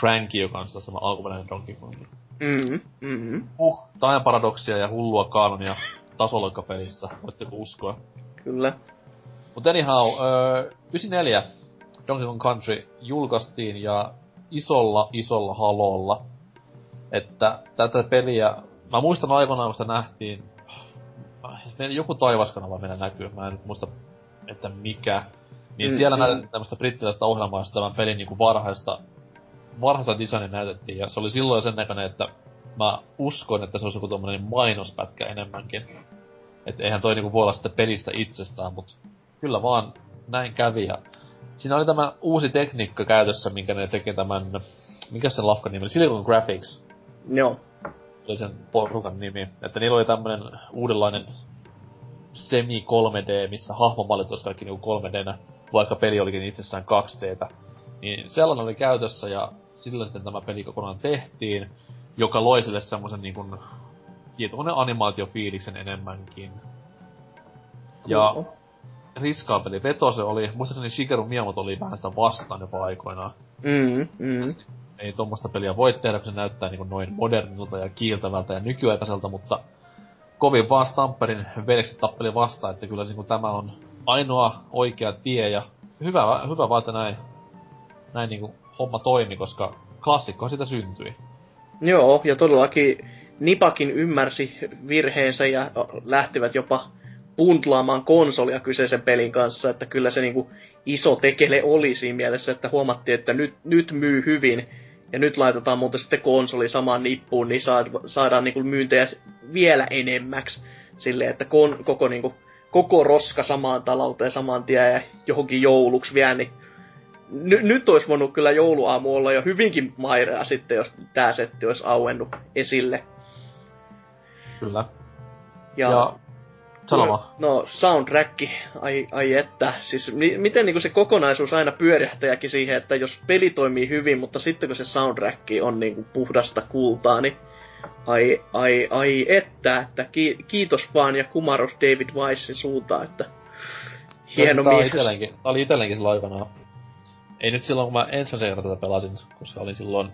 Cranky, joka on sitä alkuperäinen Donkey Kong. Tajan paradoksia ja hullua kaanonia tasoloikkapelissä, voitteko uskoa? Kyllä. Mutta anyhow, 94 Donkey Kong Country julkaistiin ja isolla halolla. Että tätä peliä, mä muistan aikanaan, kun sitä nähtiin, joku taivaskanava meillä näkyy, mä en nyt muista, että mikä. Niin siellä näytettiin tämmöistä brittiläistä ohjelmaa, jossa tämän pelin niinku varhaista designia näytettiin. Ja se oli silloin sen näköinen, että mä uskon, että se olisi joku tommonen mainospätkä enemmänkin. Että eihän toi niinku voi olla sitä pelistä itsestään, mut kyllä vaan näin kävi. Ja siinä oli tämä uusi tekniikka käytössä, minkä ne teki tämän, mikä sen lafkan nimi oli? Silicon Graphics. Joo. Oli sen porukan nimi. Että niillä oli tämmönen uudenlainen semi-3D, missä hahmomallit olisi kaikki niinku 3D:nä, vaikka peli olikin itsessään 2D:tä. Niin sellainen oli käytössä ja sillä sitten tämä peli kokonaan tehtiin, joka loi sille semmosen niinkun tietoinen animaatiofiiliksen enemmänkin. Ja riskaapeli veto se oli. Muistaakseni Shigeru Miyamoto oli vähän sitä vastaan jopa aikoinaan. Ei tommoista peliä voi tehdä, kun se näyttää niin kuin noin modernilta ja kiiltävältä ja nykyaikaiselta, mutta kovin vaan Stamperin veljeksi tappeli vastaan, että kyllä se, niin kuin tämä on ainoa oikea tie ja hyvä vaan, että näin niinku homma toimi, koska klassikkohan sitä syntyi. Joo, ja todellakin Nipakin ymmärsi virheensä ja lähtivät jopa bundlaamaan konsolia kyseisen pelin kanssa, että kyllä se niinku iso tekele oli siinä mielessä, että huomattiin, että nyt myy hyvin ja nyt laitetaan muuten sitten konsoli samaan nippuun, niin saadaan niinku myyntejä vielä enemmäksi silleen, että koko roska samaan talouteen saman tien ja johonkin jouluksi vielä, niin nyt olisi voinut kyllä jouluaamu olla jo hyvinkin mairea sitten, jos tämä setti olisi auennut esille. Kyllä. Ja sanomaan. No, soundtrack, ai että. Siis miten niinku se kokonaisuus aina pyörähtäjäkin siihen, että jos peli toimii hyvin, mutta sitten kun se soundtrack on niinku puhdasta kultaa, niin ai että kiitos vaan ja kumarus David Wisein suuntaan, että hieno mies. Tää oli itsellenkin sillä aikanaan. Ei nyt silloin, kun mä ensimmäisen kerran tätä pelasin, koska oli silloin,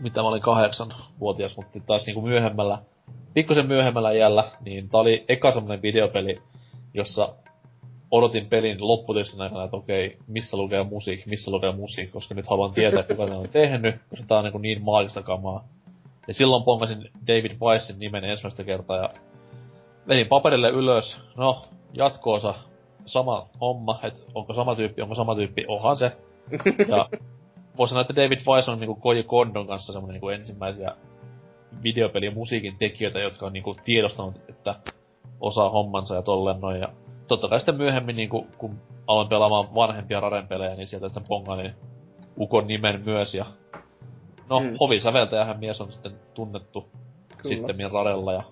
mitä mä olin 8-vuotias, mutta taas niinku pikkusen myöhemmällä iällä, niin tää oli eka semmonen videopeli, jossa odotin pelin lopputekstin aikana, että okei, missä lukee musiikki, koska nyt haluan tietää, kuka ne on tehnyt, koska tää on niin maagista kamaa. Ja silloin ponkasin David Wisein nimen ensimmäistä kertaa ja vedin paperille ylös, no, jatkoosa, sama homma, että onko sama tyyppi, onhan se. Ja voi sanoa, että David Wise on niinku Koji Kondon kanssa semmonen niinku ensimmäisiä videopelien musiikin tekijöitä, jotka on niinku tiedostanut, että osaa hommansa ja tolleen noin. Ja totta kai sitten myöhemmin, niinku, kun aloin pelaamaan vanhempia Raren-pelejä, niin sieltä sitten ponganin ukon nimen myös. Ja no, hovisäveltäjähän mies on sitten tunnettu sittemmin Rarella ja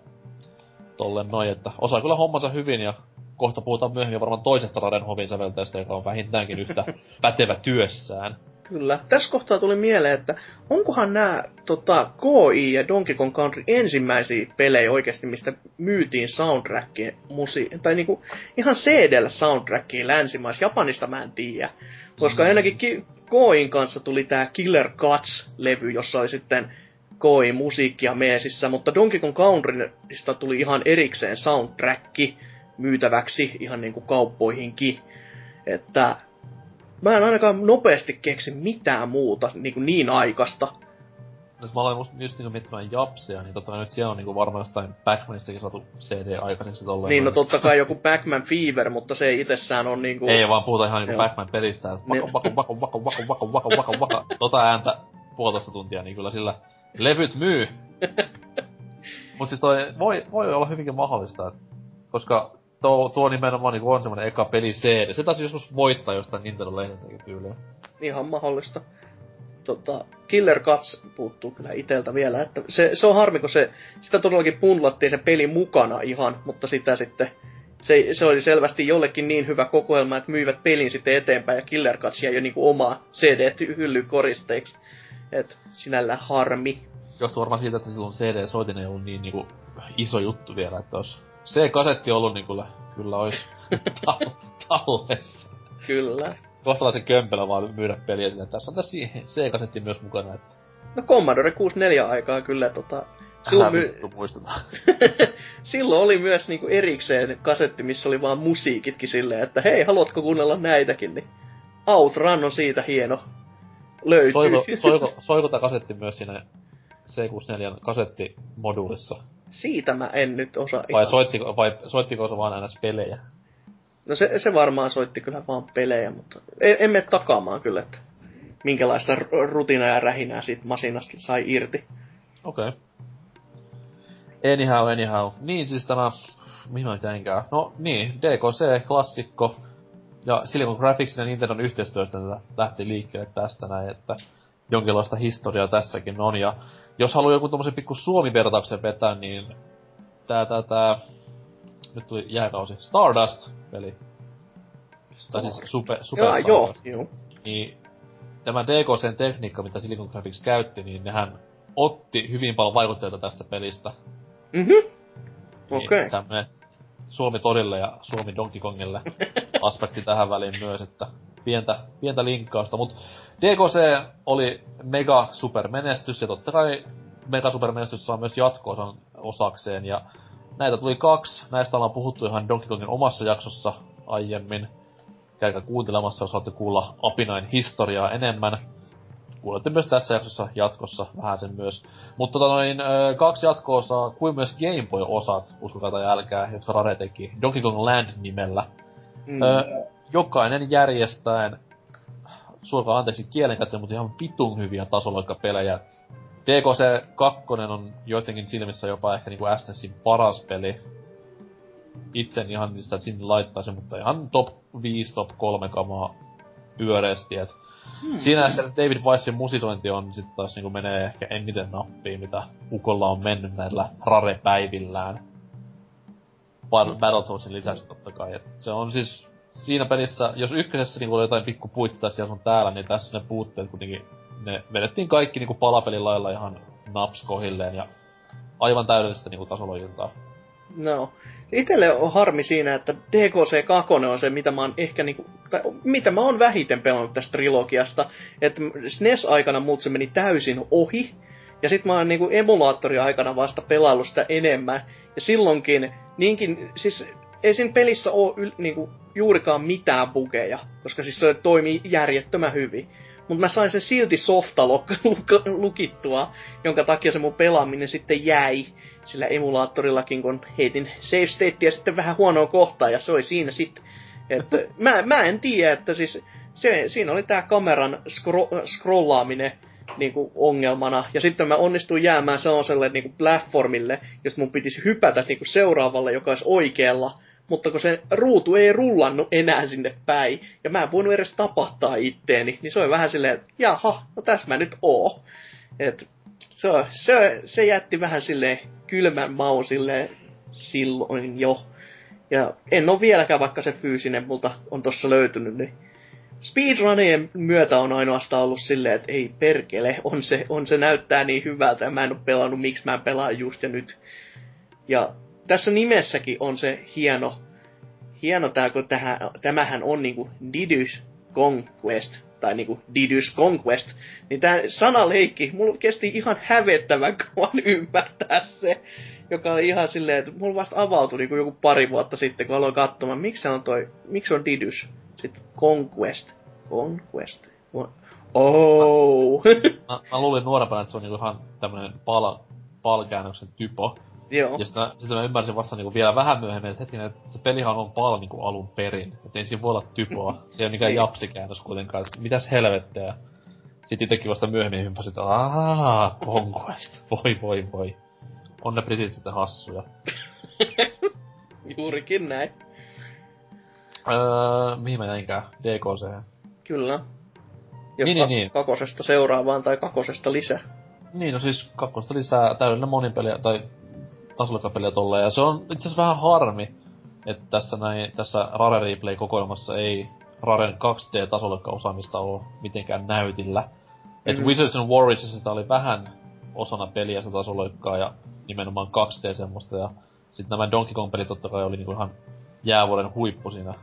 tolleen noin, että osaa kyllä hommansa hyvin ja kohta puhutaan myöhemmin varmaan toisesta Raren hovinsäveltäjästä, joka on vähintäänkin yhtä pätevä työssään. Kyllä. Tässä kohtaa tuli mieleen, että onkohan nämä KI ja Donkey Kong Country ensimmäisiä pelejä oikeasti, mistä myytiin soundtrackiin tai niinku ihan CD-llä soundtrackiin länsimaissa. Japanista mä en tiedä, koska ainakin KIin kanssa tuli tää Killer Cuts-levy, jossa oli sitten KI-musiikkia meesissä, mutta Donkey Kong Countrysta tuli ihan erikseen soundtracki myytäväksi ihan niinku kauppoihinkin, että mä en ainakaan nopeasti keksi mitään muuta niin aikaista. Jos mä aloin just niinku miettimään Japsia, niin totta kai nyt siellä on niinku varmaan jostain Pac-Manistakin saatu CD-aikaiseksi tolleen. Niin, no totta kai joku Pac-Man Fever, mutta se ei itsessään on niinku... Ei vaan puhuta ihan niinku Pac-Man pelistä, että vako, tota ääntä puolitoista tuntia, niin kyllä sillä levyt myy. Mut siis toi voi olla hyvinkin mahdollista, koska... Tuo nimenomaan niin on semmoinen eka peli CD. Se taas joskus voittaa jostain Nintendo-lehdestäkin tyyliä. Ihan mahdollista. Killer Cuts puuttuu kyllä iteltä vielä. Että se on harmi, kun sitä todellakin bundlattiin se peli mukana ihan, mutta sitä sitten... Se oli selvästi jollekin niin hyvä kokoelma, että myivät pelin sitten eteenpäin ja Killer Cuts jäi jo niinku omaa CD-hyllykoristeiksi. Et sinällään harmi. Johtuu varmaan siitä, että silloin CD-soitin ei ollut niin niinku iso juttu vielä, että olisi... Se kasetti on ollut, niin kyllä ois tallessa. Kyllä. Kohtalaisen kömpelä vaan myydä peliä sille. Tässä on tässä C-kasetti myös mukana. Että... No Commodore 64 aikaa kyllä muistetaan. Silloin oli myös niinku erikseen kasetti, missä oli vaan musiikitkin silleen, että hei, haluatko kuunnella näitäkin? Niin Outrun on siitä hieno. Löytyy. Soiko tää kasetti myös siinä C64 kasettimoduulissa? Siitä mä en nyt osaa ihan. Vai soittiko se vaan aina pelejä? No se varmaan soitti kyllä vaan pelejä, mutta en mene takaamaan kyllä, että minkälaista rutinaa ja rähinää siitä masinasta sai irti. Okei. Okay. Anyhow. Niin siis tämä, mihin mä mitenkään. No niin, DKC-klassikko. Ja Silicon Graphicsin ja Nintendon yhteistyöstä lähti liikkeelle tästä näin, että jonkinlaista historiaa tässäkin on. Ja jos haluaa joku tommosen pikku Suomi-vertauksen vetää, niin tää... Nyt tuli jääkausi. Stardust, eli... Tai siis Super Stardust. Joo. Niin tämä DKCn tekniikka, mitä Silicon Graphics käytti, niin nehän otti hyvin paljon vaikutteita tästä pelistä. Okei. Okay. Niin tämmönen Suomi Torille ja Suomi Donkey Kongille aspekti tähän väliin myös, että pientä linkkausta, mut DKC oli mega supermenestys, ja totta kai mega supermenestys saa myös jatko-osan osakseen, ja näitä tuli kaksi, näistä ollaan puhuttu ihan Donkey Kongin omassa jaksossa aiemmin, Käykää kuuntelemassa, jos haluatte kuulla apinain historiaa enemmän. Kuulette myös tässä jaksossa jatkossa vähän sen myös. Mutta kaksi jatko-osaa, kuin myös Game Boy-osat, uskokaa tai älkää, jotka Rare teki Donkey Kong Land-nimellä. Mm. Jokainen järjestäen, suokaa anteeksi kielenkäyttöön, mutta ihan vitun hyviä tasoloikkapelejä. DKC2 on joidenkin silmissä jopa ehkä niinku SNESin paras peli. Itse en ihan niistä sinne laittaisi, mutta ihan top 5, top 3 kamaa pyöreästi. Siinä ehkä David Wisein musisointi on sit taas niinku menee ehkä eniten nappiin, mitä ukolla on mennyt näillä Rare-päivillään. Battletoadsin lisäksi tottakai. Se on siis siinä pelissä, jos ykkösessä niinku oli jotain pikku puitteita siellä on täällä, niin tässä ne puutteet kuitenkin, ne vedettiin kaikki niinku palapelin lailla ihan napskohilleen ja aivan täydellistä niinku tasolojintaa. No. Itelle on harmi siinä, että DKC 2 on se, mitä mä oon ehkä niinku, tai mitä mä oon vähiten pelannut tästä trilogiasta. Että SNES-aikana muut se meni täysin ohi, ja sit mä oon niinku emulaattori-aikana vasta pelaillut sitä enemmän. Ja silloinkin, niinkin, siis ei siinä pelissä oo niinku juurikaan mitään bugeja, koska siis se toimii järjettömän hyvin. Mut mä sain sen silti softalukittua, jonka takia se mun pelaaminen sitten jäi. Sillä emulaattorillakin, kun heitin save statea sitten vähän huonoa kohtaa, ja se oli siinä sitten. Että mä en tiedä, että siis siinä oli tää kameran scrollaaminen niinku ongelmana, ja sitten mä onnistuin jäämään sellaiselle niinku platformille, josta mun pitisi hypätä niinku seuraavalle, joka olisi oikealla, mutta kun se ruutu ei rullannut enää sinne päin, ja mä en voinut edes tapahtaa itteeni, niin se oli vähän silleen, että jaha, no tässä mä nyt oon. Et se jätti vähän silleen kylmän maun silleen silloin jo. Ja en oo vieläkään, vaikka se fyysinen multa on tossa löytynyt, niin speedrunien myötä on ainoastaan ollut silleen, että ei perkele, on se näyttää niin hyvältä ja mä en oo pelannut, miksi mä pelaan just ja nyt. Ja tässä nimessäkin on se hieno tää, kun tämähän on niinku Diddy's Conquest. Tai niinku Diddy's Conquest, niin tää sanaleikki, mulla kesti ihan hävettävän kauan ymmärtää se, joka oli ihan silleen, että mulla vasta avautui niinku joku pari vuotta sitten, kun aloin katsomaan, miksi on Diddy's, sitten Conquest, Mä luulin nuorempana, että se on niinku ihan tämmönen palkäännöksen typo. Joo. Ja sitä mä ymmärsin vasta niinku vielä vähän myöhemmin, että hetkinen, että se pelihan on pala niinku alun perin. Että ei siinä voi olla typoa. Se ei ole mikään japsikäännös kuitenkaan. Mitäs helvetteä. Sitten itsekin vasta myöhemmin ympäsin, että aah, Conquest. Voi. On ne britit sitten hassuja. Juurikin näin. Mihin mä jäinkään? DKC. Kyllä. Jos niin. Kakosesta seuraavaan tai kakosesta lisää. Niin, no siis kakosesta lisää täydellinen monipeliä tai tasoloikkapeliä tolleen, ja se on itse asiassa vähän harmi, että tässä Rare Replay-kokoelmassa ei Raren 2D-tasoloikkaosaamista oo mitenkään näytillä. Et Wizards and Warriors sitä oli vähän osana peliä se tasoloikkaa, ja nimenomaan 2D semmoista, ja sit nämä Donkey Kong-pelit tottakai oli niinku ihan jäävuoren huippu siinä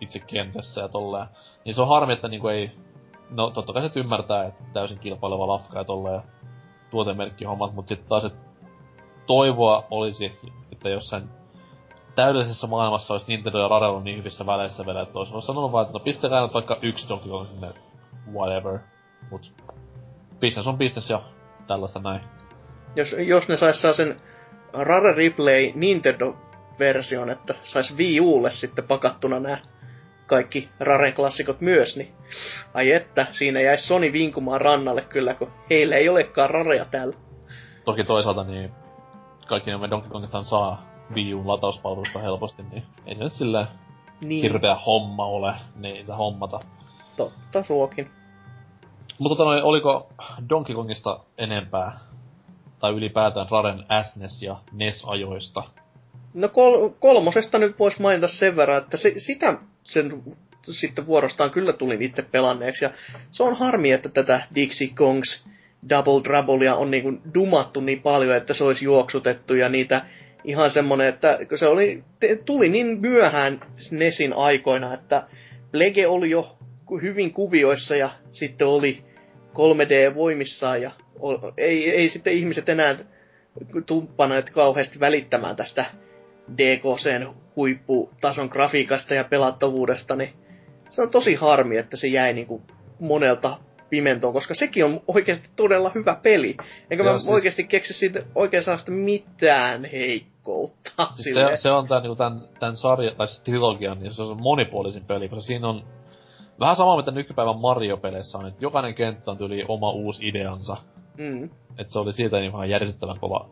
itse kentässä ja tolleen. Niin se on harmi, että niinku ei, no tottakai se ymmärtää, että täysin kilpaileva lafka ja tolleen, ja tuotemerkkihommat, mut sit taas, toivoa olisi, että jossain täydellisessä maailmassa olisi Nintendo ja Rare ollut niin hyvissä väleissä vielä, että olisi sanonut vaan, että no pistekään nyt vaikka yksi Donkey Kong sinne, whatever. Mut business on business ja tällaista näin. Jos ne sais sen Rare Replay Nintendo-version, että sais Wii Ulle sitten pakattuna nää kaikki Rare-klassikot myös, niin ai että, siinä jäisi Sony vinkumaan rannalle kyllä, kun heillä ei olekaan Rarea täällä. Toki toisaalta niin kaikki nämä Donkey Kongithan saa Wii U:n latauspalvelusta helposti, niin ei se nyt silleen hirveä homma ole niitä hommata. Totta suokin. Mutta oliko Donkey Kongista enempää? Tai ylipäätään Raren SNES- ja NES-ajoista? No kolmosesta nyt voisi mainita sen verran, että sitten vuorostaan kyllä tulin itse pelanneeksi. Ja se on harmi, että tätä Dixie Kongs Double Troublea on niinku dumattu niin paljon, että se olisi juoksutettu ja niitä ihan semmonen, että se oli, tuli niin myöhään NESin aikoina, että Plege oli jo hyvin kuvioissa ja sitten oli 3D-voimissaan ja ei sitten ihmiset enää tumppaneet kauheasti välittämään tästä DKCn huipputason grafiikasta ja pelattavuudesta, niin se on tosi harmi, että se jäi niinku monelta pimentoon, koska sekin on oikeasti todella hyvä peli. Enkä joo, mä siis oikeasti keksi siitä oikeastaan sitä mitään heikkoutta. Siis se on tämän, tämän sarjan, tai sitten trilogian, niin se on monipuolisin peli, koska siinä on vähän sama, mitä nykypäivän Mario-peleissä on, että jokainen kenttä on tuli oma uusi ideansa. Mm. Että se oli siitä niin vähän järjestettävän kova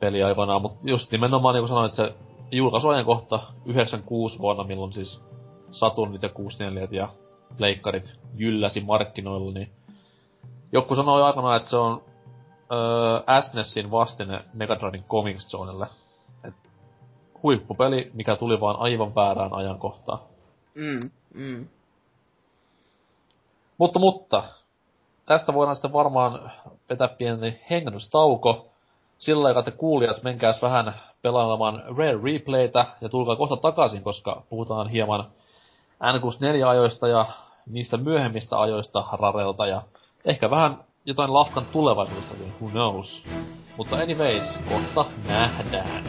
peli aikanaan, mutta just nimenomaan niin kuin sanoin, että se julkaisuajan kohta 96 vuonna, milloin siis Saturnit ja 64 ja leikkarit jylläsi markkinoilla, niin joku sanoi aikanaan, että se on SNESin vastine Megadriven Coming Zonelle. Et huippupeli, mikä tuli vaan aivan väärään ajankohtaan. Mm, mm. Mutta, tästä voidaan sitten varmaan vetää pieni hengähdystauko. Sillä aikaa, että kuulijat menkääs vähän pelaamaan Rare Replaytä ja tulkaa kohta takaisin, koska puhutaan hieman N64-ajoista ja niistä myöhemmistä ajoista Rarelta ja ehkä vähän jotain Lahtan tulevaisuudestakin, who knows. Mutta anyways, kohta nähdään.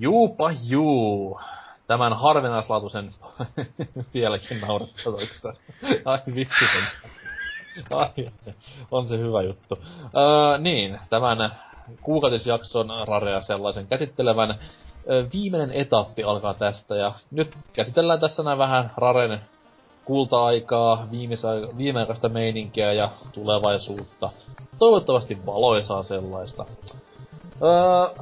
Juupa juu. Tämän harvinaislaatuisen vieläkin naurattaa. Ai vittu. On se hyvä juttu. Niin, tämän kuukautisjakson Rarea sellaisen käsittelevän viimeinen etappi alkaa tästä. Ja nyt käsitellään tässä näin vähän Raren kulta-aikaa, viimeaikaista meininkiä ja tulevaisuutta. Toivottavasti valoisaa sellaista.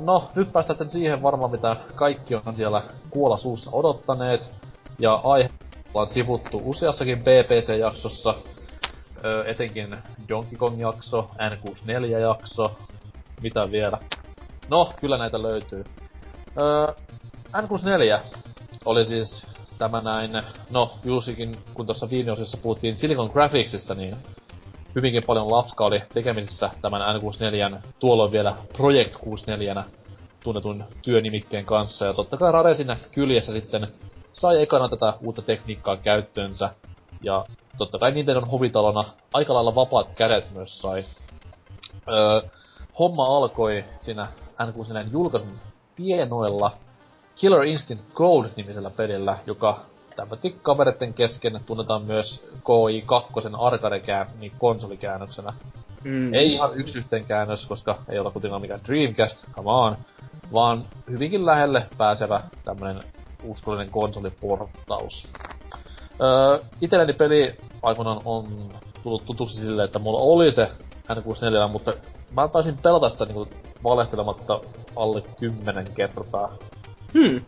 No, nyt päästään sitten siihen varmaan, mitä kaikki on siellä kuolasuussa odottaneet. Ja aihe on sivuttu useassakin PBC-jaksossa. Etenkin Donkey Kong-jakso, N64-jakso, mitä vielä. No, kyllä näitä löytyy. N64 oli siis tämä näin, no juurikin kun tuossa viime osassa puhuttiin Silicon Graphicsista, niin hyvinkin paljon lapska oli tekemisissä tämän N64, tuolloin vielä Project 64 tunnetun työnimikkeen kanssa. Ja totta kai Rare siinä kyljessä sitten sai ekana tätä uutta tekniikkaa käyttöönsä. Ja totta kai Nintendon hovitalona aika lailla vapaat kädet myös sai. Homma alkoi siinä N64 julkaisun tienoilla Killer Instinct Gold-nimisellä pelillä, joka tämmöti kavereiden kesken tunnetaan myös KI2 arcade-konsolikäännöksenä. Mm. Ei ihan yksi yhteen käännös, koska ei ole kuitenkaan mikään Dreamcast, come on, vaan hyvinkin lähelle pääsevä tämmönen uskollinen konsoliporttaus. Itelleni peli aikoinaan on tullut tutuksi silleen, että mulla oli se N64, mutta mä taisin pelata sitä niinku valehtelematta alle 10 kertaa. Hmm.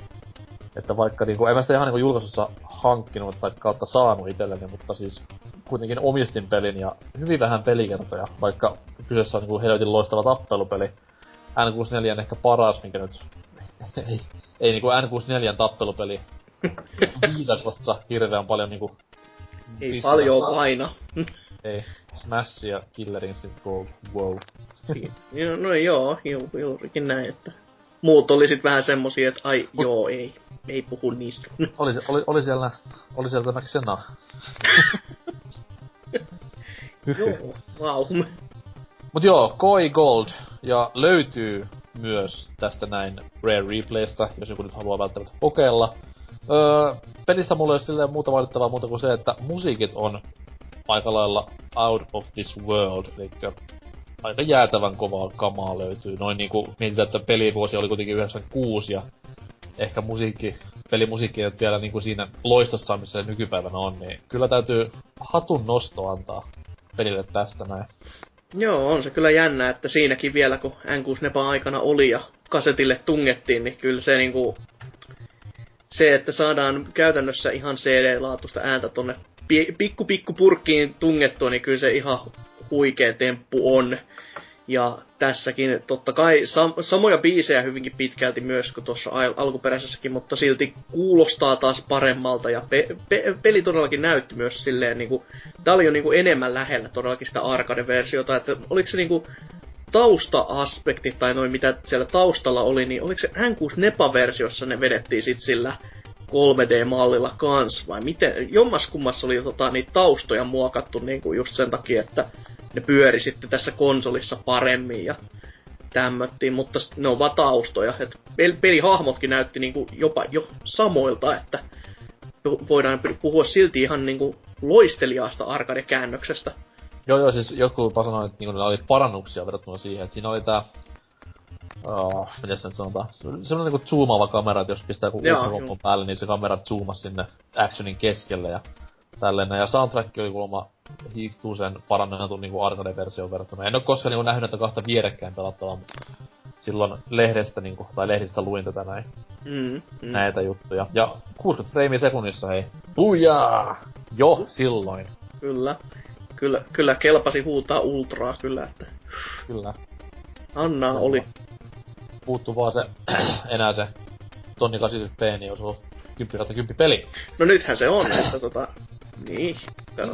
Että vaikka niinku, en mä sitä ihan niinku julkaisussa hankkinut tai kautta saanut itselleni, mutta siis kuitenkin omistin pelin ja hyvin vähän pelikertoja, vaikka kyseessä on niinku helvetin loistava tappelupeli. N64 on ehkä paras, minkä nyt ei niinku N64 tappelupeli viidakossa hirveän paljon niinku ei paljon paina. Ei, Smash ja Killer Instinct Gold, wow. No joo, juurikin näin, että muut oli sit vähän semmosia, että ai joo, ei puhu niistä. Oli siellä tämä Xena. Joo, vau. Wow. Mut joo, KOI Gold, ja löytyy myös tästä näin Rare Replaystä, jos joku nyt haluaa välttämättä kokeilla. Pelistä mulla ei ole silleen muuta valittavaa muuta kuin se, että musiikit on aika lailla out of this world, elikkä aika jäätävän kovaa kamaa löytyy. Noin niinku mietitään, että pelivuosi oli kuitenkin 96 ja ehkä musiikki, pelimusiikki ei ole vielä niinku siinä loistossa, missä se nykypäivänä on, niin kyllä täytyy hatun nosto antaa pelille tästä näin. Joo, on se kyllä jännä, että siinäkin vielä kun N64 aikana oli ja kasetille tungettiin, niin kyllä se niinku... Se, että saadaan käytännössä ihan CD-laatusta ääntä tonne pikku purkkiin tungettua, niin kyllä se ihan huikea temppu on. Ja tässäkin totta kai samoja biisejä hyvinkin pitkälti myös kuin tuossa alkuperäisessäkin, mutta silti kuulostaa taas paremmalta. Ja peli todellakin näytti myös silleen, niin kuin, tää oli jo niin kuin enemmän lähellä todellakin sitä arcade-versiota, että oliko se niinku... tausta-aspektit tai noin mitä siellä taustalla oli, niin oliko se N64-versiossa ne vedettiin sit sillä 3D-mallilla kans, vai miten? Jommaskummassa oli niitä taustoja muokattu niinku just sen takia, että ne pyöri sitten tässä konsolissa paremmin ja tämmöttiin, mutta ne on vaan taustoja. Et pelihahmotkin näytti niinku jopa jo samoilta, että voidaan puhua silti ihan niinku loisteliaasta arcade-käännöksestä. Joo, siis jotkut sanoi, että niinku oli parannuksia verrattuna siihen, että siinä oli tää... Miten se nyt sanotaan? Semmoinen niinku zoomaava kamera, että jos pistää joku ultrakompon päälle, niin se kamera zoomasi sinne actionin keskelle ja tälleen. Ja soundtrack oli kuulemma hiiktuusen parannetun niinku arcade-versioon verrattuna. En oo koskaan niinku nähnyt, että kahta vierekkäin pelattavaa, mutta silloin lehdestä niinku, tai lehdistä luin tätä näin. Näitä juttuja. Ja 60 freimiä sekunnissa, hei. Bujaa! Jo silloin. Kyllä kelpasi huutaa ultraa, kyllä, että... Kyllä. Anna oli. Puuttu vaan se, enää se 1080p, niin olisi ollut 10-10 peli. No nythän se on, että niin,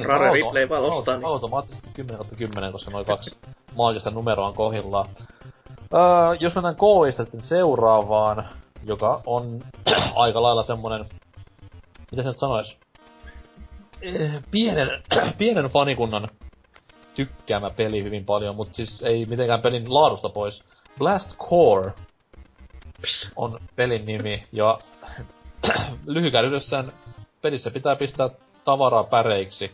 Rare Replay vaan ostaa. Niin. Automaattisesti 10-10, koska noin kaksi maagista numeroa on kohdillaan. Jos mennään K-ista sitten seuraavaan, joka on aika lailla semmonen... Mitä se nyt sanois? Pienen fanikunnan tykkäämä peli hyvin paljon, mutta siis ei mitenkään pelin laadusta pois. Blast Core on pelin nimi, ja lyhykäisyydessään pelissä pitää pistää tavaraa päreiksi.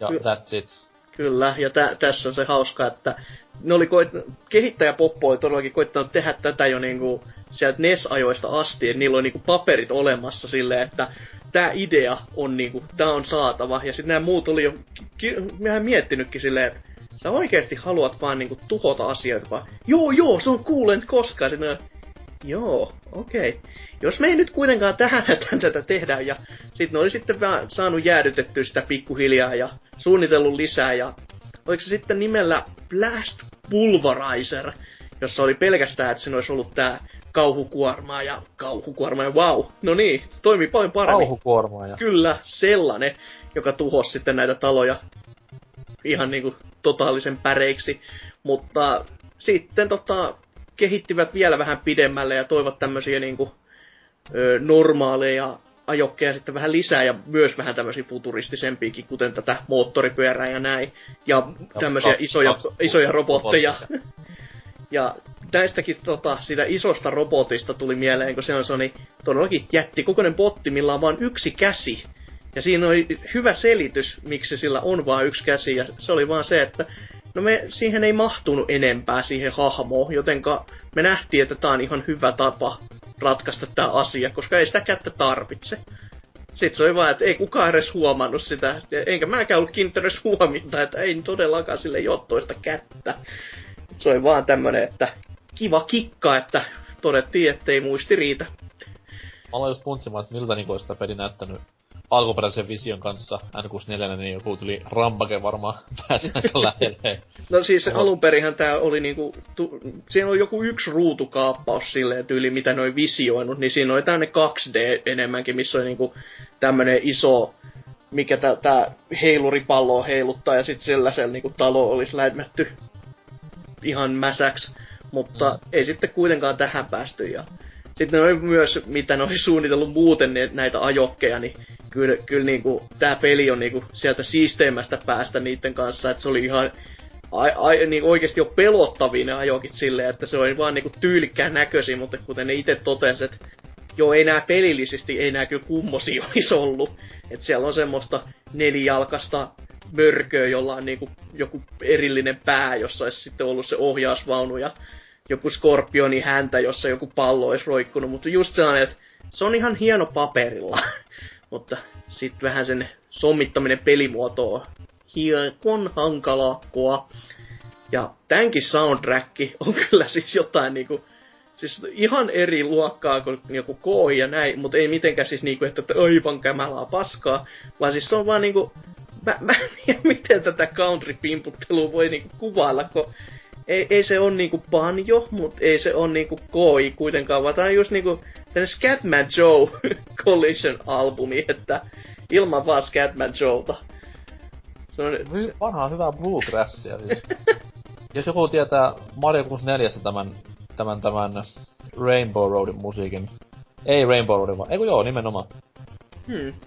Ja that's it. Kyllä, ja tässä on se hauska, että ne oli kehittäjäpoppo oli todellakin koittanut tehdä tätä jo niinku sieltä NES-ajoista asti, että niillä oli niinku paperit olemassa silleen, että tää idea on niinku, tää on saatava. Ja sit nää muut oli jo, mehän miettinytkin silleen, että sä oikeesti haluat vaan niinku tuhota asioita vaan. Joo, se on kuulen koskaan. Sitten joo, okei. Jos me ei nyt kuitenkaan tähän tätä tehdä. Ja sit ne oli sitten vaan saanut jäädytettyä sitä pikkuhiljaa ja suunnitellut lisää. Ja oliko se sitten nimellä Blast Pulverizer, jossa oli pelkästään, että siinä olisi ollut tää kauhukuormaaja, wow. No niin, toimii paljon paremmin. Kauhukuormaaja. Kyllä, sellainen, joka tuhosi sitten näitä taloja ihan niinku totaalisen päreiksi. Mutta sitten kehittivät vielä vähän pidemmälle ja toivat tämmösiä niinku normaaleja ajokkeja sitten vähän lisää ja myös vähän tämmösiä futuristisempiikin, kuten tätä moottoripyörää ja näin. Ja tämmösiä isoja robotteja. Ja näistäkin siitä isosta robotista tuli mieleen, kun se on niin todellakin jättikokoinen botti, millä on vain yksi käsi. Ja siinä oli hyvä selitys, miksi sillä on vain yksi käsi. Ja se oli vaan se, että no me siihen ei mahtunut enempää siihen hahmoon, jotenka me nähtiin, että tämä on ihan hyvä tapa ratkaista tämä asia, koska ei sitä kättä tarvitse. Sitten se oli vaan, että ei kukaan edes huomannut sitä, enkä mäkään ollut kiinnittänyt edes huomiota, että ei todellakaan sille ei ole toista kättä. Se oli vaan tämmönen, että kiva kikka, että todettiin, ettei muisti riitä. Mä aloin just puntsimaan, että miltä niinku olisi sitä peli näyttänyt alkuperäisen vision kanssa N64, niin joku tuli rampake varmaan pääsi aika lähelle. No siis alunperinhän tää oli niinku, siinä oli joku yksi ruutukaappaus silleen tyyli, mitä ne oli visioinut, niin siinä oli tämmönen 2D enemmänkin, missä oli niinku tämmönen iso... Mikä tää heiluripalloa heiluttaa ja sit sellaisella niinku talo olisi läimätty ihan mäsäks, mutta ei sitten kuitenkaan tähän päästy. Ja sitten oli myös, mitä ne oli suunnitellut muuten näitä ajokkeja, niin kyllä niinku, tää peli on niinku sieltä siisteimmästä päästä niiden kanssa, että se oli ihan niinku oikeesti jo pelottavia ne ajokit silleen, että se oli vaan niinku tyylikkään näköisiä, mutta kuten ne itse totesi, että joo, ei nää pelillisesti, ei nää kyllä kummosia olisi ollut. Että siellä on semmoista nelijalkasta mörköä, jolla on niinku joku erillinen pää, jossa olisi sitten ollut se ohjausvaunu ja joku skorpioni häntä, jossa joku pallo olisi roikkunut. Mutta just sellainen, että se on ihan hieno paperilla. Mutta sitten vähän sen sommittaminen pelimuotoa on hiekon hankalaakkoa. Ja tämänkin soundtrack on kyllä siis jotain niinku... Siis ihan eri luokkaa kuin joku K ja näin, mutta ei mitenkään siis niinku, että aivan kämälää paskaa. Vaan siis se on vaan niinku... Mä en tiedä, miten tätä country-pimputtelua voi niinku kuvailla, kun... Ei se on niinku banjo, mut ei se on niinku koi kuitenkaan, vaan tää on just niinku tämmönen Scatman Joe Collision-albumi, että ilman vaan Scatman Joelta. Se on... Vanhaa hyvää bluegrassia siis. Jos joku tietää Mario 64 tämän Rainbow Roadin musiikin. Ei Rainbow Roadin vaan, eiku joo, nimenomaan.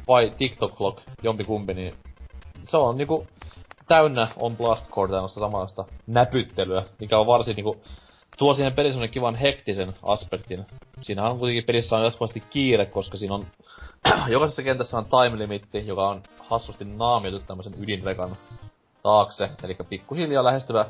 Vai TikTok Clock, jompikumpi, niin se on niinku... täynnä on blastcore tämmöstä samanlaista näpyttelyä, mikä on varsin niinku... Tuo siihen pelissä semmonen kivan hektisen aspektin. Siinähän on kuitenkin pelissä on jatkuvasti kiire, koska siinä on... jokaisessa kentässä on time-limitti, joka on hassusti naamioitu tämmösen ydinrekan taakse. Elikkä pikkuhiljaa lähestyvä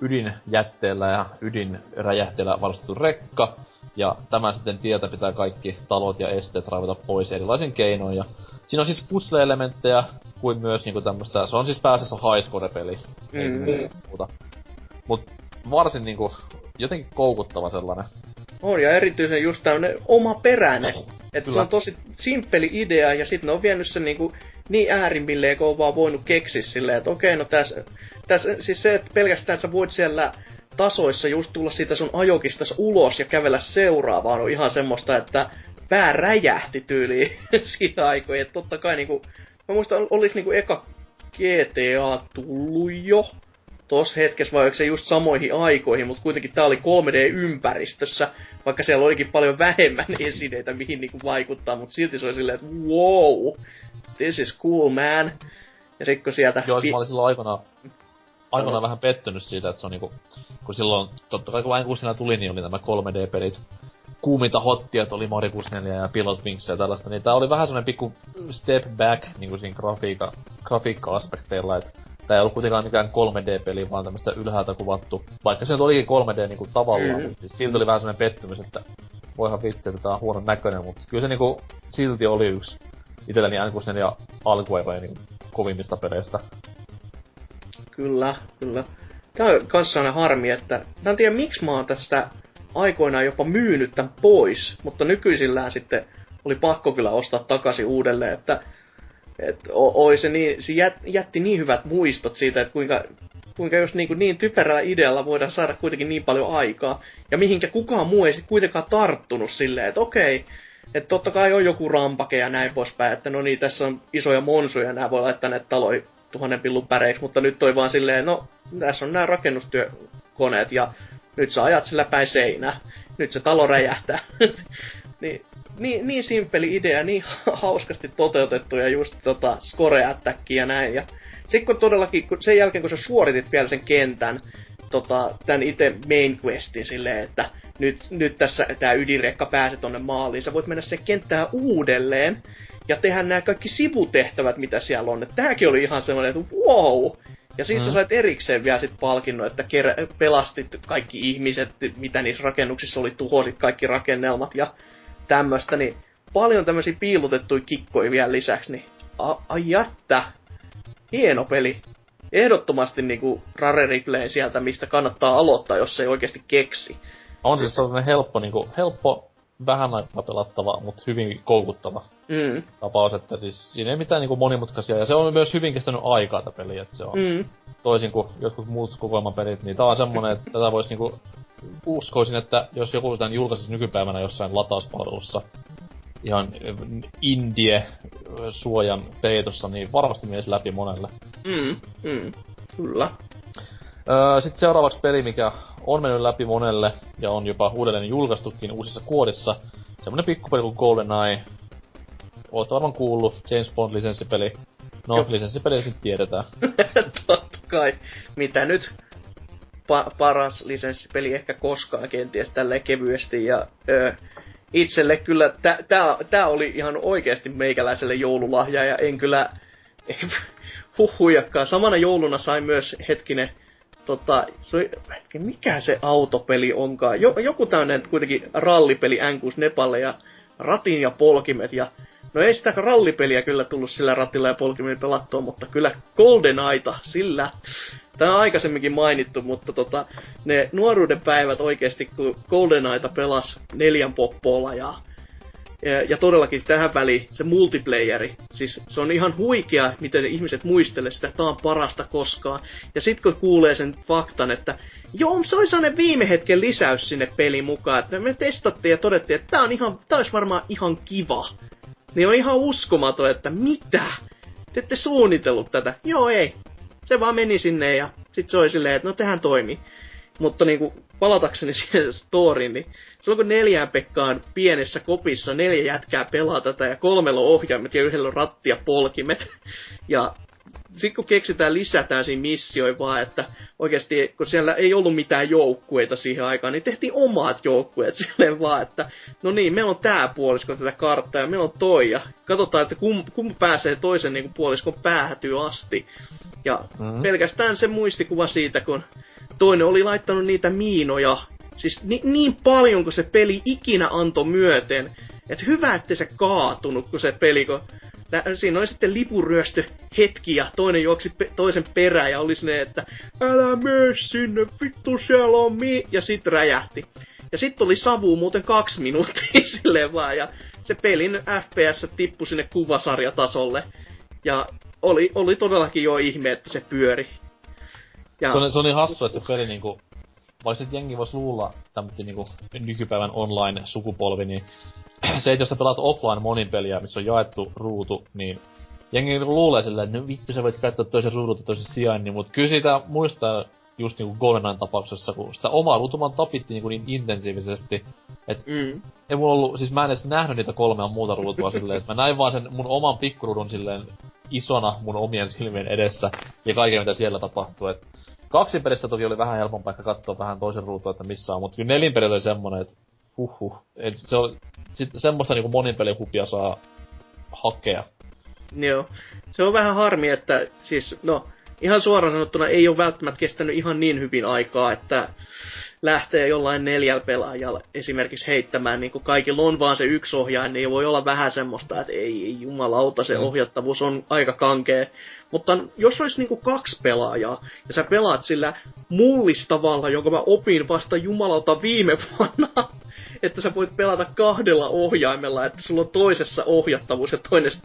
ydinjätteellä ja ydinräjähteellä varustettu rekka. Ja tämän sitten tietä pitää kaikki talot ja esteet raivata pois erilaisin keinoin. Ja siinä on siis puzzle-elementtejä, kuin myös niinku tämmöstä, se on siis pääasiassa highscore-peli, ei se muuta. Mut varsin niinku, jotenkin koukuttava sellainen. On, ja erityisen just tämmönen omaperäinen. Että se on tosi simppeli idea, ja sit ne on vienyt sen niinku niin äärimmilleen, kun on vaan voinut keksiä silleen, että okei, no täs siis se, että pelkästään että sä voit siellä tasoissa just tulla siitä sun ajokistas ulos ja kävellä seuraavaan, on ihan semmoista, että pää räjähti tyyliin siitä aikoihin, että totta kai niinku... Mä muistan, olis niinku eka GTA tullu jo tos hetkessä, vai oliko se just samoihin aikoihin, mut kuitenkin tää oli 3D-ympäristössä, vaikka siellä olikin paljon vähemmän esineitä, mihin niinku vaikuttaa, mut silti se oli silleen, että wow, this is cool, man. Ja sit kun sieltä... Joo, mä olin silloin aikanaan vähän pettynyt siitä, että se on niinku... Kun silloin, totta kai kun vain kun siinä tuli, niin oli nämä 3D-pelit. Kuuminta hottia, että oli Mario 64 ja Pilot Wings ja tällaista, niin tää oli vähän semmonen pikku step back niinku siinä grafiikka-aspekteilla, et tää ei ollut kuitenkaan mikään 3D-peli, vaan tämmöstä ylhäältä kuvattu, vaikka se nyt olikin 3D niinku tavallaan, mutta siis silti oli vähän semmonen pettymys, että voihan vittu, että tää on huonon näköinen, mutta kyllä se niinku silti oli yks itelläni N64 alkuaikojen niinku kovimmista peleistä. Kyllä. Tää on kanssa aina harmi, että mä en tiedä miksi mä oon tästä aikoinaan jopa myynyt tän pois, mutta nykyisillään sitten oli pakko kyllä ostaa takaisin uudelleen, että se jätti niin hyvät muistot siitä, että kuinka jos niin typerällä idealla voidaan saada kuitenkin niin paljon aikaa, ja mihinkä kukaan muu ei sit kuitenkaan tarttunut silleen, että okei, että totta kai on joku rampake ja näin poispäin, että no niin, tässä on isoja monsuja, nämä voi laittaa näitä taloja 1000 pillun päreiksi, mutta nyt toi vaan silleen, no tässä on nämä rakennustyökoneet ja nyt sä ajat sillä päin seinää. Nyt se talo räjähtää. niin simppeli idea, niin hauskasti toteutettu ja just score attackia ja näin. Ja sit kun todellakin, sen jälkeen kun sä suoritit vielä sen kentän, tän ite main questin silleen, että nyt tässä tää ydinrekka pääsee tonne maaliin, sä voit mennä sen kenttään uudelleen ja tehdä nämä kaikki sivutehtävät, mitä siellä on. Et tääkin oli ihan semmoinen, että wow! Ja siis sä sait erikseen vielä sit palkinnon, että pelastit kaikki ihmiset, mitä niissä rakennuksissa oli, tuhosit kaikki rakennelmat ja tämmöstä, niin paljon tämmösiä piilotettuja kikkoja vielä lisäksi, niin jättä, hieno peli. Ehdottomasti niinku Rare Replayn sieltä, mistä kannattaa aloittaa, jos ei oikeesti keksi. On siis sellainen helppo, vähän aikaa pelattava, mut hyvin koukuttava tapaus, että siis siinä ei mitään niinku monimutkaisia, ja se on myös hyvin kestänyt aikaa tää peli, että se on toisin kuin jotkut muut kokoelmapelit, niin tää on semmonen, että tätä vois niinku uskoisin, että jos joku tän julkaisis nykypäivänä jossain latauspalvelussa ihan indie-suojan peitossa, niin varmasti menisi läpi monelle. Kyllä. Sitten seuraavaksi peli, mikä on mennyt läpi monelle ja on jopa uudelleen julkaistukin uusissa kuodissa. Semmonen pikkupeli kuin GoldenEye. Oot varmaan kuullut, James Bond-lisenssipeli. No, lisenssipeli nyt tiedetään. Totta kai. Mitä nyt? Paras lisenssipeli ehkä koskaan kenties tälleen kevyesti. Ja itselle kyllä tää oli ihan oikeesti meikäläiselle joululahja ja en kyllä... Huhhujakkaa. Samana jouluna sain myös mikä se autopeli onkaan? Joku tämmönen kuitenkin rallipeli N64 ja ratin ja polkimet ja... No ei sitä rallipeliä kyllä tullut sillä ratilla ja polkimilla pelattua, mutta kyllä GoldenEyeta sillä. Tämä on aikaisemminkin mainittu, mutta ne nuoruuden päivät oikeesti, kun GoldenEyeta pelasi 4 poppoilla ja todellakin tähän väliin se multiplayeri. Siis se on ihan huikea, miten ihmiset muistelee sitä, tää on parasta koskaan. Ja sit kun kuulee sen faktan, että joo, se oli sellainen viime hetken lisäys sinne pelin mukaan. Että me testattiin ja todettiin, että tää olisi varmaan ihan kiva. Niin on ihan uskomaton, että mitä? Te ette suunnitellut tätä. Joo, ei. Se vaan meni sinne ja sit se oli silleen, että no tehän toimii. Mutta niinku, palatakseni siihen storyin, niin silloin kun 4 Pekkaan pienessä kopissa 4 jätkää pelaa tätä ja 3 on ohjaimet ja 1 on ratti ja polkimet. Ja sit kun keksitään, lisätään siinä missioihin vaan, että oikeesti kun siellä ei ollut mitään joukkueita siihen aikaan, niin tehtiin omat joukkueet silleen vaan, että no niin, meillä on tää puolisko tätä karttaa ja meillä on toi ja katsotaan, että kun pääsee toisen niin puoliskon päätyy asti. Ja pelkästään se muistikuva siitä, kun toinen oli laittanut niitä miinoja, siis niin paljon kuin se peli ikinä antoi myöten, että hyvä ettei se kaatunut, kun se peli, siinä oli sitten lipuryöstö hetki ja toinen juoksi toisen perään ja oli sinne, että älä mene sinne, vittu siellä on ja sit räjähti. Ja sit oli savuu muuten 2 minuuttia silleen vaan ja se pelin FPS tippui sinne kuvasarjatasolle ja oli todellakin jo ihme, että se pyöri. Ja se on niin hassu, että se peli niinku, vaikka se jengi vois luulla tämmöinen niinku nykypäivän online-sukupolvi, niin se, että jos sä pelaat offline monin peliä, missä on jaettu ruutu, niin jengi luulee silleen, että no vittu sä voit käyttää toisen ruudun toisen sijaan, niin, mutta kyllä siitä muistaa just niinku GoldenEyen tapauksessa, kun sitä omaa ruutumaan tapittiin niinku niin intensiivisesti, että ei mulla ollut, siis mä en edes nähnyt niitä 3 muuta ruutua silleen, että mä näin vaan sen mun oman pikkurudun silleen isona mun omien silmien edessä ja kaiken mitä siellä tapahtuu, että 2 pelissä toki oli vähän helpompi ehkä katsoa vähän toisen ruutua, että missä on, mutta kyllä 4 peli oli semmonen, että et se oli, sit semmoista niinku moninpelihupia saa hakea. Joo. Se on vähän harmi, että siis no ihan suoraan sanottuna ei ole välttämättä kestänyt ihan niin hyvin aikaa, että lähtee jollain 4 pelaajalla esimerkiksi heittämään, niin kun kaikilla on vaan se yksi ohjaaja, niin voi olla vähän semmoista, että ei jumalauta, se ohjattavuus on aika kankea. Mutta jos olisi niin 2 pelaajaa, ja sä pelaat sillä mullistavalla, jonka mä opin vasta jumalauta viime vuonna, että sä voit pelata 2 ohjaimella, että sulla on toisessa ohjattavuus ja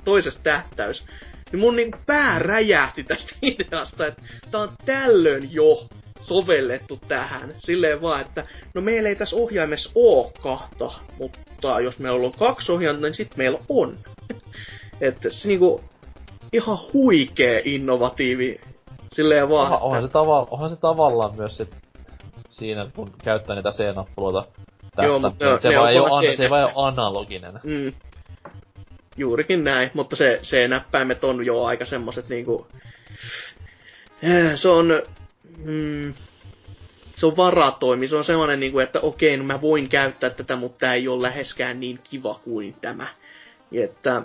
toisessa tähtäys, niin mun niin pää räjähti tästä ideasta, että tää on tällöin jo sovellettu tähän. Silleen vaan, että no meillä ei tässä ohjaimessa oo 2, mutta jos meillä on 2 ohjainta, niin sit meillä on. Että se niinku ihan huikee innovatiivi. Silleen vaan. Onhan se tavallaan myös sit siinä, kun käyttää niitä C-nappuloita. Joo, mutta se vaan ei oo analoginen. Juurikin näin, mutta se C-näppäimet on jo aika semmoset niinku... Se on... se on varatoimi, se on sellainen, niinku, että okei, no mä voin käyttää tätä, mutta tää ei ole läheskään niin kiva kuin tämä. Että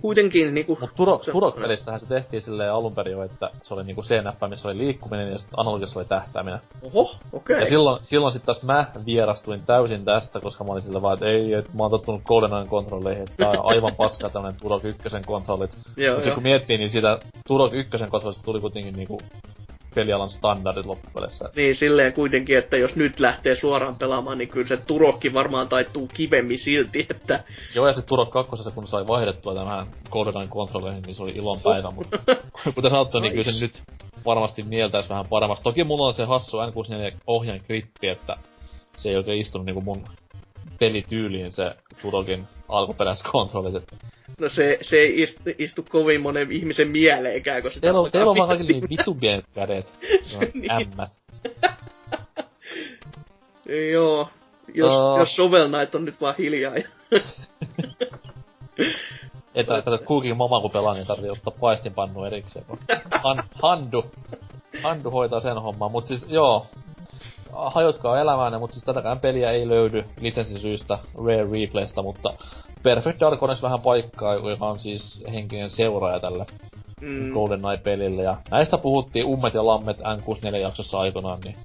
kuitenkin niinku... Turok-pelissähän se tehtiin silleen alunperin jo, että se oli niinku C-näppäimissä oli liikkuminen ja sitten analogissa oli tähtääminen. Oho, okei. Ja silloin sit taas mä vierastuin täysin tästä, koska mä olin sillä vaan, että mä oon tottunut GoldenEyen kontrolleihin, että tää on aivan paskaa tämmönen Turok 1:n kontrollit. Mut sit kun miettii, niin siitä Turok 1:n kontrollista tuli kuitenkin niinku pelialan standardit loppupeleissä. Niin, silleen kuitenkin, että jos nyt lähtee suoraan pelaamaan, niin kyllä se Turokki varmaan taittuu kivemmin silti, että... Joo, ja se Turok 2, kun sai vaihdettua tämän GoldenEyen kontrolleihin, niin se oli ilon päivä, mutta kuten sanottu, niin kyllä se nyt varmasti mieltäisi vähän paremmasta. Toki mulla on se hassu N64-ohjain grippi, että se ei oikein istunut niinku mun pelityyliin se Turokin alkuperäiskontrollit, että... No se ei istu kovin monen ihmisen mieleenkään, kun sitä... Teillä on vaan kaikille niin vitun pienet kädet. Ämmät. Joo. Jos Shovel Knight on nyt vaan hiljaa ja... Ei tarvitse kuukin mama kun pelaa, niin tarvii ottaa paistinpannu erikseen. Handu hoitaa sen homman, mut siis joo. Hajotkaa elämäänne, mutta siis tätäkään peliä ei löydy lisenssisyistä Rare Replaystä, mutta Perfect Dark on vähän paikkaa, joka on siis henkinen seuraaja tällä GoldenEye-pelillä. Ja näistä puhuttiin ummet ja lammet N64-jaksossa aikanaan, niin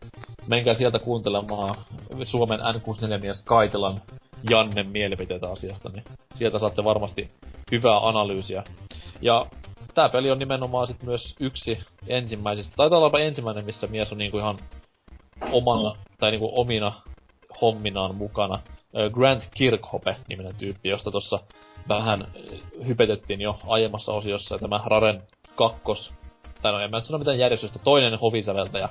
menkää sieltä kuuntelemaan Suomen N64-mies Kaitelan Jannen mielipiteitä asiasta, niin sieltä saatte varmasti hyvää analyysiä. Ja tää peli on nimenomaan sit myös yksi ensimmäisistä, taitaa olla ensimmäinen, missä mies on niinku ihan omana, tai niinku omina homminaan mukana. Grant Kirkhope niminen tyyppi, josta tossa vähän hypetettiin jo aiemmassa osiossa, ja tämä Raren kakkos, tai no en mä sano mitään järjestystä, toinen hovisäveltäjä,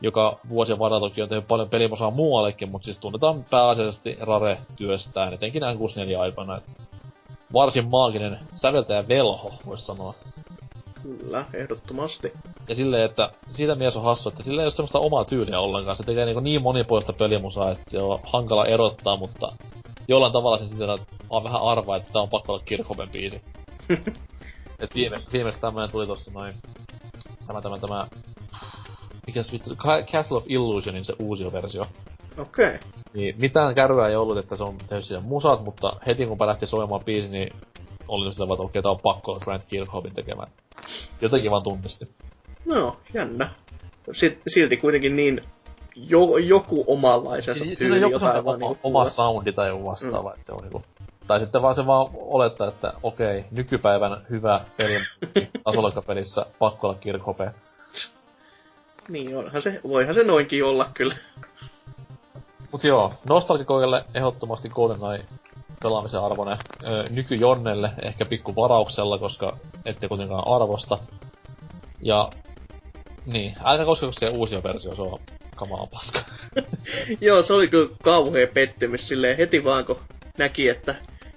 joka vuosien varrella toki on tehnyt paljon pelimosaa muuallekin, mutta siis tunnetaan pääasiallisesti Rare-työstään, etenkin N64-aikana. Varsin maaginen säveltäjä velho, voisi sanoa. Kyllä, ehdottomasti. Ja silleen, että siitä mies on hassu, että sillä ei ole semmoista omaa tyyliä ollenkaan. Se tekee niin monipuolista pelimusaa, että se on hankala erottaa, mutta jollain tavalla se sitten on vähän arvaa, että tää on pakko olla Kirkhopen biisi. Et viimeksi tämmönen tuli tossa noin... Tämä... Mikäs vittu... Castle of Illusionin se uusi versio. Okei. Okay. Niin, mitään kärryä ei ollut, että se on tehnyt siellä musat, mutta heti kun lähti soimaan biisi, niin oli silleen, että okei, tää on pakko Grant Kirkhopin tekemään. Jotenkin vaan tunnisti. No, jännä. Silti kuitenkin niin joku omanlaisensa tyyli, joku jotain vaan niinku oma soundi tai joku vastaava, että se on niinku... Tai sitten vaan se vaan olettaa, että okei, nykypäivän hyvä peli tasolaikkapelissä pakko olla Kirkhopea. Niin, onhan se, voihan se noinkin olla kyllä. Mut joo, nostalgikoille ehdottomasti GoldenEye pelaamisen arvoinen. Nykyjonnelle ehkä pikku varauksella, koska ette kuitenkaan arvosta. Ja... Niin, älkää koskaan siihen uusia versio, se on kamaa paska. Joo, se oli kyllä kauhea pettymys silleen heti vaan, kun näki, että...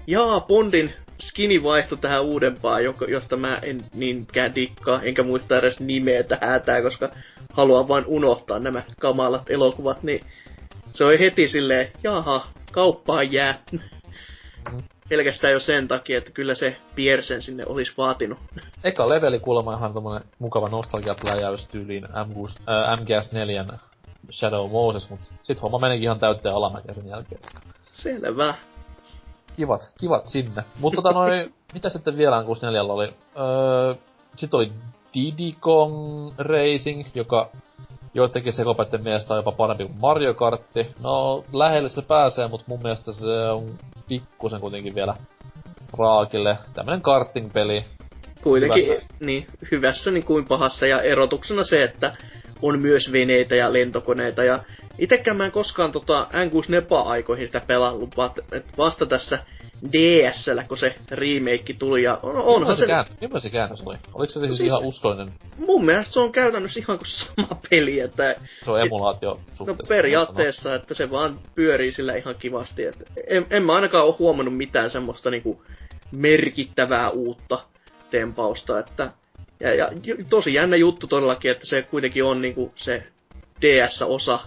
Jaa, Bondin skini vaihtui tähän uudempaan, josta mä en niinkään dikkaa, enkä muista edes nimeä tähän, koska haluan vain unohtaa nämä kamalat elokuvat, niin... Se oli heti silleen, jaha, kauppaan jää. Pelkästään jo sen takia, että kyllä se Piersen sinne olis vaatinut. Eka leveli kuulemma ihan tommonen mukava nostalgiapläjäys tyyliin MGS4 Shadow Moses, mut sit homma menikin ihan täytteen alamäkeä sen jälkeen. Selvä. Kivat sinne. Mut mitä sitten vielä N64 oli? Sit oli Diddy Kong Racing, joka... Joittenkin sekopäitten mielestä on jopa parempi kuin Mario Kartti. No, lähelle se pääsee, mut mun mielestä se on pikkusen kuitenkin vielä raakille. Tämmönen karting-peli. Kuitenkin, niin, hyvässä niin kuin pahassa. Ja erotuksena se, että on myös veneitä ja lentokoneita. Ja itekään mä en koskaan N64-aikoihin sitä pelannut, vaan vasta tässä DS:llä, kun se remake tuli ja onhan se... Mimmäinen se käännös oli? Oliko se siis ihan uskollinen? Mun mielestä se on käytännössä ihan kuin sama peli, että... Se on emulaatio suhteessa. No periaatteessa, että se vaan pyörii sillä ihan kivasti, että... En mä ainakaan oo huomannut mitään semmoista niinku merkittävää uutta tempausta, että... Ja tosi jännä juttu todellakin, että se kuitenkin on niinku se DS-osa.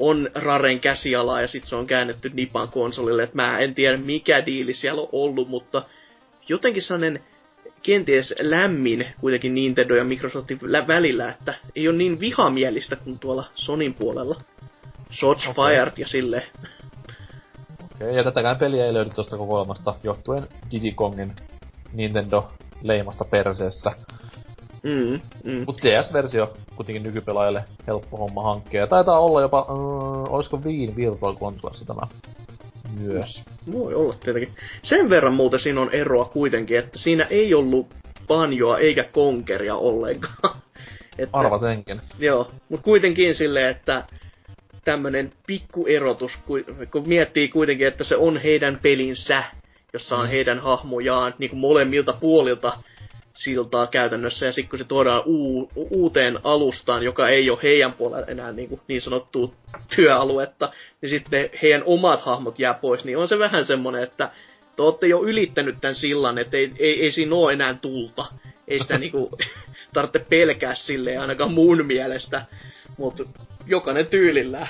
On Raren käsialaa ja sit se on käännetty Nipan konsolille, että mä en tiedä mikä diili siellä on ollut, mutta jotenkin sellainen kenties lämmin kuitenkin Nintendo ja Microsoftin välillä, että ei ole niin vihamielistä kuin tuolla Sonyn puolella. Shots fired ja silleen. Okei, ja tätäkään peliä ei löydy tuosta kokoelmasta johtuen Diddy Kongin Nintendo-leimasta perseessä. Mut DS-versio kuitenkin nykypelaajalle helppo homma hankkia. Taitaa olla jopa, olisiko Viin Virtual Controllassa tämä myös. Voi olla tietenkin. Sen verran muuten siinä on eroa kuitenkin, että siinä ei ollut Banjoa eikä Konkeria ollenkaan. Että, arvatenkin. Joo, mut kuitenkin silleen, että tämmönen pikkuerotus, kun miettii kuitenkin, että se on heidän pelinsä, jossa on heidän hahmojaan niin kuin molemmilta puolilta siltaa käytännössä, ja sitten kun se tuodaan uuteen alustaan, joka ei ole heidän puolella enää niin sanottua työaluetta, niin sitten heidän omat hahmot jää pois, niin on se vähän semmoinen, että te olette jo ylittänyt tämän sillan, että ei siinä ole enää tulta. Ei sitä tarvitse pelkää silleen, ainakaan mun mielestä, mutta jokainen tyylillään.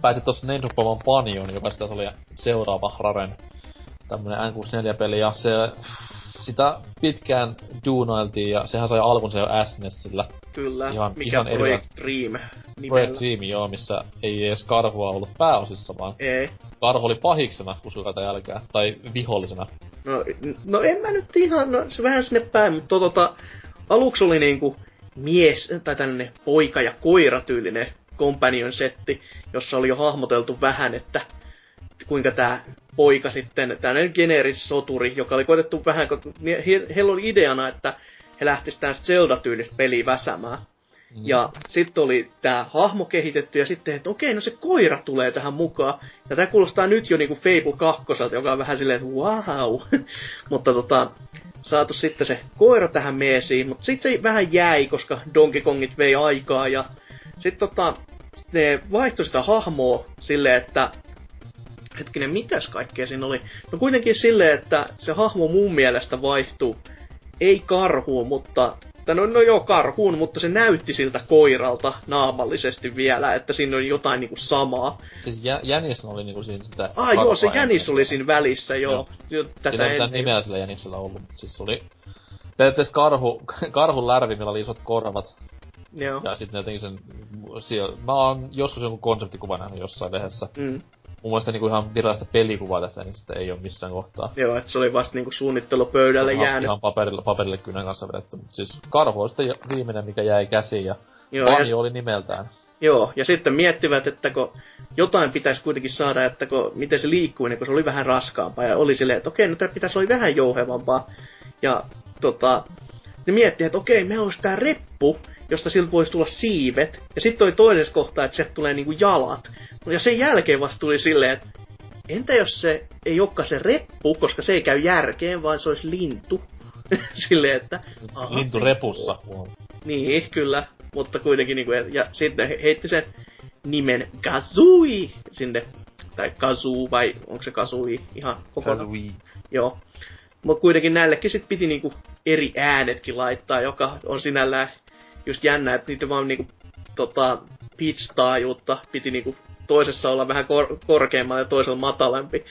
Pääsit tuossa neiduppamaan Banjoon, joka sitä oli seuraava Raren tämmönen N64-peli, ja se... Sitä pitkään duunailtiin, ja sehän sai alkunsa jo SNESillä. Kyllä, ihan, mikä ihan Project Dream nimellä. Project Dream, joo, missä ei edes karhua ollut pääosissa, vaan ei. Karhu oli pahiksena usukaita jälkeen, tai vihollisena. No en mä nyt ihan, no, se vähän sinne päin, mutta aluksi oli niinku mies, tai tällainen poika ja koira tyylinen companion setti, jossa oli jo hahmoteltu vähän, että kuinka tää poika sitten, tällainen generis soturi, joka oli koetettu vähän, kun heillä oli ideana, että he lähtisivät tästä Zelda-tyylistä peliä väsämään. Mm. Ja sitten oli tää hahmo kehitetty ja sitten, että okei, no se koira tulee tähän mukaan. Ja tää kuulostaa nyt jo niinku Fable 2, joka on vähän silleen, että wow. Mutta saatu sitten se koira tähän meesiin, mutta sitten se vähän jäi, koska Donkey Kongit vei aikaa. Ja sitten ne vaihtoi sitä hahmoa silleen, että hetkinen, mitäs kaikkea siinä oli? No kuitenkin silleen, että se hahmo mun mielestä vaihtuu. Ei karhuun, mutta... No joo, karhuun, mutta se näytti siltä koiralta naamallisesti vielä, että siinä oli jotain niinku samaa. Siis jänis oli niinku siinä sitä... Ah joo, se jänis oli siinä välissä, joo. Siinä ei mitään nimeä sillä jäniksellä ollut, mutta siis oli... Teetteis karhun lärvimillä oli isot korvat. Joo. Ja sitten jotenkin sen... Mä oon joskus jonkun konseptikuvan nähnyt jossain lehdessä. Mm. Mun mielestä niinku ihan virallista pelikuvaa tässä, niin sitä ei oo missään kohtaa. Joo, et se oli vasta niinku suunnittelupöydälle jäänyt. Ihan paperille kynän kanssa vedetty, mut siis karhu oli sitten viimeinen, mikä jäi käsiin, ja Banjo oli nimeltään. Joo, ja sitten miettivät, että kun jotain pitäisi kuitenkin saada, että miten se liikkui, niin kun se oli vähän raskaampaa, ja oli silleen, että okei, no tää pitäisi olla vähän jouhevampaa. Ja ne miettivät, että okei, meillä olisi tää reppu, josta siltä voisi tulla siivet, ja sitten oli toisessa kohtaa, että sieltä tulee niinku jalat. Ja sen jälkeen vasta tuli silleen, että entä jos se ei olekaan se reppu, koska se ei käy järkeen, vaan se olisi lintu. Silleen, että... Aha. Lintu repussa. Niin, kyllä. Mutta kuitenkin niinku... Ja sitten heitti sen nimen Kazooie sinne. Tai Kazoo, vai onko se Kazooie ihan kokonaan? Kazooie. Joo. Mutta kuitenkin näillekin sit piti niinku eri äänetkin laittaa, joka on sinällään just jännä, että niitä vaan niinku pitch-taajuutta piti niinku... Toisessa olla vähän korkeammalla ja toisella matalampi.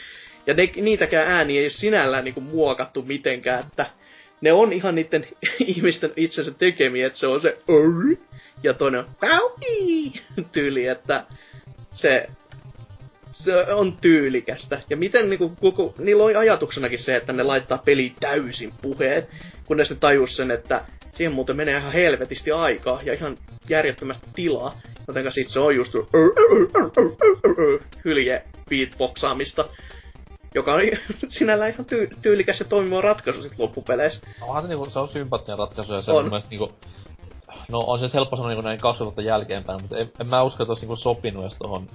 Ja niitäkään ääniä ei ole sinällään niinku muokattu mitenkään, että ne on ihan niiden ihmisten itsensä tekemiä, että se on se ja toinen on tyyli, että se on tyylikästä. Ja miten niinku niillä oli ajatuksenakin se, että ne laittaa peliin täysin puheen, kun ne sitten tajus sen, että siihen muuten menee ihan helvetisti aikaa ja ihan järjettömästi tilaa. Jotenka sit se on just hylje beatboxaamista, joka on sinällään ihan tyylikäs ja toimiva ratkaisu sit loppupeleissä. Onhan se niinku, se on sympaattinen ratkaisu ja se on mielestäni niinku... No on se nyt helppo sanoa niinku näin 20 jälkeenpäin, mutta en mä usko, että ois niinku sopinut edes tohon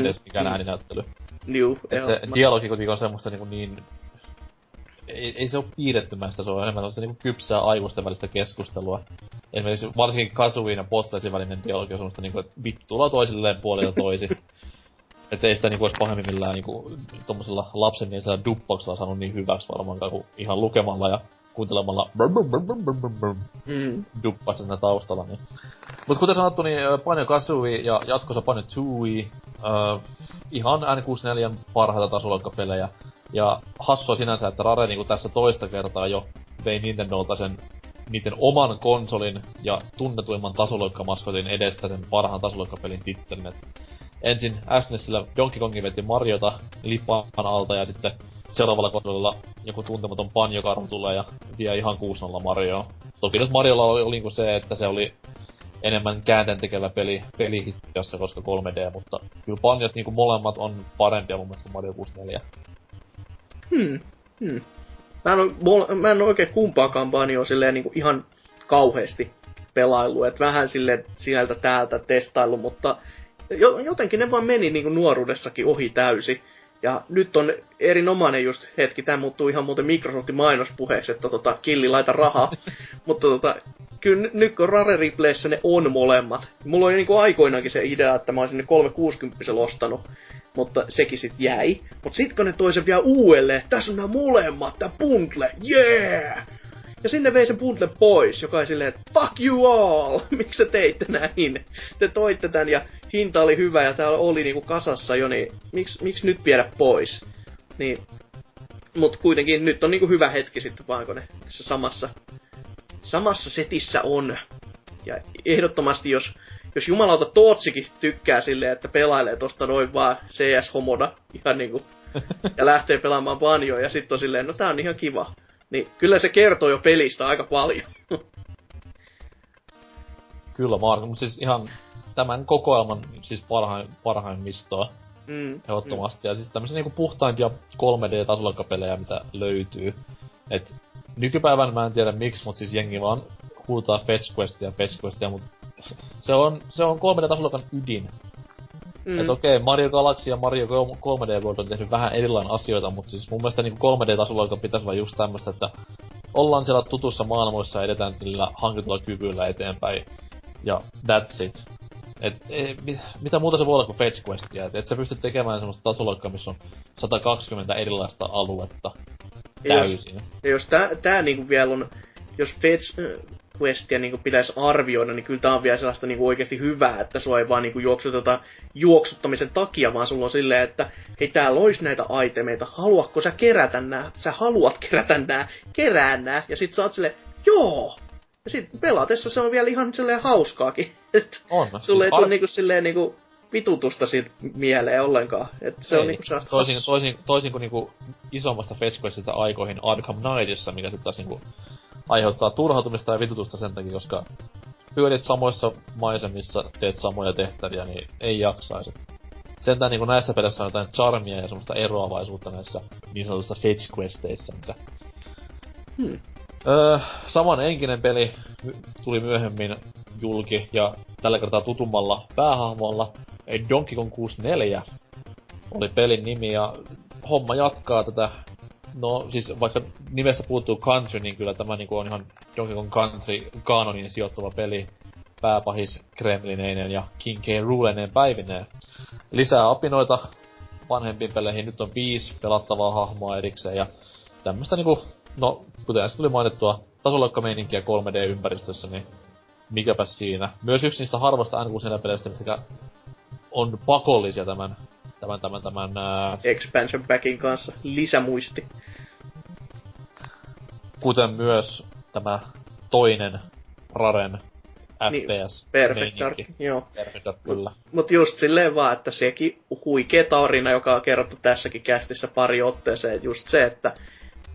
edes mikään ääninäyttely. Juu, et se dialogi kuitenkin on semmoista niinku niin... Ei se oo piirrettymäistä, se on enemmän tosta niinku kypsää aikuisten välistä keskustelua. Esimerkiksi varsinkin Kazooien ja Botlesin välinen dialogi on semmoista niinku, että vittuilla toisilleen puolilta toisi. Et ei sitä niinku ois pahemmin millään niinku tommosella lapsenmielisellä duppauksella saanut niin hyväksi varmaankaan kuin ihan lukemalla ja kuuntelemalla duppaista siinä taustalla. Niin. Mut kuten sanottu, niin Banjo-Kazooie ja jatkossa Banjo-Tooie, ihan N64 parhaita tasoloikkapelejä. Ja hassua sinänsä, että Rare niinku tässä toista kertaa jo vei Nintendolta sen niiden oman konsolin ja tunnetuimman tasoloikkamaskotin edestä sen parhaan tasoloikkapelin tittelin. Et ensin SNESillä Donkey Kongi veti Mariota lipan alta ja sitten seuraavalla konsolilla joku tuntematon Banjo-karhu tulee ja vie ihan 6-0 Marioa. Toki nyt Mariolla oli niinku se, että se oli enemmän käänteentekevä peli hittiössä, koska 3D, mutta kyllä Banjot niinku molemmat on parempia mun mielestä Mario 64. Mä en oo oikein kumpaakaan Banjoa silleen niinku ihan kauheesti pelaillu, et vähän silleen sieltä täältä testaillu, mutta jotenkin ne vaan meni niinku nuoruudessakin ohi täysi. Ja nyt on erinomainen just hetki, tää muuttuu ihan muuten Microsoftin mainospuheeksi, että killi laita rahaa. Mutta kyllä nyt kun Rare Replayssä ne on molemmat. Mulla oli niinku aikoinaankin se idea, että mä oisin ne 360 ostanut. Mutta sekin sit jäi. Mut sit kun ne toi sen vielä uudelleen, tässä on nää molemmat, tää bundle, yeah! Ja sinne vei sen bundle pois, joka ei silleen, että fuck you all! Miksi te teitte näin? Te toitte tän ja hinta oli hyvä ja täällä oli niinku kasassa jo, niin miksi nyt viedä pois? Niin. Mut kuitenkin nyt on niinku hyvä hetki sitten vaan, kun ne tässä samassa setissä on. Ja ehdottomasti, jos jumalauta Tootsikin tykkää silleen, että pelailee tosta noin vaan CS-homona ihan niinku, ja lähtee pelaamaan Banjoa, ja sitten on silleen, no tää on ihan kiva. Niin kyllä se kertoo jo pelistä aika paljon. Kyllä Marko, mutta siis ihan tämän kokoelman siis parhaimmistoa ehdottomasti. Ja siis tämmöisiä niinku puhtaimpia 3D-tasolakapelejä, mitä löytyy. Et nykypäivän mä en tiedä miksi, mutta siis jengi vaan huutaa Fetch Questia, mutta se on 3D-tasolokan ydin. Et okei, Mario Galaxy ja Mario 3D World on tehnyt vähän erilainen asioita, mutta siis mun mielestä niinku 3D-tasolokan pitäisi vaan just tämmöstä, että ollaan siellä tutussa maailmoissa ja edetään sillä hankitulla kyvyllä eteenpäin. Ja that's it. Mitä muuta se voi olla kuin Fetch Questia? Et sä pystyt tekemään semmoista tasolokkaa, missä on 120 erilaista aluetta täysin. Jos tää niinku vielä on... Jos Fetch Questia niinku pitäisi arvioida, niin kyllä tää on vielä sellaista niinku oikeesti hyvää, että sua ei vaan niinku juoksuteta juoksuttamisen takia, vaan sulla on silleen, että hei, täällä olisi näitä aitemeita, haluatko sä kerätä nää? Sä haluat kerätä nää, kerää nää, ja sit sä oot silleen, joo! Ja sit pelatessa se on vielä ihan silleen hauskaakin. On. Sulle ei tule niinku silleen niinku vitutusta siitä mieleen ollenkaan. Et se ei, on niinku sellaista... Toisin kuin niinku isommasta Fetch Questista aikoihin Arkham Knightissa, mikä sit taas niinku aiheuttaa turhautumista ja vitutusta sen takia, koska pyörit samoissa maisemissa, teet samoja tehtäviä, niin ei jaksaisi. Sentään niinku näissä peleissä on jotain charmia ja semmoista eroavaisuutta näissä niin sanotusta Fetch Questeissä. Samanenkinen peli tuli myöhemmin julki ja tällä kertaa tutummalla päähahmolla. Donkey Kong 64 oli pelin nimi ja homma jatkaa tätä. No siis vaikka nimestä puuttuu Country, niin kyllä tämä niinku on ihan Donkey Kong Country -kaanoniin sijoittuva peli. Pääpahis Kremlineineen ja King K. Rooleineen päivineen. Lisää apinoita vanhempiin peleihin. Nyt on 5 pelattavaa hahmoa erikseen ja tämmöstä niinku... No, kuten äsken tuli mainittua, tasolokkameininkiä 3D-ympäristössä, niin mikäpä siinä. Myös yksi niistä harvasta N64-peleistä, mitkä on pakollisia tämän Expansion Packin kanssa, lisämuisti. Kuten myös tämä toinen Raren FPS-meininki. Perfect Dark, joo. Perfect Dark, kyllä. Mut just silleen vaan, että sekin huikea tarina, joka on kerrottu tässäkin kästissä pari otteeseen, just se, että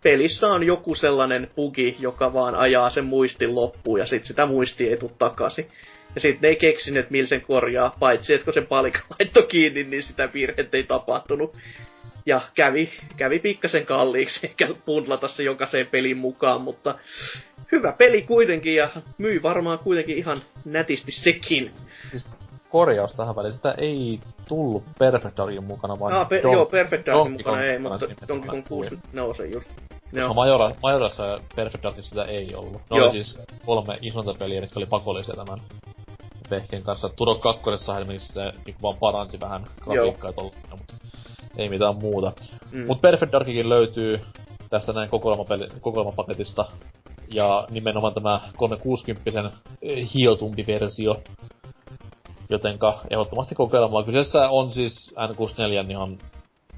pelissä on joku sellainen bugi, joka vaan ajaa sen muistin loppuun, ja sit sitä muistia ei tuu takaisin. Ja sit ne ei keksinyt, millä sen korjaa, paitsi että kun sen palikan laitto kiinni, niin sitä virhettä ei tapahtunut. Ja kävi pikkasen kalliiksi, eikä pundlata se jokaiseen pelin mukaan, mutta hyvä peli kuitenkin, ja myy varmaan kuitenkin ihan nätisti sekin. Korjaus tähän väliin, sitä ei tullut Perfect Darkin mukana, vaan Perfect Darkin mukana ei, mutta Donkey Kong 64 just. Koska Majorassa ja Perfect Darkin sitä ei ollut. Ne oli siis 3 isointa peliä, jotka oli pakollisia tämän vehkeen kanssa. Turok 2:ssa esimerkiksi sitä niinku vaan paransi vähän grafiikkaa tollina, mutta ei mitään muuta. Mut Perfect Darkikin löytyy tästä näin kokoelmapaketista. Ja nimenomaan tämä 360-sen hiotumpi versio. Jotenka ehdottomasti kokeilemaan. Kyseessä on siis N64 ihan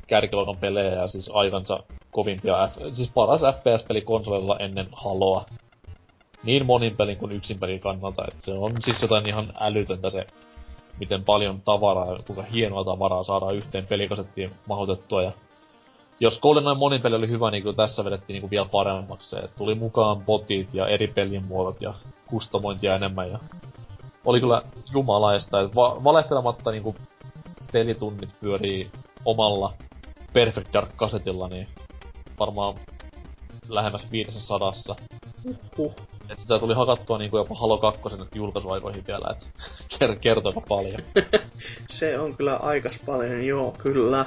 kärkiluokan pelejä ja siis aikansa kovimpia, siis paras FPS-peli konsolilla ennen Haloa. Niin monin pelin kuin yksin pelin kannalta, että se on siis jotain ihan älytöntä se, miten paljon tavaraa, kuinka hienoa tavaraa saadaan yhteen pelikasettiin mahoitettua. Ja jos GoldenEye monin peli oli hyvä, niin kyllä tässä vedettiin niin kuin vielä paremmaksi. Et tuli mukaan botit ja eri pelien muodot ja kustomointia enemmän ja... Oli kyllä jumalaista, että valehtelematta niinku pelitunnit pyörii omalla Perfect Dark-kasetilla, niin varmaan lähemmäs 500. Et sitä tuli hakattua niinku jopa Halo 2 julkaisuaikoihin vielä, et kertoiko paljon. Se on kyllä aikas paljon, joo, kyllä.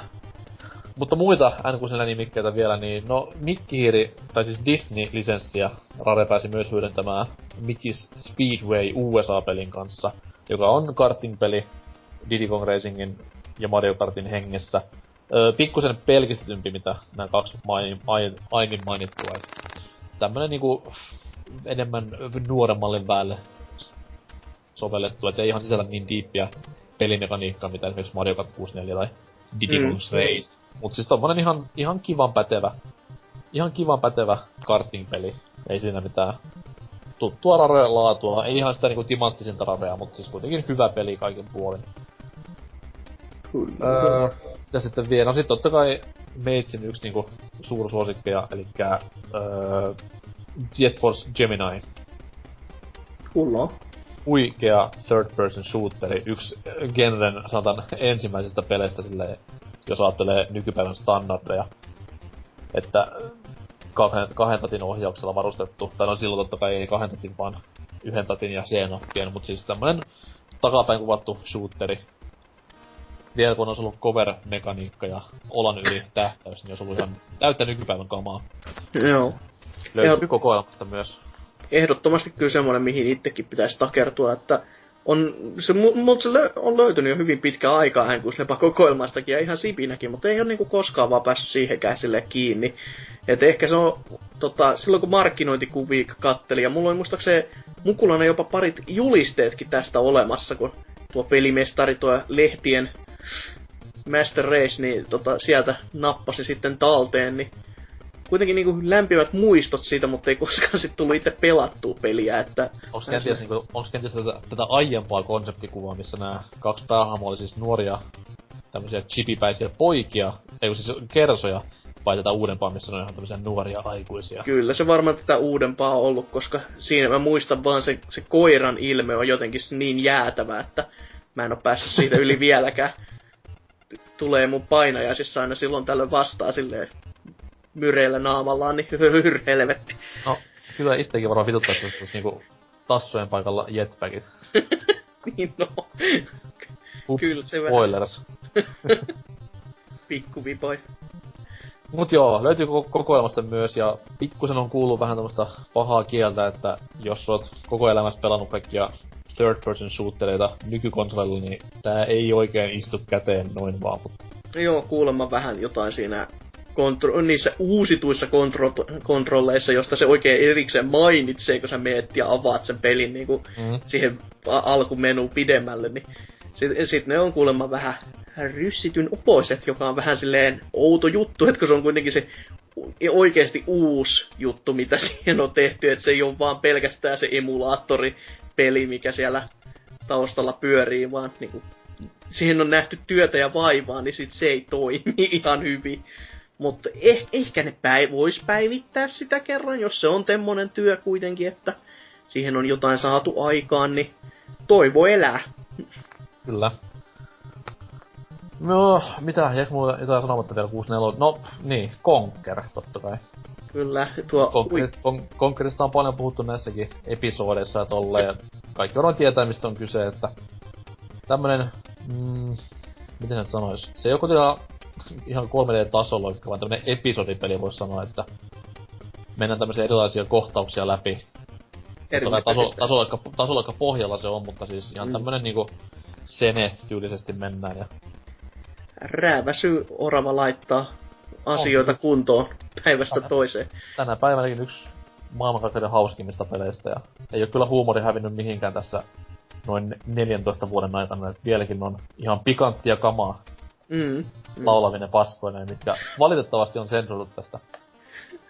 Mutta muita N64-nimikkeitä vielä, niin no Mikkihiiri, tai siis Disney-lisenssiä, Rare pääsi myös hyödyntämään Mickey's Speedway USA-pelin kanssa, joka on kartinpeli Diddy Kong Racingin ja Mario Kartin hengessä. Pikkusen pelkistetympi, mitä nämä 2 aiemmin mainittua. Tämmönen niinku enemmän nuoremmalle väelle sovellettu, ettei ihan sisällä niin diippiä pelimekaniikkaa, mitä esimerkiksi Mario Kart 64 tai Diddy Kong's Race. Mut siis tommonen ihan kivan pätevä karting-peli. Ei siinä mitään tuttua Raren laatua. Ei ihan sitä niinku timanttisinta Rarea, mutta siis kuitenkin hyvä peli kaiken puolin. Ja sitten vielä, no sit tottakai Meitsin yksi niinku suursuosikkeja, elikkä Jet Force Gemini. Hullo. Huikea third person shooteri, yksi genren sanotaan ensimmäisistä peleistä silleen, jos ajattelee nykypäivän standardeja. Että kahden tatin ohjauksella varustettu, tai no silloin tottakai ei kahden tatin vaan yhden tatin ja C-nappien, mut siis tämmönen takapäin kuvattu shooteri. Vielä kun on ollut cover-mekaniikka ja olan yli tähtäys, niin on ollut ihan täyttä nykypäivän kamaa. Joo. Löytyy kokoelmasta myös. Ehdottomasti kyllä semmoinen, mihin itsekin pitäisi takertua, että on, se, on löytynyt jo hyvin pitkä aikaa, kun sinäpä kokoelmastakin ja ihan sipinäkin, mutta ei ole niinku koskaan vaan päässyt siihenkään silleen kiinni. Et ehkä se on, silloin kun markkinointikuvia katteli, ja mulla oli muistaakseni mukulana jopa parit julisteetkin tästä olemassa, kun tuo pelimestari, tuo lehtien Master Race, niin sieltä nappasi sitten talteen, niin kuitenkin niinku lämpimät muistot siitä, mutta ei koskaan sit tullut itse pelattua peliä, että... Onks kenties niinku, tätä aiempaa konseptikuvaa, missä nämä kaksi päähahmoa oli siis nuoria tämmösiä chipipäisiä poikia, ei siis kersoja, vai tätä uudempaa, missä ne on ihan tämmösiä nuoria aikuisia? Kyllä se varmaan tätä uudempaa on ollut, koska siinä mä muistan vaan se koiran ilme on jotenkin niin jäätävä, että mä en oo päässyt siitä yli vieläkään. Tulee mun painajaisissa aina silloin tällöin vastaa silleen myreillä naamallaan, niin helvetti. No, kyllä itsekin varmaan vituttais, että niinku tassojen paikalla jetpackit. Niin no. Ups, kyllä se spoilers. Pikkuvipoi. Mut joo, löytyy kokoelmasta myös, ja pikkusen on kuullut vähän tämmöstä pahaa kieltä, että jos oot koko elämässä pelannut kaikkia third person shootereita nykykonsolilla, niin tää ei oikein istu käteen noin vaan, mutta... Joo, kuulemma vähän jotain siinä niissä uusituissa kontrolleissa, josta se oikein erikseen mainitsee, kun sä meet ja avaat sen pelin niin kuin siihen alkumenuun pidemmälle, niin sit ne on kuulemma vähän ryssityn opoiset, joka on vähän silleen outo juttu, että kun se on kuitenkin se oikeesti uusi juttu, mitä siihen on tehty, että se ei ole vaan pelkästään se emulaattoripeli, mikä siellä taustalla pyörii, vaan niin kuin, siihen on nähty työtä ja vaivaa, niin sit se ei toimi ihan hyvin. Mutta ehkä ne vois päivittää sitä kerran, jos se on temmonen työ kuitenkin, että siihen on jotain saatu aikaan, niin toivo elää. Kyllä. No, mitä? Jääkö mulla jotain sanomatta vielä 64? No, niin, Conker, tottakai. Kyllä, tuo... Conkerista on paljon puhuttu näissäkin episodeissa ja tolleen. Kaikki varmaan tietää, mistä on kyse, että... Tämmönen... miten nyt sanois? Se joku tila... Ihan 3D-tasolla, eli vaan tämmönen episodipeli voisi sanoa, että mennään tämmöisiä erilaisia kohtauksia läpi. Tasolla pohjalla se on, mutta siis ihan tämmönen niinku sene-tyylisesti mennään ja... Rääväsy orava laittaa asioita kuntoon päivästä toiseen. Tänä päivänäkin yksi maailmankaikkeuden hauskimmista peleistä ja ei oo kyllä huumori hävinnyt mihinkään tässä noin 14 vuoden aikana, että vieläkin on ihan pikanttia kamaa. Laulavinen paskoinen, mitkä valitettavasti on sensuroitu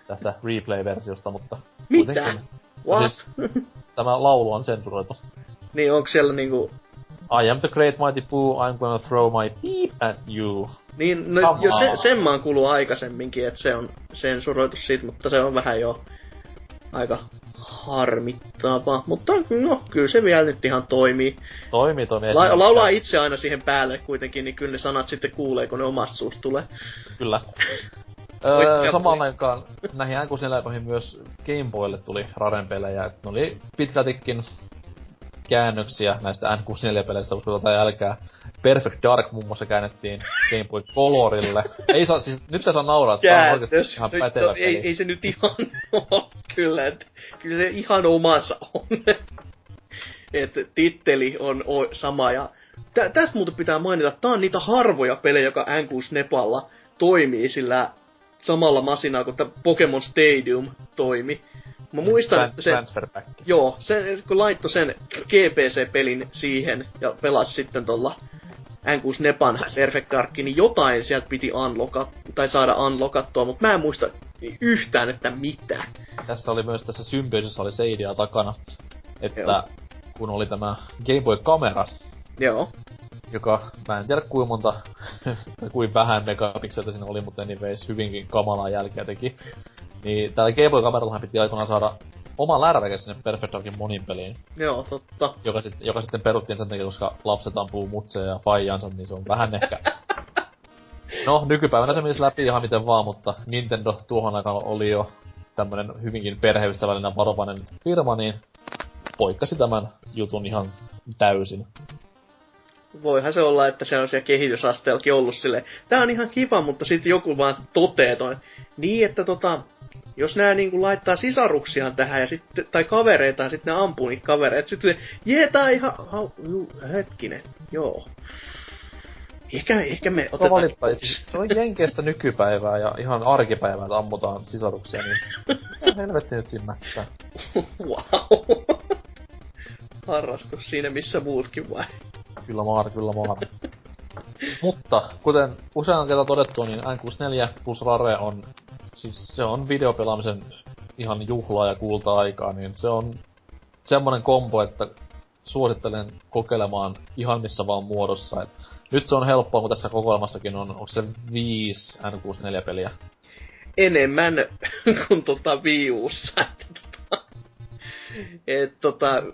tästä replay-versiosta, mutta... Mitä? What? Siis, tämä laulu on sensuroitu. Niin, onko siellä niinku... I am the great mighty Pooh, I'm gonna throw my beep at you. Niin, no jo sen mä oon kuullut aikaisemminkin, että se on sensuroitu siitä, mutta se on vähän jo aika harmittava. Mutta no, kyllä se vielä nyt ihan toimii. Toimii. Laulaa itse aina siihen päälle kuitenkin, niin kyllä ne sanat sitten kuulee, kun ne omasta suusta tulee. Kyllä. Samaan aikaan näihin aikuisiin aikoihin myös Gameboylle tuli Raren pelejä. Ne oli pitkältikin käännöksiä näistä N64-peleistä, koska jotain jälkää. Perfect Dark muun muassa käännettiin Game Boy Colorille. Ei saa, siis nyt saa nauraa, että tää on oikeesti ihan pätevä peli. Ei se nyt ihan oo, kyllä. Kyllä se ihan omansa on. Että titteli on sama ja... Tästä muuten pitää mainita, että tää on niitä harvoja pelejä, joka N64 toimii sillä samalla masinaa kuin Pokemon Stadium toimi. Mä muistan, että kun laittoi sen GPC-pelin siihen ja pelasi sitten tuolla N64 Perfect Dark, niin jotain sieltä piti saada unlockattua, mutta mä en muista yhtään, että mitä. Tässä oli myös tässä Symbiosis oli se idea takana, että joo, kun oli tämä Game Boy-kamera, joo, joka, mä en tiedä kuinka monta, kuin vähän megapikseltä siinä oli, mutta anyways hyvinkin kamalaa jälkeä teki, niin täällä Game Boy-kamerallahan piti aikanaan saada oma lärväke sinne Perfect Darkin monin peliin. Joo, totta. Joka sitten peruttiin sen takia, koska lapset ampuu mutseja ja faijansa, niin se on vähän ehkä... No, nykypäivänä se menisi läpi ihan miten vaan, mutta Nintendo tuohon aikaan oli jo tämmönen hyvinkin perheystävällinen varovainen firma, niin poikkasi tämän jutun ihan täysin. Voihan se olla, että se on siellä kehitysasteellakin ollut silleen, tää on ihan kiva, mutta sitten joku vaan totee toi. Niin, että jos nää niinku laittaa sisaruksiaan tähän ja sitten, tai kavereitaan, sitten ne ampuu niitä kavereita. Sitten jee, tää ihan... hetkinen, joo. Ehkä me otetaan... Se on Jenkeissä nykypäivää ja ihan arkipäivää, että ammutaan sisaruksia, niin... Helvetti nyt siinä mättää. Wow. Harrastus siinä missä muutkin vai? Kyllä maara, kyllä maara. Mutta, kuten usein kertaa todettu, niin N64 plus Rare on... Siis se on videopelaamisen ihan juhlaa ja kulta-aikaa, niin se on semmonen kombo, että suosittelen kokeilemaan ihan missä vaan muodossa. Et nyt se on helppoa, kun tässä kokoelmassakin on, onko se 5 N64-peliä? Enemmän kuin Wii U:ssa.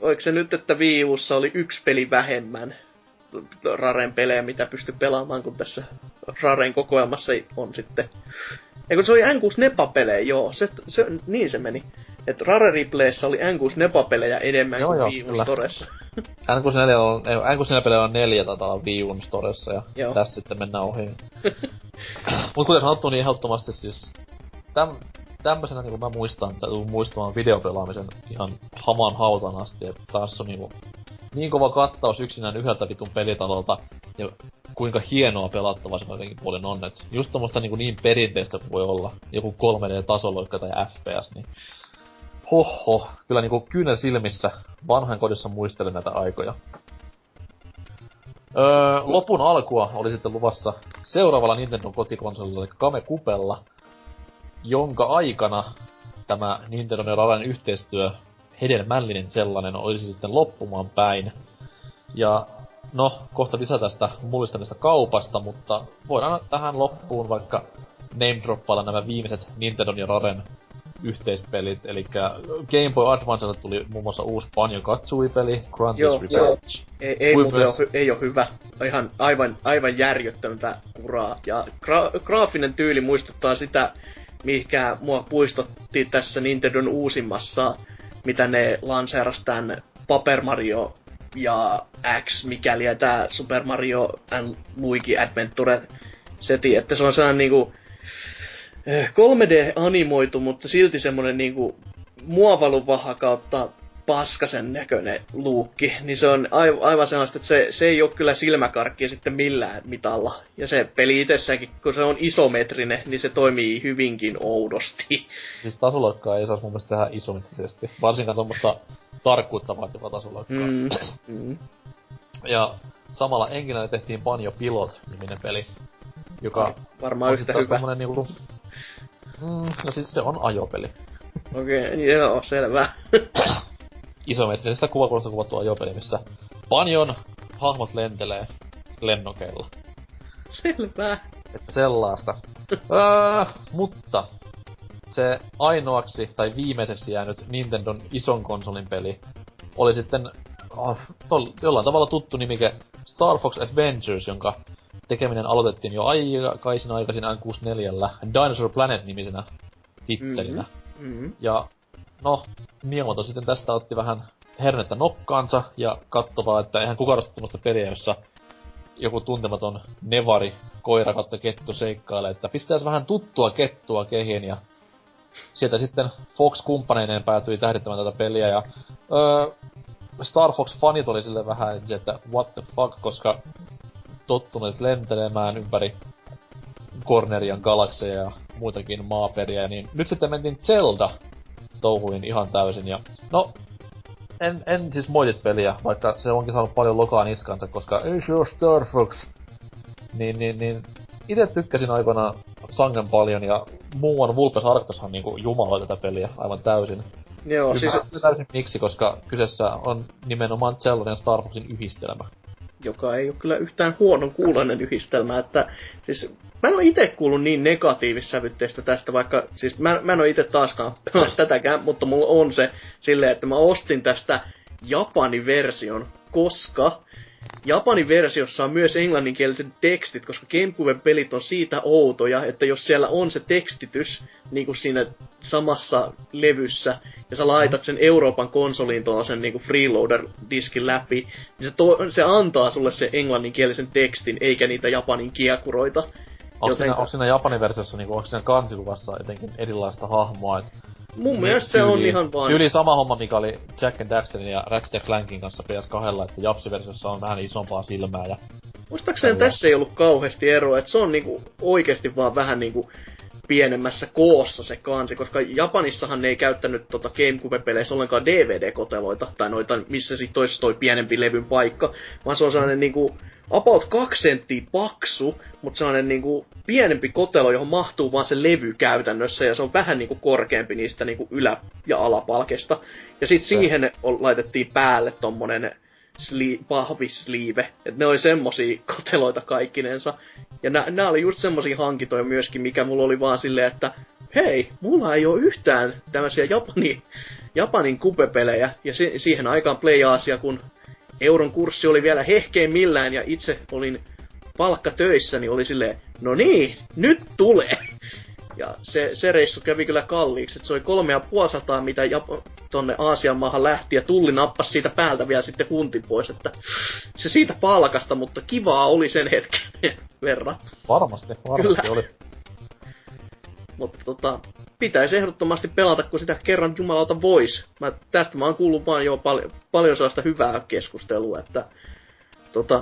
Oiks se nyt, että Wii U:ssa oli 1 peli vähemmän Raren pelejä, mitä pysty pelaamaan, kun tässä Raren kokoelmassa on sitten... Eikö se oli N64-pelejä, joo, niin se meni. Et Rare Replayssä oli N64-pelejä enemmän kuin Wii U Storessa. N64-pelejä on 4 taitaa Wii U Storessa ja joo, tässä sitten mennään ohi. Mut kuten sanottu, niin ehdottomasti siis... Tämmöisenä niinku mä muistan, tai tulen muistamaan videopelaamisen ihan hamaan hautaan asti, että tässä on niinku... Niin kova kattaus yksinään yhdeltä vitun pelitalolta, ja kuinka hienoa pelattavaa se jotenkin puolen on, et just tommoista niin perinteistä voi olla, joku 3D-tasoloikka tai FPS, niin hoho, kyllä niinku kyynel silmissä vanhan kodissa muistelen näitä aikoja. Lopun alkua oli sitten luvassa seuraavalla Nintendo kotikonsolilla, eli GameCubella, jonka aikana tämä Nintendo ja Raren yhteistyö, hedelmällinen sellainen, olisi sitten loppumaan päin. Ja no, kohta lisää tästä mullistavista kaupasta, mutta voidaan tähän loppuun vaikka name-droppailla nämä viimeiset Nintendo ja Raren yhteispelit. Elikkä Game Boy Advancelle tuli muun muassa uusi Banjo-Kazooie-peli, Grant's Revenge. Ei muuten myös... ei oo hyvä. Aivan järjöttömäntä kuraa. Ja graafinen tyyli muistuttaa sitä, mikä mua puistotti tässä Nintendon uusimmassa, mitä ne lanseerasi tän Paper Mario ja X, mikäli ja tää Super Mario and Luigi Adventure seti, että se on sellainen niinku 3D-animoitu, mutta silti semmonen niinku muovaluvaha kautta paskasen näköinen luukki, niin se on aivan sellaista, että se ei oo kyllä silmäkarkkia sitten millään mitalla. Ja se peli itsessäänkin, kun se on isometrinen, niin se toimii hyvinkin oudosti. Siis tasolokkaa ei saisi mun mielestä tehdä isometrisesti, varsinkaan tommoista tarkkuutta vaativaa tasolokkaa. Ja samalla enkinä tehtiin Banjo Pilot-niminen peli, joka varmaan on yhtä hyvä. Tommonen niinku... no siis se on ajopeli. Okei, joo, selvä. Isometrisestä kuvakulmasta kuvattu ajopeli, missä Banjon hahmot lentelee lennokeilla. Selvää. Että sellaista. Mutta se ainoaksi tai viimeiseksi jäänyt Nintendon ison konsolin peli oli sitten jollain tavalla tuttu nimike Star Fox Adventures, jonka tekeminen aloitettiin jo aikaisin N64 Dinosaur Planet-nimisenä tittelinä. Ja no, Miyamoto sitten tästä otti vähän hernettä nokkaansa ja katsoi vaan, että eihän kukaan ole tämmöistä peliä, jossa joku tuntematon nevari, koira kautta kettu seikkailee, että pistäisi vähän tuttua kettua kehiin ja sieltä sitten Fox-kumppaneineen päätyi tähdittämään tätä peliä ja Star Fox-fanit oli sille vähän ensin, että what the fuck, koska tottuneet lentelemään ympäri Cornerian galakseja ja muitakin maaperiä, niin nyt sitten mentiin Zelda touhuin ihan täysin ja no, en siis moitit peliä, vaikka se onkin saanut paljon lokaa niskansa, koska ei se ole Star Fox, niin itse tykkäsin aikana sangen paljon, ja muuan Vulpes Arctoshan niinku jumaloi tätä peliä aivan täysin. Joo, kyllä siis... täysin miksi, koska kyseessä on nimenomaan Zelda ja Star Foxin yhdistelmä. Joka ei ole kyllä yhtään huonon kuuloinen yhdistelmä, että siis... Mä en oo ite kuullut niin negatiivissävytteistä tästä, vaikka, siis mä en oo ite taaskaan tätäkään, mutta mulla on se silleen, että mä ostin tästä Japanin version, koska Japanin versiossa on myös englanninkieliset tekstit, koska GameCube-pelit on siitä outoja, että jos siellä on se tekstitys niin kuin siinä samassa levyssä, ja sä laitat sen Euroopan konsoliin tuollaisen niin kuin freeloader-diskin läpi, niin se antaa sulle sen englanninkielisen tekstin, eikä niitä japanin kiekuroita. Onko siinä Japanin versiossa, niin onko siinä kansikuvassa jotenkin erilaista hahmoa? Mun mielestä se on ihan vaan... Yli sama homma, mikä oli Jack and Daxterin ja Ratchet & Clankin kanssa PS2, että Japsi-versiossa on vähän isompaa silmää ja... Muistaakseni tässä ei ollut kauheasti eroa, että se on niinku oikeesti vaan vähän niinku pienemmässä koossa se kansi, koska Japanissahan ne ei käyttänyt GameCube-peleissä ollenkaan DVD-koteloita, tai noita, missä sit olisi toi pienempi levyn paikka, vaan se on sellainen niinku... About 2 senttiä paksu, mutta sellainen niinku pienempi kotelo, johon mahtuu vaan se levy käytännössä, ja se on vähän niinku korkeampi niistä niinku ylä- ja alapalkesta. Ja sit siihen laitettiin päälle tommonen pahvisliive, et ne oli semmosia koteloita kaikkinensa. Ja nää oli just semmosia hankintoja myöskin, mikä mulla oli vaan silleen, että hei, mulla ei oo yhtään tämmösiä Japanin kupepelejä, ja siihen aikaan Play-Asia, kun euron kurssi oli vielä hehkeimmillään, ja itse olin palkkatöissä, niin oli silleen, no niin, nyt tulee! Ja se reissu kävi kyllä kalliiksi, että se oli 350, mitä tonne Aasian maahan lähti, ja Tulli nappasi siitä päältä vielä sitten huntin pois, että se siitä palkasta, mutta kivaa oli sen hetken verran. Varmasti kyllä oli. Mutta pitäisi ehdottomasti pelata, kun sitä kerran jumalauta voisi. Tästä mä oon kuullut vaan jo paljon sellaista hyvää keskustelua, että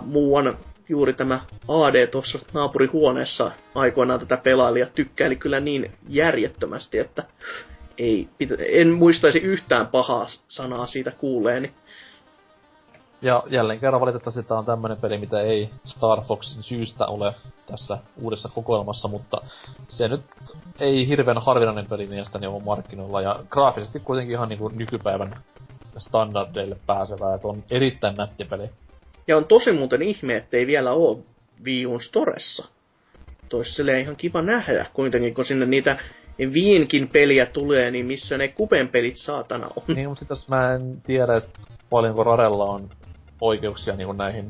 muuan juuri tämä AD tuossa naapurihuoneessa aikoinaan tätä pelaili ja tykkäili kyllä niin järjettömästi, että en muistaisi yhtään pahaa sanaa siitä kuuleeni. Ja jälleen kerran valitettavasti tämä on tämmöinen peli, mitä ei Star Foxin syystä ole tässä uudessa kokoelmassa, mutta se nyt ei hirveän harvinainen peli mielestäni ole markkinoilla, ja graafisesti kuitenkin ihan niin kuin nykypäivän standardeille pääsevää, että on erittäin nätti peli. Ja on tosi muuten ihme, ettei vielä ole Wii U:n Storessa. Tois silleen ihan kiva nähdä kuitenkin, kun sinne niitä Wiinkin peliä tulee, niin missä ne Kupen pelit saatana on. Niin, mutta sit mä en tiedä, paljonko Rarella on oikeuksia niin näihin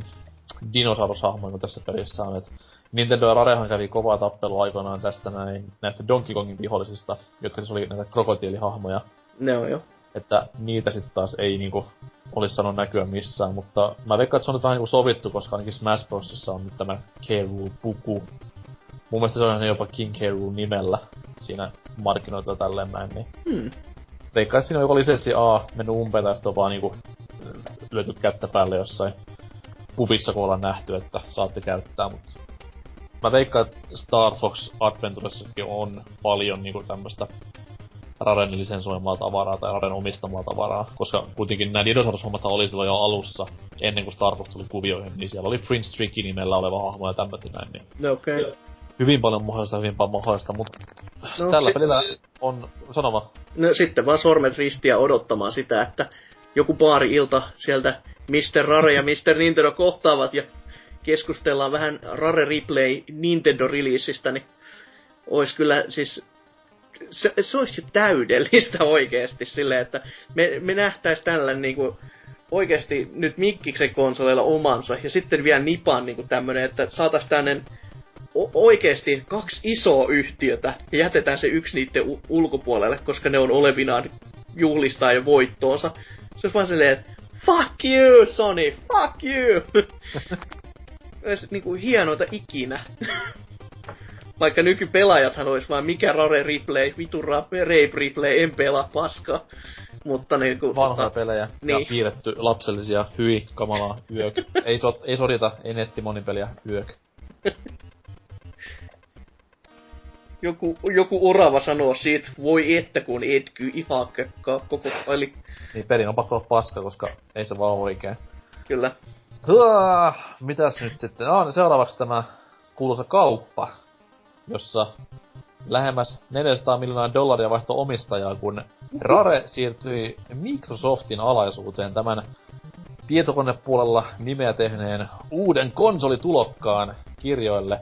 dinosaurusahmoihin, kun tässä pelissä on. Et Nintendo ja Rarehan kävi kovaa tappelua aikoinaan tästä näistä Donkey Kongin vihollisista, jotka siis oli näitä krokotiilihahmoja. Ne on jo. Että niitä sitten taas ei niinku olisi saanut näkyä missään, mutta mä veikkaan, että se on nyt vähän niinku sovittu, koska ainakin Smash Brosissa on nyt tämä K-Rool-puku. Mun mielestä se on jopa King K-Rool-nimellä siinä markkinoita tälleen näin, niin... Veikkaan, että siinä on joku lisenssi A mennyt umpeen, tai sitten on vaan niinku... löyty kättä päälle jossain pubissa, kun ollaan nähty, että saatte käyttää, mutta... Mä veikkaan, että Star Fox Adventuressäkin on paljon niinku tämmöstä Raren lisensoimaa tavaraa tai Raren omistamaa tavaraa, koska kuitenkin nää dinosaurus-hommathan oli silloin jo alussa, ennen kuin Star Fox tuli kuvioihin, niin siellä oli Prince Tricky nimellä oleva hahmo ja tämmöti näin, niin... No, okei. Okay. Hyvin paljon mahdollista, mutta no, tällä pelillä on sanoma. No sitten vaan sormet ristiä odottamaan sitä, että joku baari-ilta sieltä Mr. Rare ja Mr. Nintendo kohtaavat ja keskustellaan vähän Rare Replay Nintendo-releasista, niin ois kyllä siis... Se ois jo täydellistä oikeesti silleen, että me nähtäis tällä niinku... Oikeesti nyt Mikkiksen konsoleilla omansa ja sitten vielä Nipan niinku tämmönen, että saatais tämmönen... Oikeesti kaksi isoa yhtiötä ja jätetään se yksi niitten ulkopuolelle, koska ne on olevinaan juhlistaa jo voittoonsa. Se on vaan silleen, että fuck you Sony, fuck you! Ois niinku hienoita ikinä. Vaikka nykypelaajathan ois vaan mikä Rare Replay, vitu Rare Replay, en pelaa paskaa. Mutta niinku... Vanhoja pelejä niin. Ja piirretty lapsellisia, hyi, kamalaa, hyök. Ei sodita, ei nettimonipeliä, hyök. Joku orava sanoo siitä, voi että kun etky ihan kökkaa koko eli... Niin perin on pakko olla paska, koska ei se vaan oikein. Kyllä. Mitäs nyt sitten? Seuraavaksi tämä kuuluisa kauppa, jossa lähemmäs $400 miljoonaa vaihtoi omistajaa, kun Rare siirtyi Microsoftin alaisuuteen tämän tietokonepuolella nimeä tehneen uuden konsolitulokkaan kirjoille.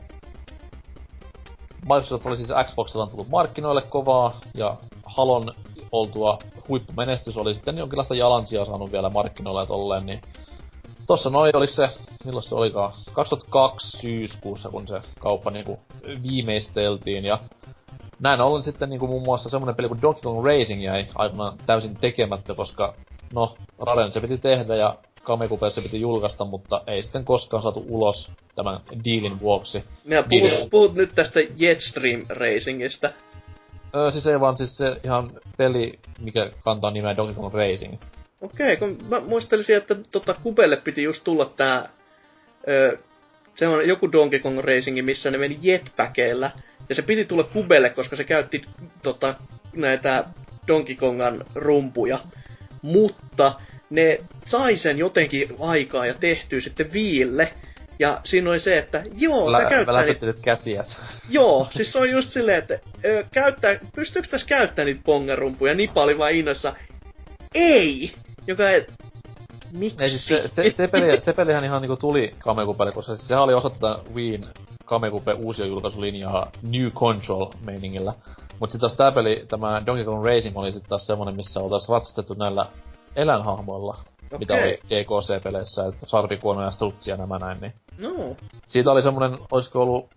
Microsoft oli siis Xboxilla tullut markkinoille kovaa, ja Halon oltua huippumenestys oli sitten jonkinlaista jalansijaa saanut vielä markkinoilla ja tolleen, niin tossa noin oli se, milloin se olikaan, 2002 syyskuussa, kun se kauppa niinku viimeisteltiin, ja näin ollen sitten niinku muun muassa semmonen peli kuin Donkey Kong Racing jäi aivan täysin tekemättä, koska no, Raren se piti tehdä ja Kamekupelle se piti julkaista, mutta ei sitten koskaan saatu ulos tämän dealin vuoksi. Minä puhut nyt tästä Jetstream Racingista. Siis ei vaan siis se ihan peli, mikä kantaa nimeä Donkey Kong Racing. Okei, kun mä muistelisin, että Kupelle piti just tulla tää se on joku Donkey Kong Racingi, missä ne meni jetpäkeillä. Ja se piti tulla Kupelle, koska se käytti näitä Donkey Kongan rumpuja. Mutta ne sai sen jotenkin aikaa ja tehtyy sitten Viille. Ja siinä oli se, että joo, tää käyttää niitä... käsiäs. Joo, siis se on just silleen, että pystyykö tässä käyttämään niitä pongarumpuja? Nipa oli vaan innossa, ei! Joka ei... Miksi? Ei, siis se pelihän ihan niinku tuli Kamekupelle, koska siis sehän oli osa tätä Wiin Kamekupe uusiojulkaisulinjaa New Control-meiningillä. Mut sit taas tää peli, tämä Donkey Kong Racing oli sit taas semmonen, missä oltais ratsastettu näillä eläinhahmoilla. Okay. Mitä oli GKC-peleissä, että sarvikuono ja strutsi ja nämä näin, niin... No. Siitä oli semmonen, olisiko ollut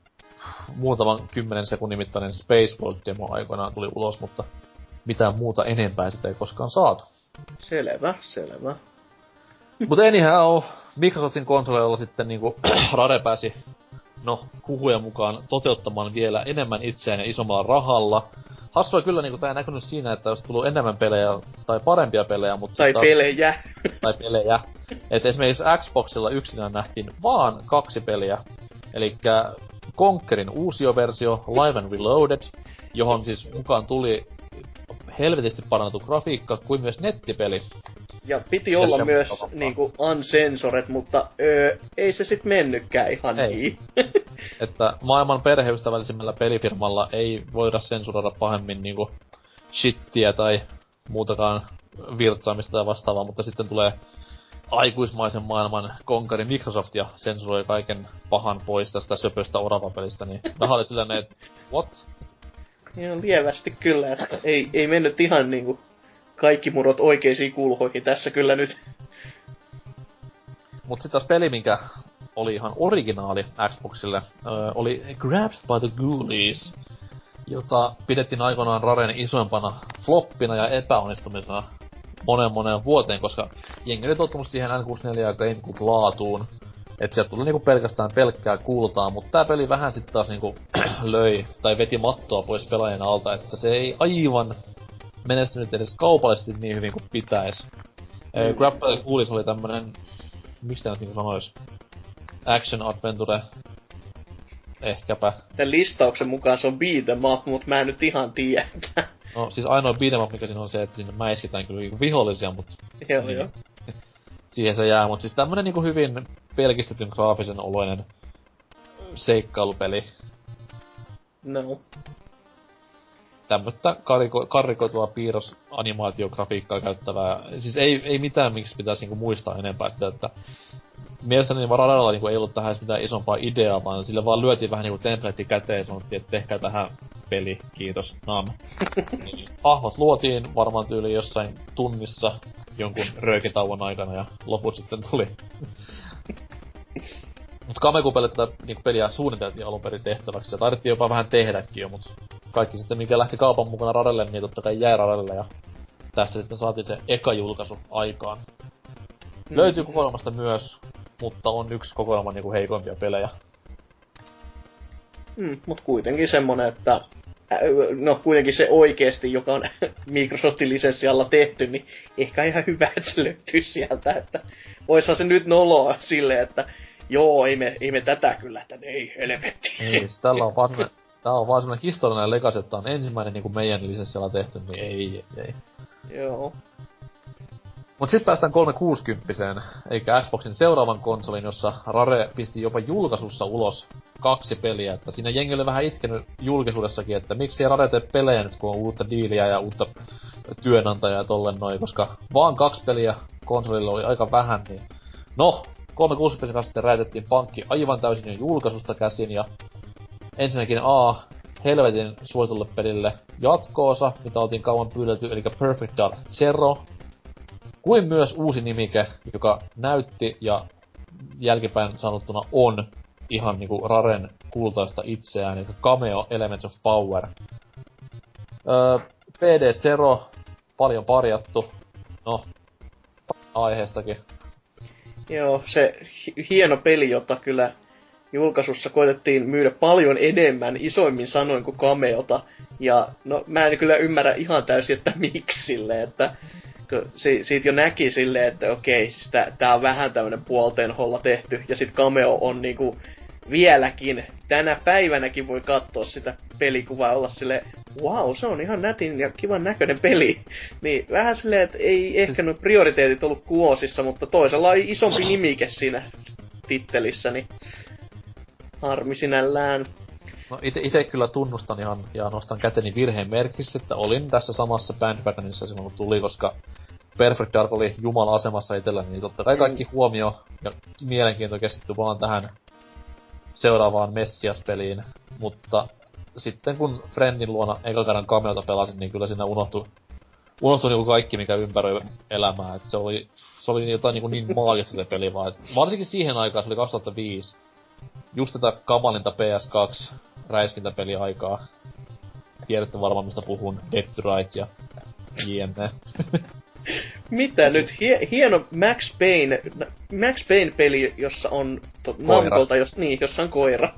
muutaman 10 sekunnin mittainen Space World-demo aikoinaan tuli ulos, mutta mitään muuta enempää sitä ei koskaan saatu. Selvä. Mut anyhow, Microsoftin konsoleilla sitten niinku Rare pääsi, no, huhujen mukaan toteuttamaan vielä enemmän itseään ja isommalla rahalla. Hassua kyllä niinku tää ei näkynyt siinä, että olisi tullut enemmän pelejä tai parempia pelejä, mutta... Tai pelejä. Et esimerkiksi Xboxilla yksinään nähtiin vaan 2 peliä. Elikkä Conquerin uusioversio, Live and Reloaded, johon siis mukaan tuli helvetisti parannettu grafiikka, kuin myös nettipeli. Ja piti olla ja myös niinku unsensored, mutta ei se sit mennykään ihan niin. Että maailman perheystävällisimmällä pelifirmalla ei voida sensuroida pahemmin niinku shittiä tai muutakaan virtsaamista tai vastaavaa, mutta sitten tulee aikuismaisen maailman konkari Microsoft ja sensuroi kaiken pahan pois tästä söpöstä oravapelistä, niin vähän oli sillä ne, että what? Ihan lievästi kyllä, että ei mennyt ihan niinku kaikki murot oikeisiin kulhoihin tässä kyllä nyt. Mut sit taas peli, minkä oli ihan originaali Xboxille, oli Grabbed by the Ghoulies, jota pidettiin aikoinaan Raren isoimpana floppina ja epäonnistumisena moneen vuoteen, koska jengi oli tottunut siihen N64 ja GameCube-laatuun, et sieltä tuli niinku pelkästään pelkkää kultaa, mutta tää peli vähän sit taas niinku löi tai veti mattoa pois pelaajien alta, että se ei aivan menestynyt edes kaupallisesti niin hyvin kuin pitäis. Grabbed by the Ghoulies oli tämmönen, miksi tää nyt niinku sanois? Action Adventure, ehkäpä. Tän listauksen mukaan se on beat 'em up, mut mä en nyt ihan tiedä. No siis ainoa beat 'em up mikä siinä on se, että sinne mäiskitään kyllä vihollisia, mut... Joo. Siihen se jää, mut siis tämmönen niinku hyvin pelkistetyn graafisen oloinen seikkailupeli. No. Tämmöttä karikoitua piirrosanimaatiografiikkaa käyttävää. Siis ei mitään, miksi pitäis niinku muistaa enempää sitä, että... Mielestäni Rarella niinku ei ollut tähän mitään isompaa ideaa, vaan sillä vaan lyötiin vähän niinku template käteen ja sanottiin, että tehkää tähän peli, kiitos, naam. Hahmot luotiin varmaan tyyliin jossain tunnissa jonkun röökitauon aikana ja loput sitten tuli. Mut Kamekupelle tätä niinku peliä suunniteltiin alun perin tehtäväksi ja tarvittiin jopa vähän tehdäkin jo, mut kaikki sitten mikä lähti kaupan mukana Rarelle, niin tottakai jäi Rarelle ja tästä sitten saatiin se eka julkaisu aikaan. Löytyy kokoelmasta myös, mutta on yksi kokoelman niinku heikoimpia pelejä. Mut kuitenkin semmonen, että... No kuitenkin se oikeesti, joka on Microsoftin lisenssi alla tehty, niin ehkä ihan hyvä, että se löytyy sieltä, että... Oishan se nyt noloa silleen, että... Joo, ei me tätä kyllä, että ei helvetti. Niin, tällä on vaan semmonen... Tää on vaan semmonen historiallinen legacy, että tää on ensimmäinen niinku meidän lisenssi alla tehty, niin ei. Joo. Mut sit päästään 360-seen, eikä Xboxin seuraavan konsolin, jossa Rare pisti jopa julkaisussa ulos kaksi peliä, että siinä jengi oli vähän itkenyt julkisuudessakin, että miksi ei Rare tee pelejä nyt, kun on uutta diiliä ja uutta työnantajaa ja tolleen noin, koska vaan kaksi peliä konsolilla oli aika vähän, niin no, 360 pelin kanssa sitten räjätettiin pankki aivan täysin jo julkaisusta käsin, ja ensinnäkin helvetin suositulle pelille jatkoosa, mitä oltiin kauan pyydelty, eli Perfect Dark Zero, kuin myös uusi nimike, joka näytti ja jälkipäin sanottuna on ihan niinku Raren kultaista itseään, eli Cameo Elements of Power. PD0, paljon parjattu, no, aiheestakin. Joo, se hieno peli, jota kyllä julkaisussa koetettiin myydä paljon enemmän, isoimmin sanoin kuin Cameota. Ja no, mä en kyllä ymmärrä ihan täysin, että miksi silleen, että siitä jo näki silleen, että okei, siis tää on vähän tämmönen puolteen holla tehty. Ja sit Cameo on niinku vieläkin, tänä päivänäkin voi katsoa sitä pelikuvaa ja olla silleen, wow, se on ihan nätin ja kivan näköinen peli. Niin vähän silleen, että ei ehkä nuo prioriteetit ollut kuosissa, mutta toisella on isompi nimike siinä tittelissä, niin harmi sinällään. No ite kyllä tunnustan ihan ja nostan käteni virheen merkissä, että olin tässä samassa bandwagonissa silloin kun tuli, koska Perfect Dark oli jumala-asemassa itsellä, niin totta kai kaikki huomio ja mielenkiinto keskittyi vaan tähän seuraavaan Messias-peliin, mutta sitten kun friendin luona eka kerran Cameota pelasin, niin kyllä siinä unohtui niinku kaikki, mikä ympäröi elämää, että se oli jotain niin maagista se peli vaan, et varsinkin siihen aikaan, se oli 2005, just tätä kamalinta PS2 räiskintäpeliaikaa. Tiedätte varmaan mistä puhun, Dead to Rights ja jne. Mitä nyt? Hieno Max Payne-peli, jossa on Namcolta, jossa on koira.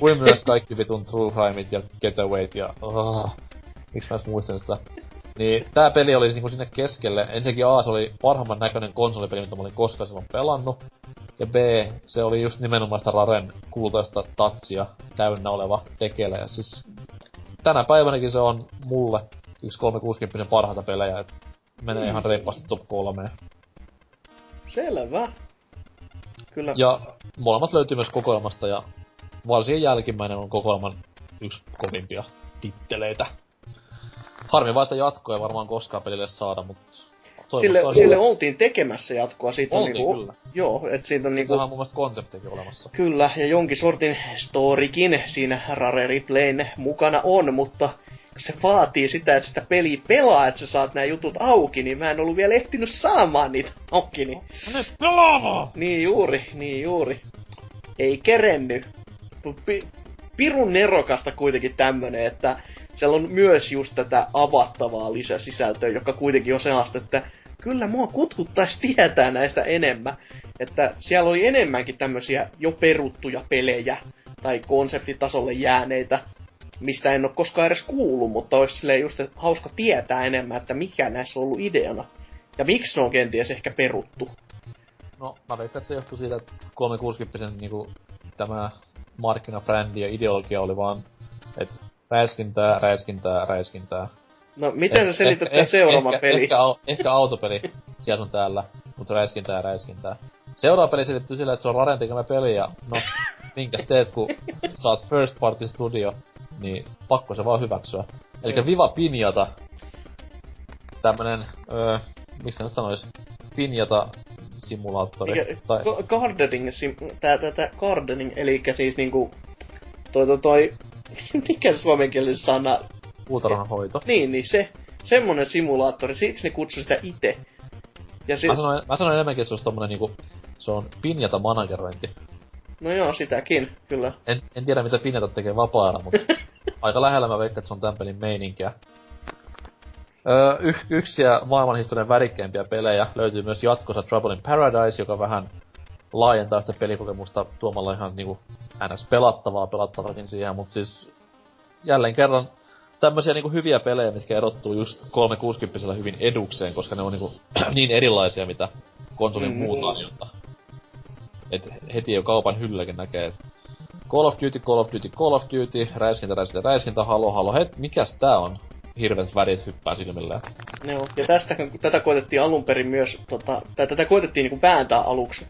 Kuin myös kaikki vitun True Crimeit ja Getawayt ja... Miksi mä edes muistan sitä? Niin, tää peli oli niinku sinne keskelle. Ensinnäkin A, se oli parhaimman näköinen konsolipeli, mitä mä olin koskaan silloin pelannut. Ja B, se oli just nimenomaan sitä Raren kultaista tatsia täynnä oleva tekele. Ja siis tänä päivänäkin se on mulle yksi 360 parhaita pelejä, et menee ihan reippaasti top 3. Selvä. Kyllä. Ja molemmat löytyy myös kokoelmasta ja varsin jälkimmäinen on kokoelman yksi kovimpia titteleitä. Harmi vaan, että jatkoa ei varmaan koskaan pelille saada, mut... Sille oltiin tekemässä jatkoa, siitä oltiin, on niinku... Joo, et siitä on niinku... Tähän on mun mielestä konseptikin olemassa. Kyllä, ja jonkin sortin storykin siinä Rare Replayn mukana on, mutta... Se vaatii sitä, että sitä peliä pelaa, että sä saat nää jutut auki, niin mä en ollut vielä ehtinyt saamaan niitä auki, niin... Mene pelaamaan! Niin juuri. Ei kerenny. Pirun nerokasta kuitenkin tämmönen, että... Siellä on myös just tätä avattavaa lisäsisältöä, joka kuitenkin on sellaista, että kyllä mua kutkuttais tietää näistä enemmän. Että siellä oli enemmänkin tämmösiä jo peruttuja pelejä tai konseptitasolle jääneitä, mistä en oo koskaan edes kuullut, mutta ois silleen just hauska tietää enemmän, että mikä näissä on ollut ideana. Ja miksi ne on kenties ehkä peruttu. No, mä veikkaan, että se johtui siitä, että 360-sen niinku tämä markkinabrändi ja ideologia oli vaan, että räiskintää. No, miten sä selität tän seuraavan peli? Ehkä autopeli siellä on täällä, mut räiskintää. Seuraava peli selittyy sillä, että se on Raren tekemä peli ja no, minkäs teet, kun saat First Party Studio, niin pakko se vaan hyväksyä. Elikkä Viva Pinjata, tämmönen, miksi nyt sanois, Pinjata-simulaattori. Eikä, tai... Gardening, elikkä siis niinku, toi mikä suomenkielinen sana? Puutarhanhoito. Niin se. Semmonen simulaattori, siksi ne kutsuu sitä ite. Ja siis... Mä sanoin enemmänkin, että se on tommonen niinku... Se on pinjata managerointi. No joo, sitäkin, kyllä. En tiedä mitä pinjata tekee vapaana, mutta... aika lähellä mä veikkaan, että se on tän pelin meininkiä. Yksiä maailmanhistorian värikkäimpiä pelejä löytyy myös jatkossa Trouble in Paradise, joka vähän... laajentaa sitä pelikokemusta tuomalla ihan niinku ns. pelattavakin siihen, mut siis jälleen kerran tämmösiä niinku hyviä pelejä, mitkä erottuu just 360-sellä hyvin edukseen, koska ne on niinku niin erilaisia, mitä konsolin muut tarjonta. Et heti jo kaupan hylläkin näkee, et Call of Duty, räiskintä, halo, mikäs tää on? Hirveet värit hyppää silmilleen. Joo, ja tätä koetettiin alun perin myös, tätä koetettiin niinku vääntää aluksi.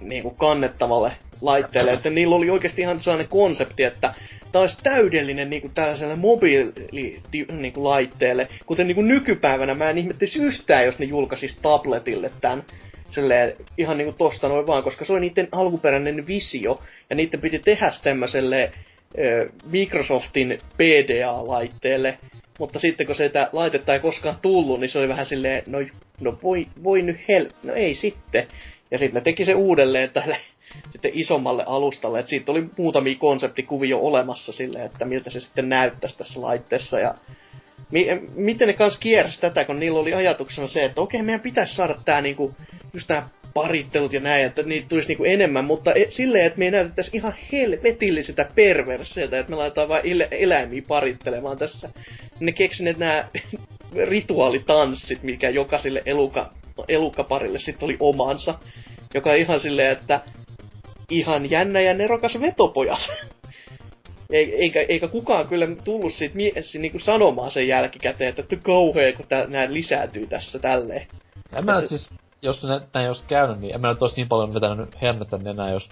Niinku kannettavalle laitteelle, että niillä oli oikeasti ihan sellainen konsepti, että tämä olisi täydellinen niin kuin tällaiselle mobiililaitteelle, niin kuten niin kuin nykypäivänä mä en ihmettisi yhtään, jos ne julkaisisi tabletille tämän. Silleen, ihan niinku tosta noin vaan, koska se oli niiden alkuperäinen visio, ja niiden piti tehdä tämmöiselle Microsoftin PDA-laitteelle, mutta sitten kun sitä laitetta ei koskaan tullut, niin se oli vähän silleen, no ei sitten. Ja sitten ne teki se uudelleen tälle sitten isommalle alustalle, että siitä oli muutamia konseptikuvia olemassa silleen, että miltä se sitten näyttäisi tässä laitteessa, ja miten ne kans kiersi tätä, kun niillä oli ajatuksena se, että okei, meidän pitäisi saada tää niinku, just tää parittelut ja näin, että niitä tulisi niinku enemmän, mutta silleen, että me ei näytettäisi ihan helvetillisiltä perverseiltä, että me laitetaan vaan eläimiä parittelemaan tässä. Ne keksineet nämä rituaalitanssit, mikä jokaiselle elukkaparille sitten oli omansa, joka ihan silleen, että ihan jännä ja nerokas vetopojat. Eikä kukaan kyllä tullut siitä niinku sanomaan sen jälkikäteen, että kauhea, kun nää lisääntyy tässä tälleen. Siis, jos näin olisi käynyt, niin en mä nyt olisi niin paljon vetänyt hernettä enää, jos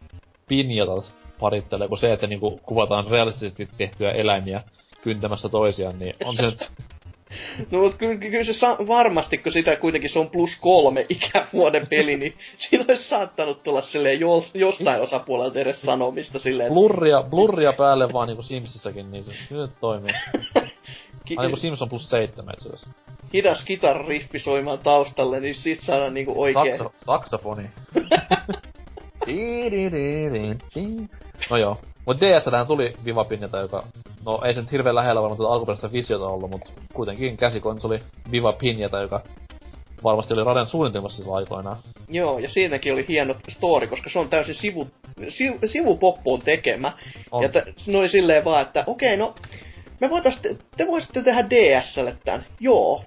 pinjatat parittelee, kun se, että niinku kuvataan realistisesti tehtyä eläimiä kyntämässä toisiaan, niin on se nyt... No mut kyllä se varmasti, kun sitä kuitenkin se on +3 ikävuoden peli, niin siinä olisi saattanut tulla silleen jostain osapuolelta edes sanomista silleen... Blurria päälle vaan niinku Simsissäkin, niin se nyt toimii. Ai niinku Sims on +7 itse asiassa. Hidas kitarariffi soimaan taustalle, niin sit saadaan niinku oikein... Saksafoni. No joo. Mut DS:llähän tuli Viva-pinjata, joka... No ei se nyt hirveen lähellä varmaan tätä alkuperäistä visiota ollut, mut kuitenkin käsikonsoli Viva-pinjata, joka varmasti oli Raren suunnitelmassa silloin aikoinaan. Joo, ja siinäkin oli hieno story, koska se on täysin sivupoppuun tekemä. On. Ja oli silleen vaan, että okei, no me te voisitte tehdä DS:lle tän, joo.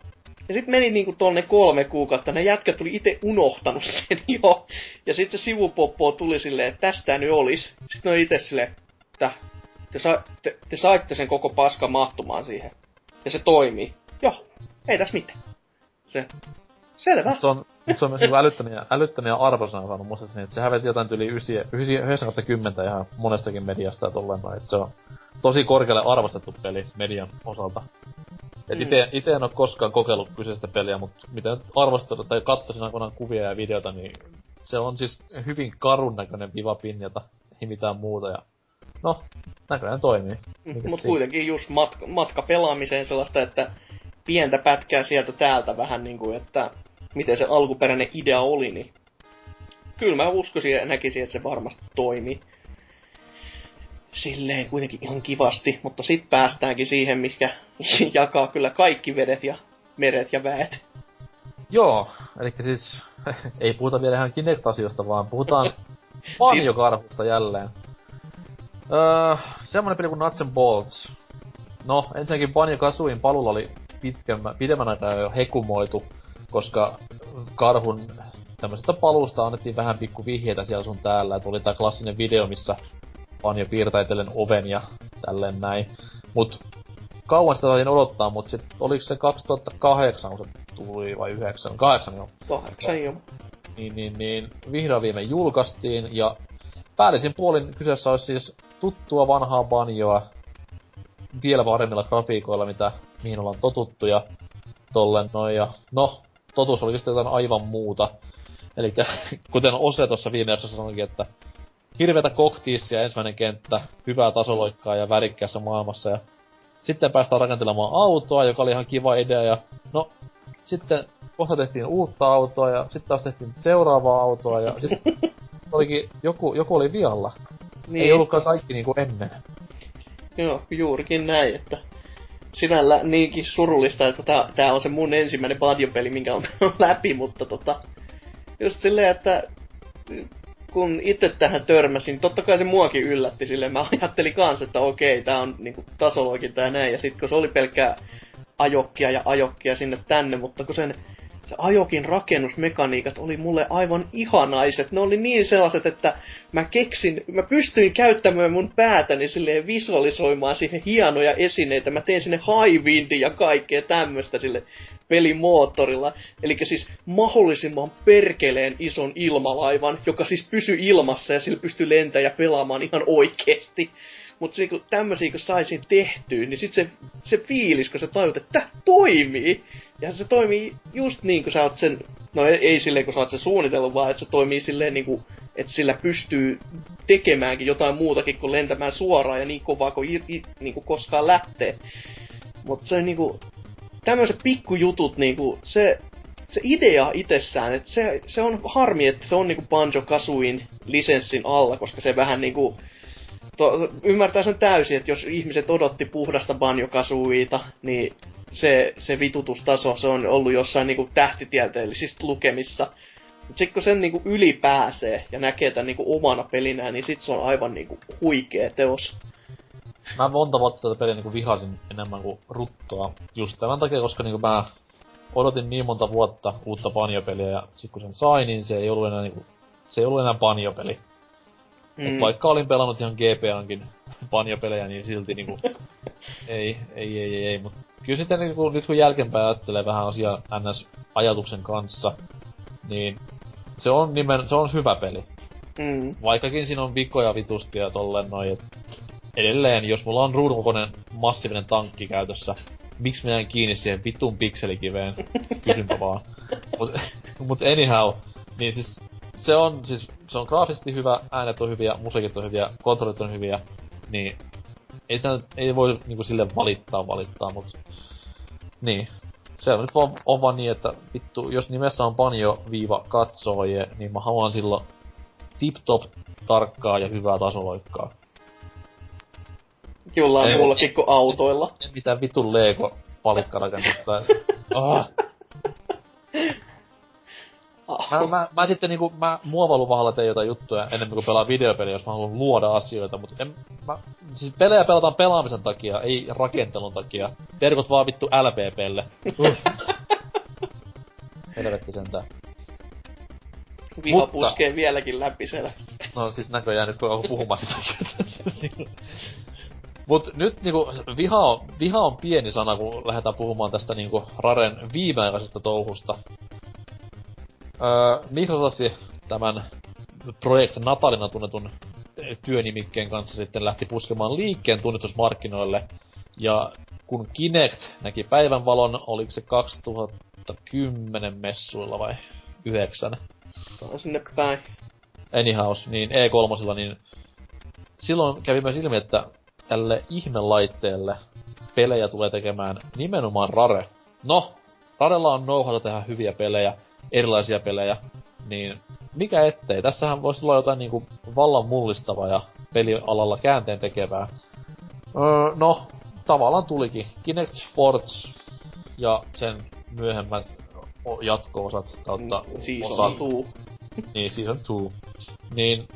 Ja sit meni niinku tonne 3 kuukautta, ne jätkät tuli itse unohtanut sen jo. Ja sit se sivupoppo tuli silleen, että tästä nyt olis. Sit ne oli ite silleen, että te saitte sen koko paska mahtumaan siihen. Ja se toimii. Joo, ei tässä mitään. Se. Selvä. Se on myös niinku älyttömiä arvosanoja saanut muistaakseni, että se häveti jotain yli 9/10 ihan monestakin mediasta ja tolleen. Että se on tosi korkealle arvostettu peli median osalta. Et ite en oo koskaan kokeillut kyseistä peliä, mutta mitä nyt arvostelut tai kattosin aikoinaan kuvia ja videota, niin se on siis hyvin karun näköinen Viva-pinjata, ei mitään muuta. Ja no, näköinen toimii. Mut kuitenkin just matka pelaamiseen sellaista, että pientä pätkää sieltä täältä vähän niinku, että miten se alkuperäinen idea oli, niin kyllä mä uskoisin ja näkisin, että se varmasti toimii. Silleen kuitenkin ihan kivasti, mutta sit päästäänkin siihen, mikä jakaa kyllä kaikki vedet ja meret ja väet. Joo, elikkä siis ei puhuta vielä ihan Kinect-asioista, vaan puhutaan Banjo-karhusta jälleen. Semmonen peli kuin Nuts and Bolts. No, ensinnäkin Banjo-Kazooien palulla oli pidemmän aikaa jo hekumoitu, koska karhun tämmöisestä paluusta annettiin vähän pikku vihjeitä siellä sun täällä, että oli tää klassinen video, missä Banjo piirtää itellen oven ja tälleen näin. Mut kauan sitä saatiin odottaa, mut sit oliks se 2008, kun se tuli, vai 9? 8 joo. 8 joo. Niin, vihdoin viimein julkaistiin, ja päällisin puolin kyseessä olisi siis tuttua vanhaa Banjoa vielä paremmilla grafiikoilla, mihin ollaan totuttu ja tolleen noin, ja no, totuus oli sitten jotain aivan muuta. Elikkä, kuten Ose tossa viime jaksossa sanoikin, että hirveätä koktiisia ensimmäinen kenttä, hyvää tasoloikkaa ja värikkäässä maailmassa, ja sitten päästään rakentelemaan autoa, joka oli ihan kiva idea, ja no, sitten kohta tehtiin uutta autoa, ja sitten taas tehtiin seuraavaa autoa, ja siis olikin, joku oli vialla. Niin. Ei ollutkaan kaikki niinku ennen. Joo, juurikin näin, että sinällä niinkin surullista, että tää on se mun ensimmäinen Banjo-peli, minkä on läpi, mutta just silleen, että kun itse tähän törmäsin, totta kai se muakin yllätti silleen. Mä ajattelin kans, että okei, tää on niinku tasoloikinta ja näin. Ja sit kun se oli pelkkää ajokkia ja sinne tänne, mutta kun sen se Ajokin rakennusmekaniikat oli mulle aivan ihanaiset. Ne oli niin sellaiset, että mä pystyin käyttämään mun päätäni silleen visualisoimaan siihen hienoja esineitä. Mä tein sinne high windin ja kaikkea tämmöstä sille pelimoottorilla. Elikkä siis mahdollisimman perkeleen ison ilmalaivan, joka siis pysyy ilmassa ja sillä pystyy lentämään ja pelaamaan ihan oikeesti. Mutta niin tämmöisiä, kun sai siinä tehtyä, niin sit se fiilis, kun sä tajut, että tää toimii. Ja se toimii just niin, kun sä oot sen, no ei silleen, kun sä oot sen suunnitellut, vaan että se toimii silleen niinku, että sillä pystyy tekemäänkin jotain muutakin kuin lentämään suoraan ja niin kovaa kuin niinku koskaan lähtee. Mutta se niinku, tämmöiset pikkujutut niinku, se idea itsessään, että se on harmi, että se on niinku Banjo-Kazooien lisenssin alla, koska se vähän niinku, ymmärtää sen täysin, että jos ihmiset odotti puhdasta Banjo-Kazooieta, niin se vitutustaso, se on ollut jossain niinku tähtitieteellisissä lukemissa. Mut sit kun sen niinku yli pääsee ja näkee tän niinku omana pelinään, niin sit se on aivan niinku huikee teos. Mä monta vuotta tätä peliä niinku vihasin enemmän kuin ruttoa. Just tämän takia, koska niinku mä odotin niin monta vuotta uutta Banjo-peliä ja sit kun sen sai, niin se ei ollut enää Banjo-peli. Et vaikka olin pelannut ihan GPAnkin Banjo-pelejä, niin silti niinku ei. Mut kyllä sitten niinku, nyt kun jälkeenpäin ajattelee vähän asiaa NS-ajatuksen kanssa, niin se on hyvä peli. Vaikkakin siinä on vikoja vitusti ja tolleen noin, et edelleen, jos mulla on ruudun kokoinen massiivinen tankki käytössä, miksi minä en kiinni siihen vitun pikselikiveen? Kysynpä vaan. Mut anyhow, niin siis se on graafisesti hyvä, äänet on hyviä, musiikit on hyviä, kontrollit on hyviä, niin ei voi niinku silleen valittaa, mut niin. Se on nyt vaan niin, että vittu, jos nimessä on Banjo-katsooje, niin mä haluan silloin tip-top tarkkaa ja hyvää tasoloikkaa. Jollain mullakin kuin autoilla. En mitään vitun Lego-palikkarakennusta. Mä sitten niinku, mä muovailuvahalla teen jotain juttuja enemmän kuin pelaa videopeliä, jos mä haluan luoda asioita, mut siis pelejä pelataan pelaamisen takia, ei rakentelun takia. Terkut vaan vittu LPPlle. Helvetti sentään. Viha mutta puskee vieläkin läpi siellä. No siis näköjään nyt kun on puhumassa. Mut nyt niinku viha on pieni sana, kun lähdetään puhumaan tästä niinku Raren viimeaikaisesta touhusta. Microsoft tämän Project Natalina tunnetun työnimikkeen kanssa sitten lähti puskemaan liikkeen tunnistusmarkkinoille. Ja kun Kinect näki päivänvalon, oliko se 2010 messuilla vai 9? On sinne päin. Anyhow, niin E3, niin silloin kävi myös ilmi, että tälle ihmelaitteelle pelejä tulee tekemään nimenomaan Rare. No, Rarella on know-howta tehdä hyviä pelejä, erilaisia pelejä, niin mikä ettei. Tässähän voisi olla jotain niinku vallan mullistavaa ja pelialalla käänteen tekevää. No, tavallaan tulikin. Kinect Sports ja sen myöhemmät jatko-osat kautta Season 2. Niin, Season 2. Niin,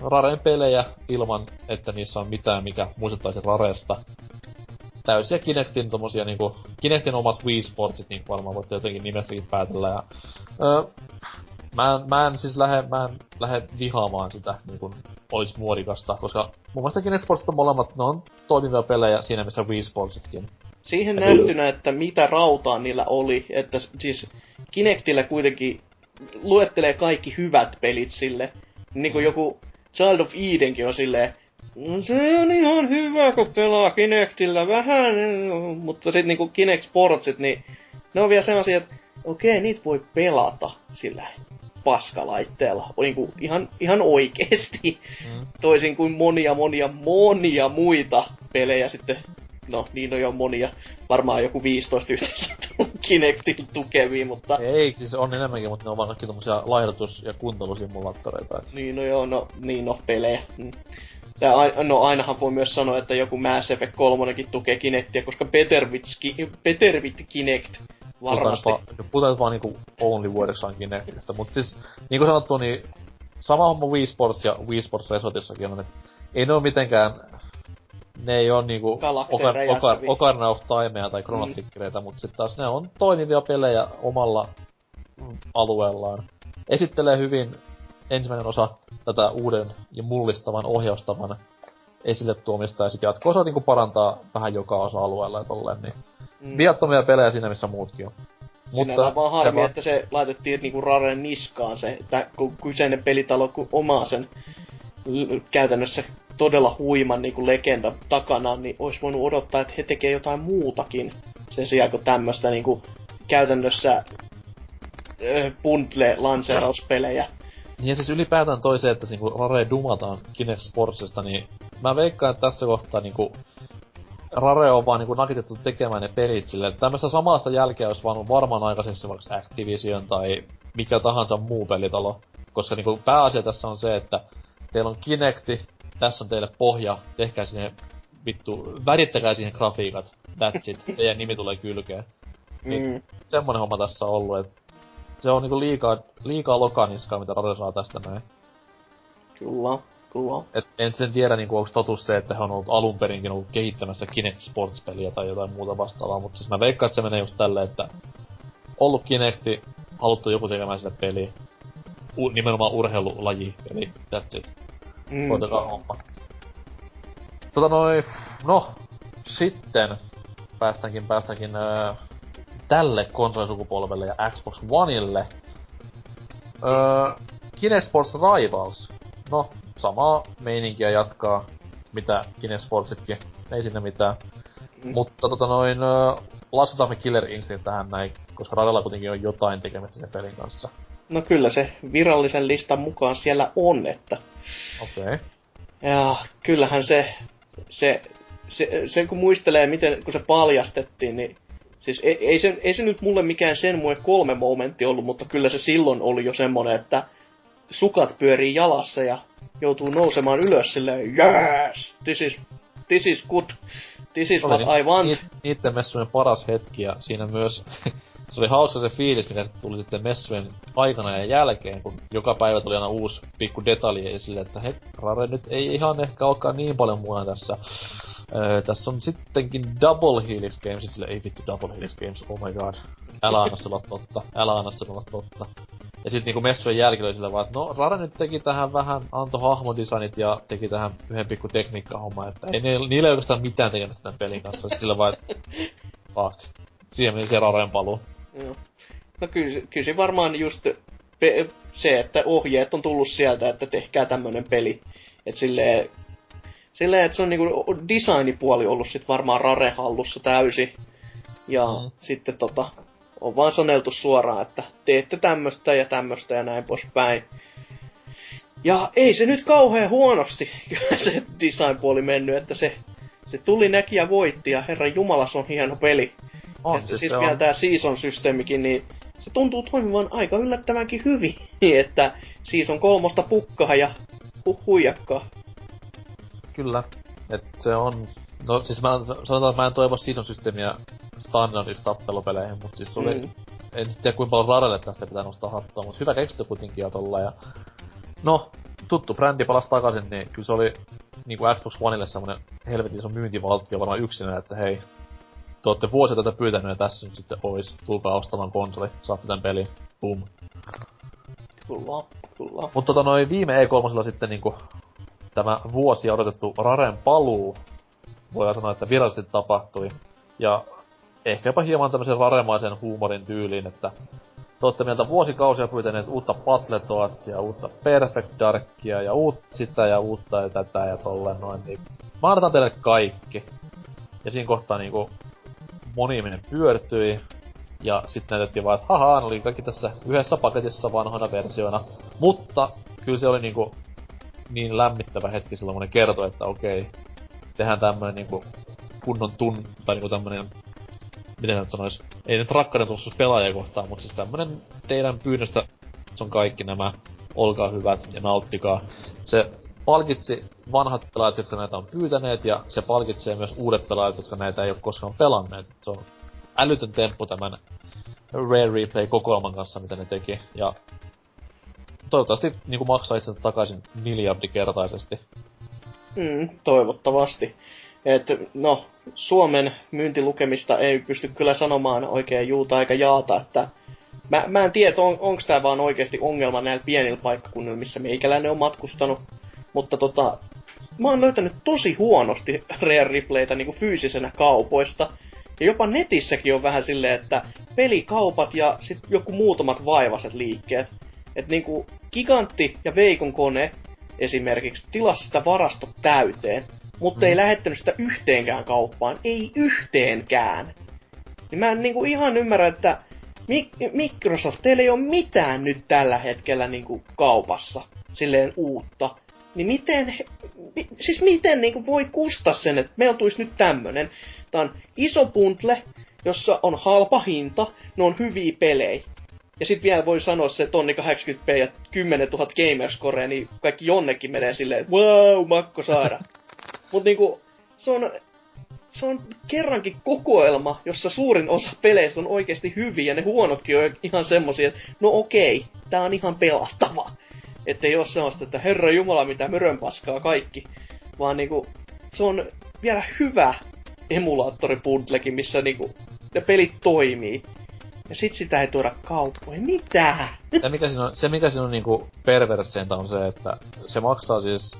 Raren pelejä ilman, että niissä on mitään, mikä muistettaisi Raresta. Täysiä Kinectin tommosia niinku, Kinectin omat Wii Sportsit niinku varmaan voitte jotenkin nimestäkin päätellä ja mä en lähe vihaamaan sitä niinku olis muodikasta, koska mun mielestä Kinect Sportsit on molemmat, ne on toimivia pelejä siinä missä Wii Sportsitkin. Siihen nähtynä, että mitä rautaa niillä oli, että siis Kinectillä kuitenkin luettelee kaikki hyvät pelit sille, niinku joku Child of Edenkin on silleen, se on ihan hyvä, kun pelaa Kinectillä vähän, mutta sit niinku Kinect Sportsit, niin ne on vielä sellaisia, että okei, niitä voi pelata sillä paskalaitteella. Niinku ihan oikeesti. Toisin kuin monia muita pelejä sitten. No, niin on jo monia. Varmaan joku 15 yhteensä Kinectin tukemia, mutta ei, siis on enemmänkin, mutta ne on vaan kaikki tommosia laihdutus- ja kuntoilusimulaattoreita. Niin no joo, pelejä. Ja ainahan voi myös sanoa, että joku Mass Effect 3:kin tukee Kinectia, koska Better with Kinect varmasti. Puhutaan vaan niinku only vuodessaan Kinectistä, mut siis niinku sanottu, niin sama homma Wii Sports ja Wii Sports Resortissakin on, et ei ne oo mitenkään ne ei oo niinku Ocarina of Timea tai Chrono Triggereitä, mut sit taas ne on toimivia pelejä omalla alueellaan. Esittelee hyvin ensimmäinen osa tätä uuden ja mullistavan ohjaustavan esille tuomista, ja sit jatko-osa niinku parantaa vähän joka osa-alueella ja tolleen, niin viattomia pelejä siinä missä muutkin on. Sinällä on vaan harmi, että se laitettiin niinku Raren niskaan se, että kun kyseinen pelitalo kun omaa sen käytännössä todella huiman niinku legendan takana, niin olisi voinut odottaa, että he tekee jotain muutakin sen sijaan kuin tämmöstä niinku käytännössä bundle-lanseerauspelejä. Niin ja siis ylipäätään toi se, että niinku Rare dumataan Kinect Sportsista, niin mä veikkaan, että tässä kohtaa niinku Rare on vaan niinku nakitettu tekemään ne pelit silleen, että tämmöstä samasta jälkeä olisi vaan varmaan aikaiseksi vaikka Activision tai mikä tahansa muu pelitalo. Koska niinku pääasia tässä on se, että teillä on Kinecti, tässä on teille pohja, tehkää sinne vittu, värittäkää siihen grafiikat, that's it, teidän nimi tulee kylkeen. Niin semmonen homma tässä on ollut, et se on niinku liikaa lokaniskaa, mitä Rare saa tästä näin. Kyllä. Et en sitten tiedä niinku onks totuus se, että he on ollut alunperinkin ollut kehittämässä Kinect Sports-peliä tai jotain muuta vastaavaa, mutta siis mä veikkaan, että se menee just tälleen, että ollut Kinecti, haluttu joku tekemään sitä peliä. Nimenomaan urheilulaji, eli that's it. Koitakaa homma. No, sitten päästäänkin tälle konsolisukupolvelle ja Xbox Oneille. Kinect Sports Rivals. No, samaa meininkiä jatkaa, mitä Kinect Sportsitkin. Ei sinne mitään. Mutta lasketaan me Killer Instinct tähän näin, koska radalla kuitenkin on jotain tekemistä sen pelin kanssa. No kyllä se virallisen listan mukaan siellä on, että... Okei. Okay. Ja kyllähän se kun muistelee, miten kun se paljastettiin, niin... Siis ei se nyt mulle mikään Shenmue 3 momentti ollut, mutta kyllä se silloin oli jo semmonen, että... Sukat pyörii jalassa ja joutuu nousemaan ylös silleen, yes, this is good, this is what I want. Niitten messujen paras hetki ja siinä myös... Se oli hauska se fiilis, mikä tuli sitten messujen aikana ja jälkeen, kun joka päivä tuli aina uusi pikku detalji esille, että hei, Rare nyt ei ihan ehkä olekaan niin paljon muuta tässä. Tässä on sittenkin Double Helix Games, sille ei vittu Double Helix Games, oh my god. Älä anna se olla totta. Ja sit niinku messujen jälkeen oli sille vaan, että no Rare nyt teki tähän vähän, antoi hahmodesignit ja teki tähän yhden pikku tekniikkahomman, että ei niillä oikeastaan mitään tekemistä tämän pelin kanssa, sillä vaan, fuck. Siihen meni se Raren paluu. Joo. No kyllä varmaan just se, että ohjeet on tullut sieltä, että tehkää tämmönen peli. Et silleen että se on niinku designipuoli ollut sit varmaan Rare hallussa täysin. Ja sitten on vaan saneltu suoraan, että teette tämmöstä ja näin poispäin. Ja ei se nyt kauhean huonosti kyllä se designpuoli mennyt, että se tuli näki ja voitti ja herran jumala se on hieno peli. On, siis vielä tää season-systeemikin, niin se tuntuu toimivan aika yllättävänkin hyvin, että season 3 pukkaa ja huijakkaa. Kyllä, että se on... No siis sanotaan, että mä en toivo season-systeemiä standardista tappelupeleihin, mutta siis oli... En sit tiedä kuinka paljon Rarelle tästä pitää nostaa hattua, mutta hyvä keksitty kuitenkin ja tolla ja... No, tuttu brändi palasi takaisin, niin kyllä se oli niinku Xbox Oneille semmonen helvetin iso myyntivaltio varmaan yksinään, että hei... Te ootte vuosia tätä pyytänyt ja tässä nyt sitten ois. Tulkaa ostamaan konsoli, saatte tän pelin. Boom. Kyllä. Mutta viime E3:lla sitten niinku tämä vuosia odotettu Raren paluu voidaan sanoa, että virallisesti tapahtui. Ja ehkä jopa hieman tämmösen raremaisen huumorin tyyliin, että te ootte meiltä vuosikausia pyytäneet uutta Battletoadsia, uutta Perfect Darkia ja uutta sitä ja uutta ja tätä ja tolleen noin. Niin mä annetaan teille kaikki. Ja siinä kohtaa niinku moni ihminen pyörtyi, ja sitten näytettiin vaan, että haha, ne oli kaikki tässä yhdessä paketissa vanhoina versioina. Mutta kyllä se oli niinku niin lämmittävä hetki silloin, kun ne kertoi, että okei, tehdään tämmönen niinku kunnon tai niinku tämmönen, miten hän sanois, ei nyt rakkauden tunnustus pelaajia kohtaan, mutta siis tämmönen teidän pyynnöstä on kaikki nämä, olkaa hyvät ja nauttikaa. Se palkitsi vanhat pelaajat, jotka näitä on pyytäneet, ja se palkitsee myös uudet pelaajat, jotka näitä ei ole koskaan pelanneet. Se on älytön temppu tämän Rare Replay-kokoelman kanssa, mitä ne teki, ja toivottavasti niin maksaa itsensä takaisin miljardikertaisesti. Toivottavasti. Että no, Suomen myyntilukemista ei pysty kyllä sanomaan oikein juuta eikä jaata, että mä en tiedä, onko tää vaan oikeesti ongelma näillä pienillä paikkakunnilla, missä meikäläinen on matkustanut, mutta mä oon löytänyt tosi huonosti Rare Replaytä niinku fyysisenä kaupoista. Ja jopa netissäkin on vähän silleen, että pelikaupat ja sit joku muutamat vaivaset liikkeet. Et niinku Gigantti ja Veikon Kone esimerkiksi tilasi sitä varasto täyteen, mutta ei lähettänyt sitä yhteenkään kauppaan. Ei yhteenkään! Niin mä en niinku ihan ymmärrä, että Microsoft, teillä ei oo mitään nyt tällä hetkellä niinku kaupassa silleen uutta. Niin miten niinku voi kustaa sen, että meillä tulisi nyt tämmönen. Tää on iso bundle, jossa on halpa hinta, ne on hyviä pelejä. Ja sit vielä voi sanoa se tonni 80p ja 10 000 gamerscorea, niin kaikki jonnekin menee silleen, että wow, makko saada. Mut niinku, se on kerrankin kokoelma, jossa suurin osa peleistä on oikeesti hyviä, ja ne huonotkin on ihan semmosia, että no okei, tää on ihan pelattava. Ettei oo semmoista, että herra jumala, mitä mörönpaskaa kaikki. Vaan niinku, se on vielä hyvä emulaattoribundlekin, missä niinku ne pelit toimii. Ja sit sitä ei tuoda kauppoihin. Mitä? Ja mikä siinä on, se mikä siinä on niinku perverseintä on se, että se maksaa siis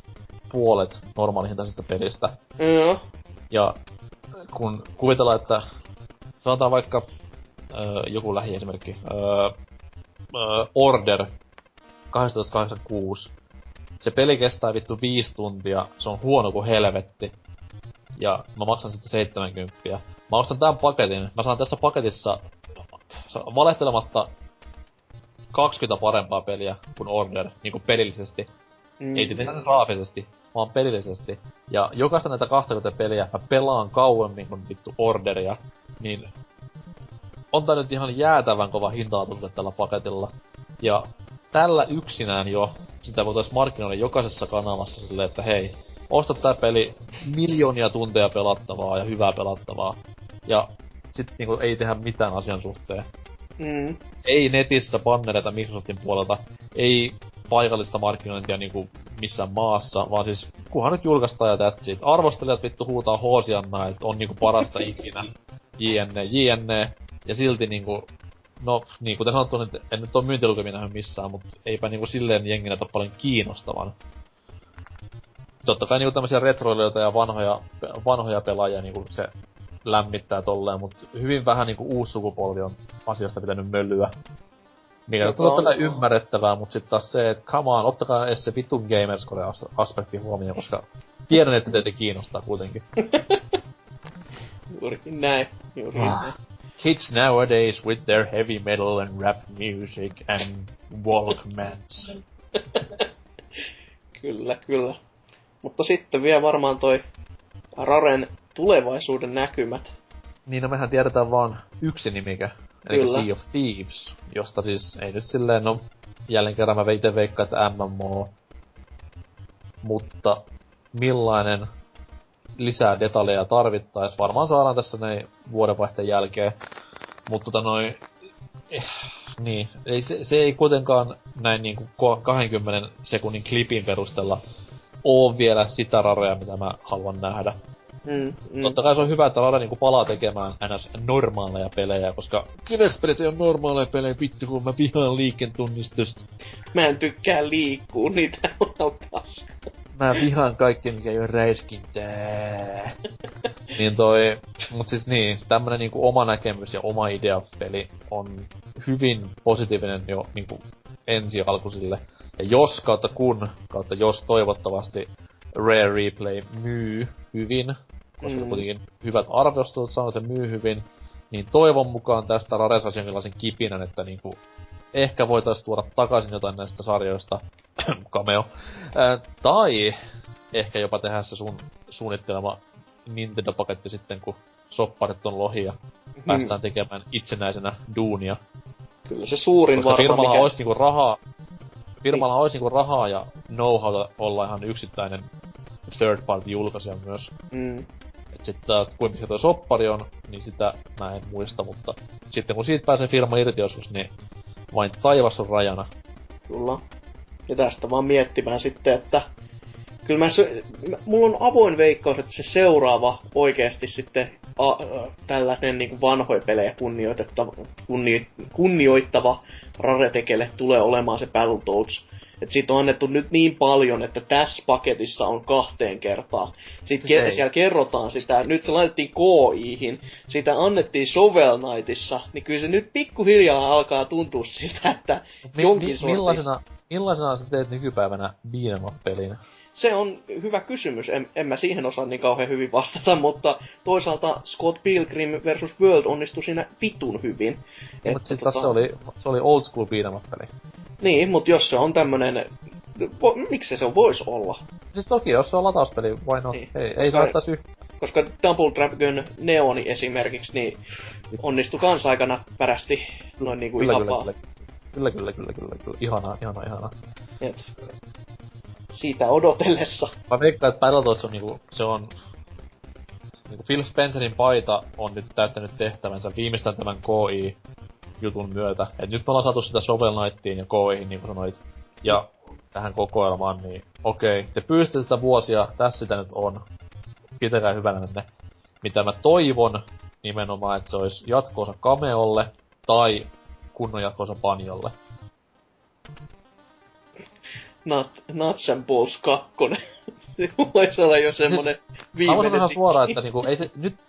puolet normaalihintaisesta pelistä. Mm. Ja kun kuvitellaan, että sanotaan vaikka joku lähiesimerkki, Order 1886. Se peli kestää vittu 5 tuntia, se on huono kuin helvetti. Ja mä maksan sitten 70. Mä ostan tämän paketin. Mä saan tässä paketissa valehtelematta 20 parempaa peliä kuin Order, niinku pelillisesti. Ei tietenkään graafisesti, vaan pelillisesti. Ja jokaista näitä 20 peliä mä pelaan kauemmin kuin vittu Orderia. Niin on tää nyt ihan jäätävän kova hinta-atusille tällä paketilla. Ja tällä yksinään jo sitä voitais markkinoida jokaisessa kanavassa silleen, että hei, osta tää peli, miljoonia tunteja pelattavaa ja hyvää pelattavaa. Ja sit niinku ei tehdä mitään asian suhteen. Ei netissä bannereita Microsoftin puolelta, ei paikallista markkinointia niinku missään maassa, vaan siis kunhan nyt julkaistaan ja that's it. Arvostelijat vittu huutaa hoosiannaa, että on niinku parasta ikinä. JNE. Ja silti niinku, no niinku te sanottu, että en nyt oo myyntilukemia nähnyt missään, mut eipä niinku silleen jengi näytä paljon kiinnostavan. Totta kai niinku tämmösiä retroilijoita ja vanhoja pelaajia niinku se lämmittää tolleen, mut hyvin vähän niinku uusi sukupolvi on asiasta pitänyt möllyä. Mikä totta kai ymmärrettävää, mut sit taas se, et come on, ottakaa edes se vitun gamerscore-aspekti huomioon, koska tiedän, että teitä kiinnostaa kuitenkin. Juurikin näin, juurikin näin. Kids nowadays with their heavy metal and rap music and walkmans. Kyllä, kyllä. Mutta sitten vielä varmaan toi Raren tulevaisuuden näkymät. Niin, no mehän tiedetään vaan yksi nimikä, eli Sea of Thieves, josta siis ei nyt silleen, no jälleen kerran mä itse veikkaan, että MMO. Mutta millainen lisää detaljeja tarvittais, varmaan saadaan tässä näin vuodenvaihteen jälkeen. Mutta niin, se ei kuitenkaan näin niinku 20 sekunnin klipin perusteella oo vielä sitä Rarea, mitä mä haluan nähdä. Totta kai se on hyvä, että Rare niinku palaa tekemään ns. Normaaleja pelejä, koska Kinect-pelit ei oo normaaleja pelejä, vittu kun mä vihaan liikentunnistusta. Mä en tykkää liikkuu, niitä on paskaa. Mä vihaan kaikkea, mikä ei oo räiskintää. Niin mut siis niin, tämmönen niinku oma näkemys ja oma idea-peli on hyvin positiivinen jo niinku ensi alkusille. Ja jos kautta kun, kautta jos toivottavasti Rare Replay myy hyvin, koska kuitenkin hyvät arvostelut sanoo, että se myy hyvin, niin toivon mukaan tästä Rare saisi jonkinlaisen kipinän, että niinku ehkä voitaisiin tuoda takaisin jotain näistä sarjoista, cameo, tai ehkä jopa tehdä se sun suunnittelema Nintendo-paketti sitten, kun sopparit on lohi ja päästään tekemään itsenäisenä duunia. Kyllä se suurin koska varma, mikä olisi niinku rahaa. Firmallahan olisi niinku rahaa ja know-howta olla ihan yksittäinen third party julkaisija myös. Et sit kuinka mikä toi soppari on, niin sitä mä en muista, mutta sitten kun siitä pääsee firma irti joskus, niin vain taivas on rajana. Kyllä. Ja tästä vaan miettimään sitten, että Kyllä mulla on avoin veikkaus, että se seuraava oikeasti sitten tällainen niin kuin vanhoja pelejä kunnioittava Rare-tekele tulee olemaan se Battletoads. Et siitä on annettu nyt niin paljon, että tässä paketissa on 2 kertaa. Sitten siellä kerrotaan sitä, nyt se laitettiin KI:hin, siitä annettiin Shovel Knightissa, niin kyllä se nyt pikkuhiljaa alkaa tuntua siltä, että jonkin sortin... Millaisena sä teet nykypäivänä beat'em up-pelinä? Se on hyvä kysymys, en mä siihen osaa niin kauhean hyvin vastata, mutta toisaalta Scott Pilgrim vs. World onnistui siinä vitun hyvin. No, mutta sitten taas se oli old school beat'em up-peli. Niin, mut jos se on tämmönen... Miksi se voisi olla? Siis toki, jos se on latauspeli, why not? Niin. Ei se haittaa syytä. Koska Double Dragon Neoni esimerkiksi, niin onnistui kans aikana pärästi noin niinku ihan vaan. Kyllä. Ihanaa. Et. Siitä odotellessa. Mä veikkaan, että Battletoads on niinku, se on... Niinku Phil Spencerin paita on nyt täyttänyt tehtävänsä viimeistään tämän KI-jutun myötä. Et nyt me ollaan saatu sitä Shovel Knightiin ja KI:hin, niinku sanoit. Ja tähän kokoelmaan, niin okei. Te pyysitte sitä vuosia, tässä sitä nyt on. Pitäkää hyvänänne. Mitä mä toivon nimenomaan, että se olisi jatkoosa Cameolle tai kunnon jatkoosa Banjolle. Nuts and Balls 2. Voisi olla jo semmonen siis, viimeinen... Mä voisin ihan suoraan, että niinku,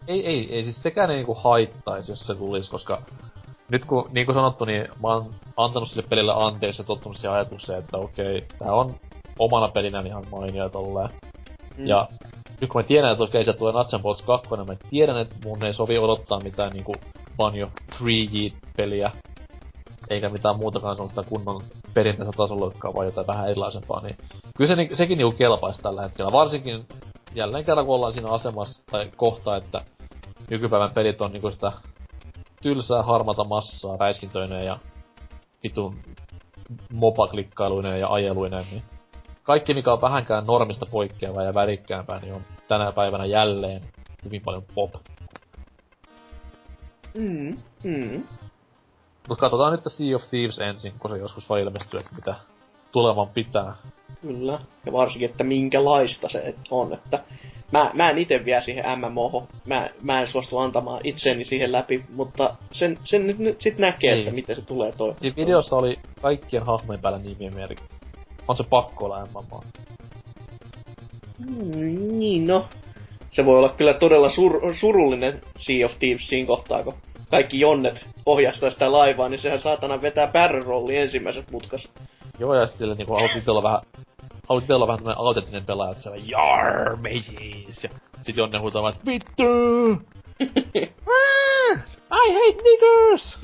ei siis sekään ei niinku haittaisi, jos se tulisi, koska... Nyt kun, niin kuin sanottu, niin mä oon antanut sille pelille anteeksi ja tottunut siihen ajatukseen, että okei, tää on omana pelinään ihan mainio tolleen. Mm. Ja nyt kun mä tiedän, että okei, se tulee Nuts and Bolts 2, mä tiedän, että mun ei sovi odottaa mitään niinku Banjo 3G-peliä. Eikä mitään muutakaan sellaista kunnon perinteistä tasoloikkaa, vaan jotain vähän erilaisempaa, niin... Kyllä se, sekin niinku kelpaisi tällä hetkellä, varsinkin jälleen kerran kun ollaan siinä asemassa tai kohtaa, että nykypäivän pelit on niinku sitä... tylsää harmata massaa räiskintöineen ja vitun mobaklikkailuineen ja ajeluineen, niin kaikki mikä on vähänkään normista poikkeavaa ja värikkäämpää, niin on tänä päivänä jälleen hyvin paljon pop. Mut katsotaan nyt Sea of Thieves ensin, kun se joskus vaan ilmestyy, että mitä tuleman pitää. Kyllä, ja varsinkin, että minkälaista se on, että... Mä en ite vie siihen MMO:hon. Mä en suostu antamaan itseni siihen läpi, mutta sen nyt sit näkee, niin. Että miten se tulee toi. Siinä videossa oli kaikkien hahmojen päällä nimien merkitys. On se pakko olla MMO. Niin no. Se voi olla kyllä todella surullinen Sea of Thieves siinä kohtaa, kun kaikki jonnet ohjastaa sitä laivaa, niin sehän saatana vetää barrel-rolli ensimmäiset mutkas. Joo, ja sille niinku autitella vähän... Haluat olla vähän tämmönen autenttinen pelaaja, että siellä JAR MAGES! Ja sit Jonne huutaa vaan, VITTU! I hate niggers!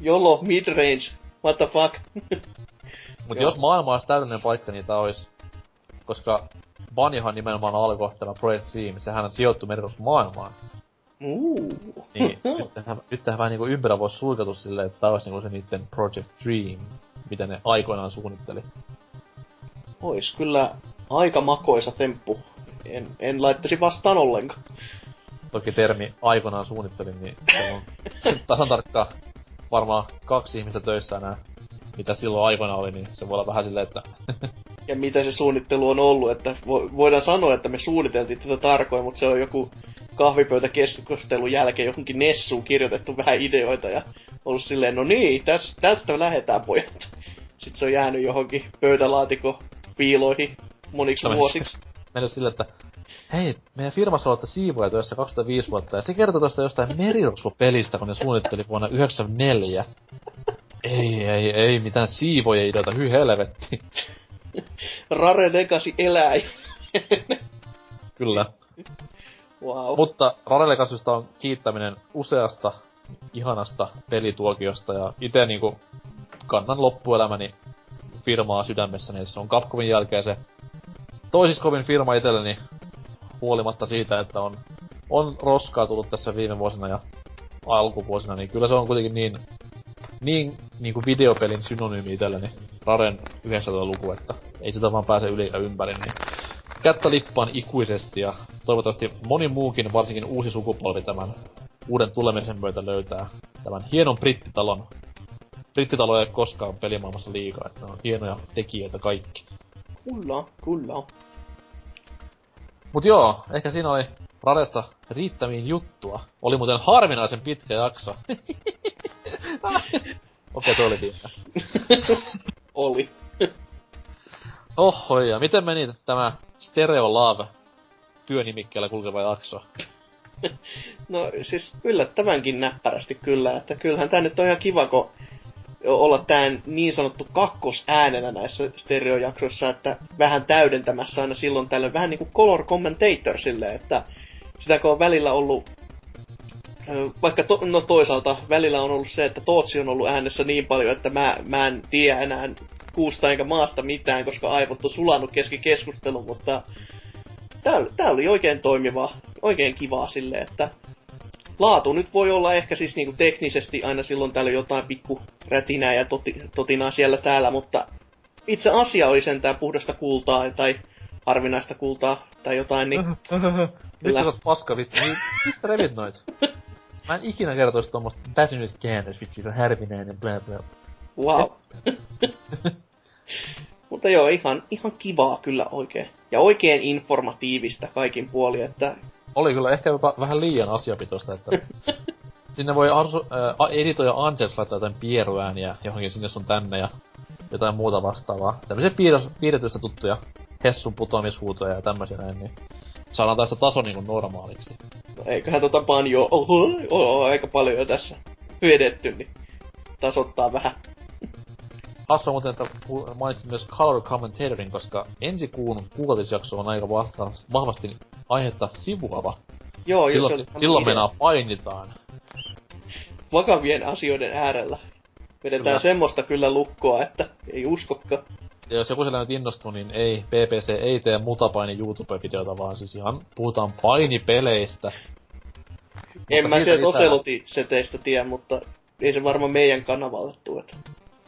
YOLO, midrange, what the fuck? Mut jos maailma olis täydellinen paikka, niin tää ois... Koska Banjohan nimenomaan alkoi tämä Project Team, sehän on sijoittu maailmaan. Niin, nyt tähän vähän niinku ympärä vois sulkeutua silleen, että tää ois niinku se niitten Project Dream, mitä ne aikoinaan suunnitteli. Ois kyllä aika makoisa temppu. En laittaisi vastaan ollenkaan. Toki termi aikanaan suunnittelin, niin se on tasan tarkkaan varmaan 2 ihmistä töissä enää, mitä silloin aikana oli, niin se voi olla vähän silleen, että... Ja mitä se suunnittelu on ollut, että voidaan sanoa, että me suunniteltiin tätä tarkoin, mutta se on joku kahvipöytäkeskustelun jälkeen johonkin nessuun kirjoitettu vähän ideoita ja ollut silleen, no niin, tästä lähetään pojat. Sitten se on jäänyt johonkin pöydälaatikon piiloihin moniksi vuosiksi. Meillä on sillä, että hei, meidän firmassa olette siivoja työssä 25 vuotta, ja se kertoo tuosta jostain merirosvo-pelistä, kun ne suunnitteli vuonna 1994. Ei mitään siivoja ideoita, hyy helvetti. Rare Legacy elää. Kyllä. Wow. Mutta Rare Legacysta on kiittäminen useasta ihanasta pelituokiosta, ja ite niinku... Kannan loppuelämäni firmaa sydämessäni, niin se on Capcomin jälkeen se toisiksi kovin firma itselleni, huolimatta siitä, että on roskaa tullut tässä viime vuosina ja alkuvuosina, niin kyllä se on kuitenkin niin kuin videopelin synonyymi itselleni, Raren 900-luku, että ei sitä vaan pääse yli ja ympäri, niin kättä lippaan ikuisesti ja toivottavasti moni muukin, varsinkin uusi sukupolvi tämän uuden tulemisen myötä löytää tämän hienon brittitalon. Brittitalo ei koskaan pelimaailmassa liikaa, että ne on hienoja tekijöitä kaikki. Kyllä. Mut joo, ehkä siinä oli Raresta riittämiin juttua. Oli muuten harvinaisen pitkä jakso. Okei, toi oli pitkä. Oli. Oho, ja miten meni tämä Stereo Love työnimikkeellä kulkeva jakso? No siis yllättävänkin näppärästi kyllä, että kyllähän tää nyt on ihan kiva, kun olla tän niin sanottu kakkosäänenä näissä stereojaksoissa, että vähän täydentämässä aina silloin tällöin, vähän niinku color commentator silleen, että sitä kun on välillä ollut, vaikka toisaalta välillä on ollut se, että Tootsi on ollut äänessä niin paljon, että mä en tiedä enää kuusta eikä maasta mitään, koska aivot on sulanut keskikeskustelun, mutta tää oli oikein toimiva, oikein kivaa silleen, että laatu nyt voi olla ehkä siis niinku teknisesti aina silloin täällä jotain pikku rätinää ja totinaa siellä täällä, mutta itse asia oli sentään puhdasta kultaa tai harvinaista kultaa tai jotain, niin... Nyt olet paskavitsi, mistä revit noit? Mä en ikinä kertois tommoista väsynyt käännös, vitsi, se on härvinäinen, blä blä. Wow. Mutta joo, ihan kivaa kyllä oikein. Ja oikein informatiivista kaikin puolin, että... Oli kyllä ehkä jopa vähän liian asiapitoista, että... Sinne voi editoja Angels laittaa jotain pieruääniä johonkin sinne sun tänne ja jotain muuta vastaavaa. Tämmöisiä piirretystä tuttuja hessun putoamishuutoja ja tämmöisiä näin, niin saadaan tästä taso niinku normaaliksi. No eiköhän tota banjoa aika paljon jo tässä hyödetty, niin tasoittaa vähän. Hassua muuten, että mainitsin myös color commentatorin, koska ensi kuun kuukatisjakso on aika vahvasti aihetta sivuava. Joo, silloin mennään painitaan. Vakavien asioiden äärellä. Vedetään semmoista kyllä lukkoa, että ei uskokaan. Ja jos joku siellä nyt innostuu, niin ei, PBC ei tee mutapaini YouTube-videota, vaan siis ihan puhutaan painipeleistä. En mä sieltä Oselotti-seteistä tiedä, mutta ei se varmaan meidän kanavalle tule.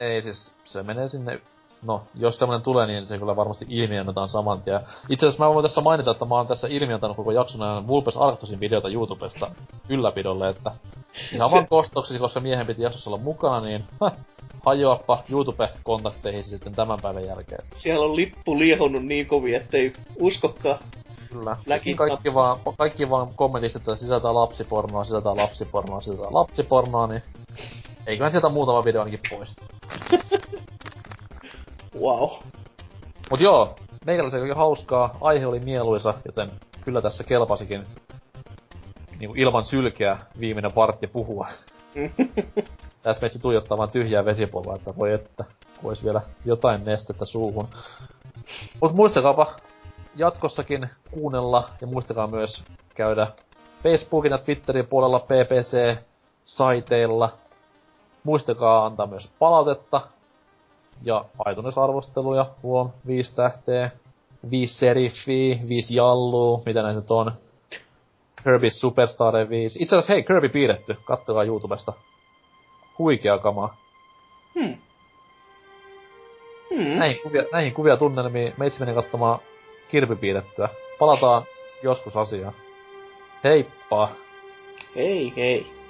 Ei siis, se menee sinne... No, jos semmonen tulee, niin se kyllä varmasti ilmiönnetaan saman tien. Itse asiassa mä voin tässä mainita, että mä oon tässä ilmiöntänyt koko jakson ajan Vulpes Arctosin videota YouTubesta ylläpidolle, että... Ihan vaan kostoksi, koska miehen piti jaksossa olla mukana, niin... Hajoappa YouTube-kontakteihin sitten tämän päivän jälkeen. Siellä on lippu liehonut niin kovin, ettei uskokaan. Kyllä. Kaikki vaan kommentista, että sisältää lapsipornoa, niin... Eiköhän sieltä muutama video ainakin poistu. Wow. Mut joo, meikäläisen oli hauskaa, aihe oli mieluisa, joten kyllä tässä kelpasikin niinku ilman sylkeä viimeinen vartti puhua. Tässä meitsi tuijottaa vaan tyhjää vesipolvaa, että voi että, kun ois vielä jotain nestettä suuhun. Mut muistakaapa jatkossakin kuunnella ja muistakaa myös käydä Facebookin ja Twitterin puolella PPC-saiteilla. Muistakaa antaa myös palautetta ja iTunes-arvosteluja, huom, 5 tähteä, 5 seriffiä, 5 jalluu, mitä näitä nyt on. Kirby Superstar 5. Itse asiassa hei, Kirby piirretty, kattokaa YouTubesta. Huikea kamaa. Näihin kuvia tunnelmiin meitsi meni katsomaan Kirby piirrettyä. Palataan joskus asiaan. Heippa! Hei hei!